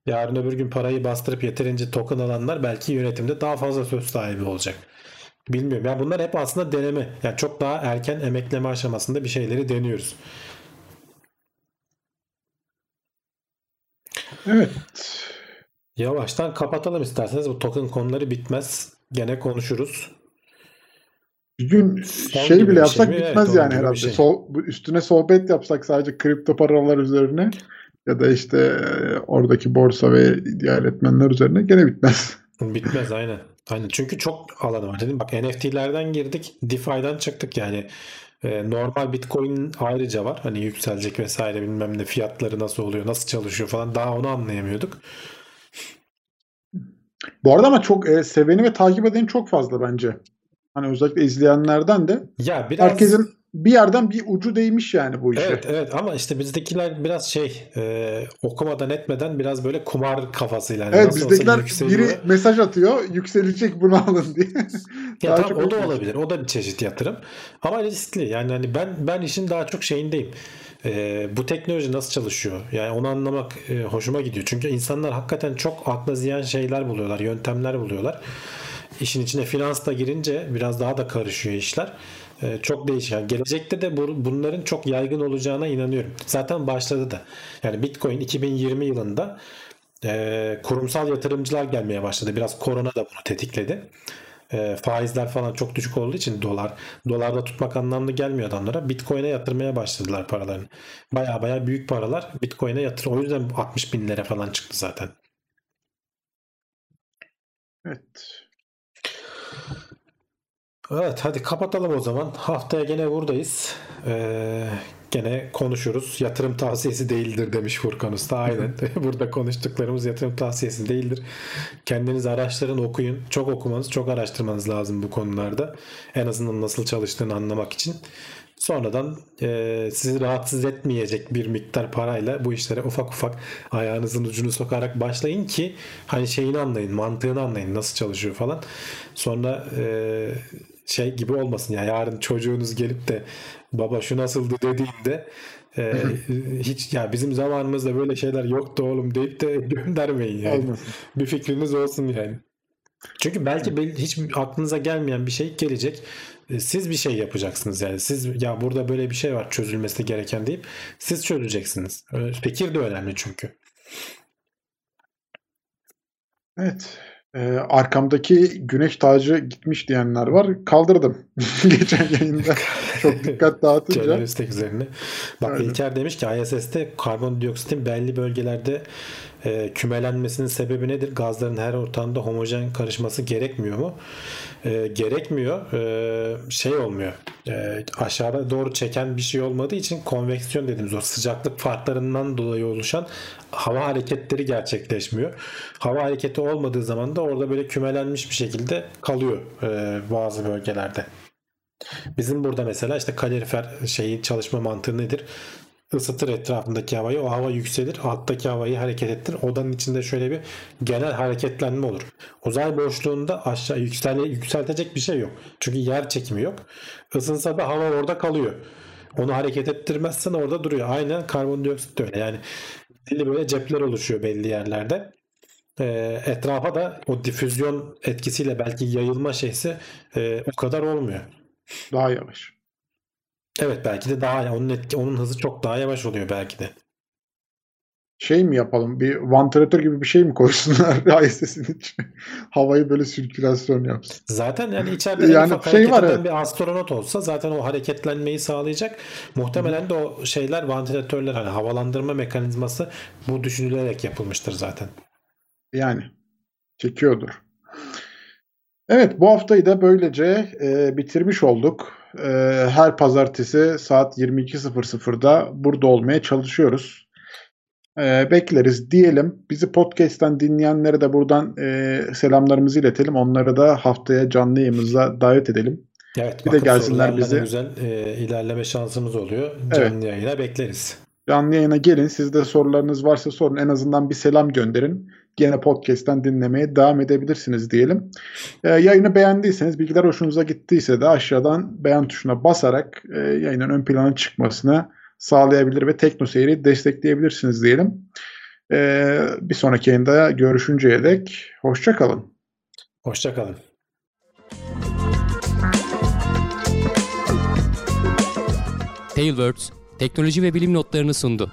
Yarın öbür gün parayı bastırıp yeterince token alanlar belki yönetimde daha fazla söz sahibi olacak. Bilmiyorum. Yani bunlar hep aslında deneme. Yani çok daha erken emekleme aşamasında bir şeyleri deniyoruz. Evet. Yavaştan kapatalım isterseniz. Bu token konuları bitmez. Gene konuşuruz. Bir gün şey bile yapsak şey bitmez evet, yani herhalde. Şey. Üstüne sohbet yapsak sadece kripto paralar üzerine ya da işte oradaki borsa ve diğer etmenler üzerine gene bitmez. Bitmez aynen. Aynen. Çünkü çok alanı var. Dedim bak NFT'lerden girdik, DeFi'den çıktık yani. Normal Bitcoin ayrıca var. Hani yükselecek vesaire bilmem ne fiyatları nasıl oluyor, nasıl çalışıyor falan daha onu anlayamıyorduk. Bu arada ama çok seveni ve takip edeni çok fazla bence. Hani özellikle izleyenlerden de ya biraz, herkesin bir yerden bir ucu değmiş yani bu işe. Evet evet ama işte bizdekiler biraz şey okumadan etmeden biraz böyle kumar kafasıyla. Yani evet nasıl bizdekiler biri mesaj atıyor yükselecek bunu alın diye. Ya tamam, o da olabilir o da bir çeşit yatırım ama riskli yani hani ben işin daha çok şeyindeyim. Bu teknoloji nasıl çalışıyor? Yani onu anlamak hoşuma gidiyor. Çünkü insanlar hakikaten çok akla ziyan şeyler buluyorlar, yöntemler buluyorlar. İşin içine finans da girince biraz daha da karışıyor işler. Çok değişik. Yani gelecekte de bunların çok yaygın olacağına inanıyorum. Zaten başladı da. Yani Bitcoin 2020 yılında kurumsal yatırımcılar gelmeye başladı. Biraz korona da bunu tetikledi. Faizler falan çok düşük olduğu için dolarda tutmak anlamlı gelmiyor adamlara. Bitcoin'e yatırmaya başladılar paralarını. Baya büyük paralar Bitcoin'e yatırıyor. O yüzden 60 bin lira falan çıktı zaten. Evet. Evet hadi kapatalım o zaman. Haftaya gene buradayız. Gene konuşuruz. Yatırım tavsiyesi değildir demiş Furkan Usta. Aynen. Burada konuştuklarımız yatırım tavsiyesi değildir. Kendiniz araştırın, okuyun. Çok okumanız, çok araştırmanız lazım bu konularda. En azından nasıl çalıştığını anlamak için. Sonradan sizi rahatsız etmeyecek bir miktar parayla bu işlere ufak ufak ayağınızın ucunu sokarak başlayın ki hani şeyini anlayın, mantığını anlayın, nasıl çalışıyor falan. Sonra şey gibi olmasın ya yarın çocuğunuz gelip de baba şu nasıldı dediğinde hiç ya bizim zamanımızda böyle şeyler yoktu oğlum deyip de göndermeyin yani. Bir fikriniz olsun yani. Çünkü belki hiç aklınıza gelmeyen bir şey gelecek. Siz bir şey yapacaksınız yani. Siz ya burada böyle bir şey var çözülmesi gereken deyip siz çözeceksiniz. Fikir de önemli çünkü. Evet. Arkamdaki güneş tacı gitmiş diyenler var. Kaldırdım. Geçen yayında çok dikkat dağıtınca. Teröristik üzerine. Bak aynen. İlker demiş ki ISS'te karbondioksitin belli bölgelerde kümelenmesinin sebebi nedir? Gazların her ortamda homojen karışması gerekmiyor mu? Gerekmiyor. Şey olmuyor. Aşağıda doğru çeken bir şey olmadığı için konveksiyon dediğimiz o sıcaklık farklarından dolayı oluşan hava hareketleri gerçekleşmiyor. Hava hareketi olmadığı zaman da orada böyle kümelenmiş bir şekilde kalıyor bazı bölgelerde. Bizim burada mesela işte kalorifer şeyi çalışma mantığı nedir? ısıtır etrafındaki havayı. O hava yükselir, alttaki havayı hareket ettirir. Odanın içinde şöyle bir genel hareketlenme olur. Uzay boşluğunda aşağı yükseltecek bir şey yok. Çünkü yer çekimi yok. Isınsa da hava orada kalıyor. Onu hareket ettirmezsen orada duruyor. Aynen karbondioksit de öyle. Yani böyle cepler oluşuyor belli yerlerde. Etrafa da o difüzyon etkisiyle belki yayılma şeysi o kadar olmuyor. Daha yavaş. Evet, belki de daha onun hızı çok daha yavaş oluyor belki de. Şey mi yapalım? Bir vantilatör gibi bir şey mi koysunlar ISS'in içine? Havayı böyle sirkülasyon yapsın. Zaten yani içeride yani şey var, evet. Bir astronot olsa zaten o hareketlenmeyi sağlayacak. Muhtemelen de o şeyler, vantilatörler, hani havalandırma mekanizması bu düşünülerek yapılmıştır zaten. Yani çekiyordur. Evet, bu haftayı da böylece bitirmiş olduk. Her pazartesi saat 22.00'da burada olmaya çalışıyoruz. Bekleriz diyelim. Bizi podcast'ten dinleyenlere de buradan selamlarımızı iletelim. Onları da haftaya canlı yayınımıza davet edelim. Evet, bir de gelsinler bize. Güzel ilerleme şansımız oluyor. Canlı evet. Yayına bekleriz. Canlı yayına gelin. Sizde sorularınız varsa sorun. En azından bir selam gönderin. Gene podcast'ten dinlemeye devam edebilirsiniz diyelim. Yayını beğendiyseniz, bilgiler hoşunuza gittiyse de aşağıdan beğen tuşuna basarak yayının ön plana çıkmasını sağlayabilir ve TeknoSeyir'i destekleyebilirsiniz diyelim. Bir sonraki yayında görüşünceye dek hoşça kalın. Hoşça kalın. Tailwords teknoloji ve bilim notlarını sundu.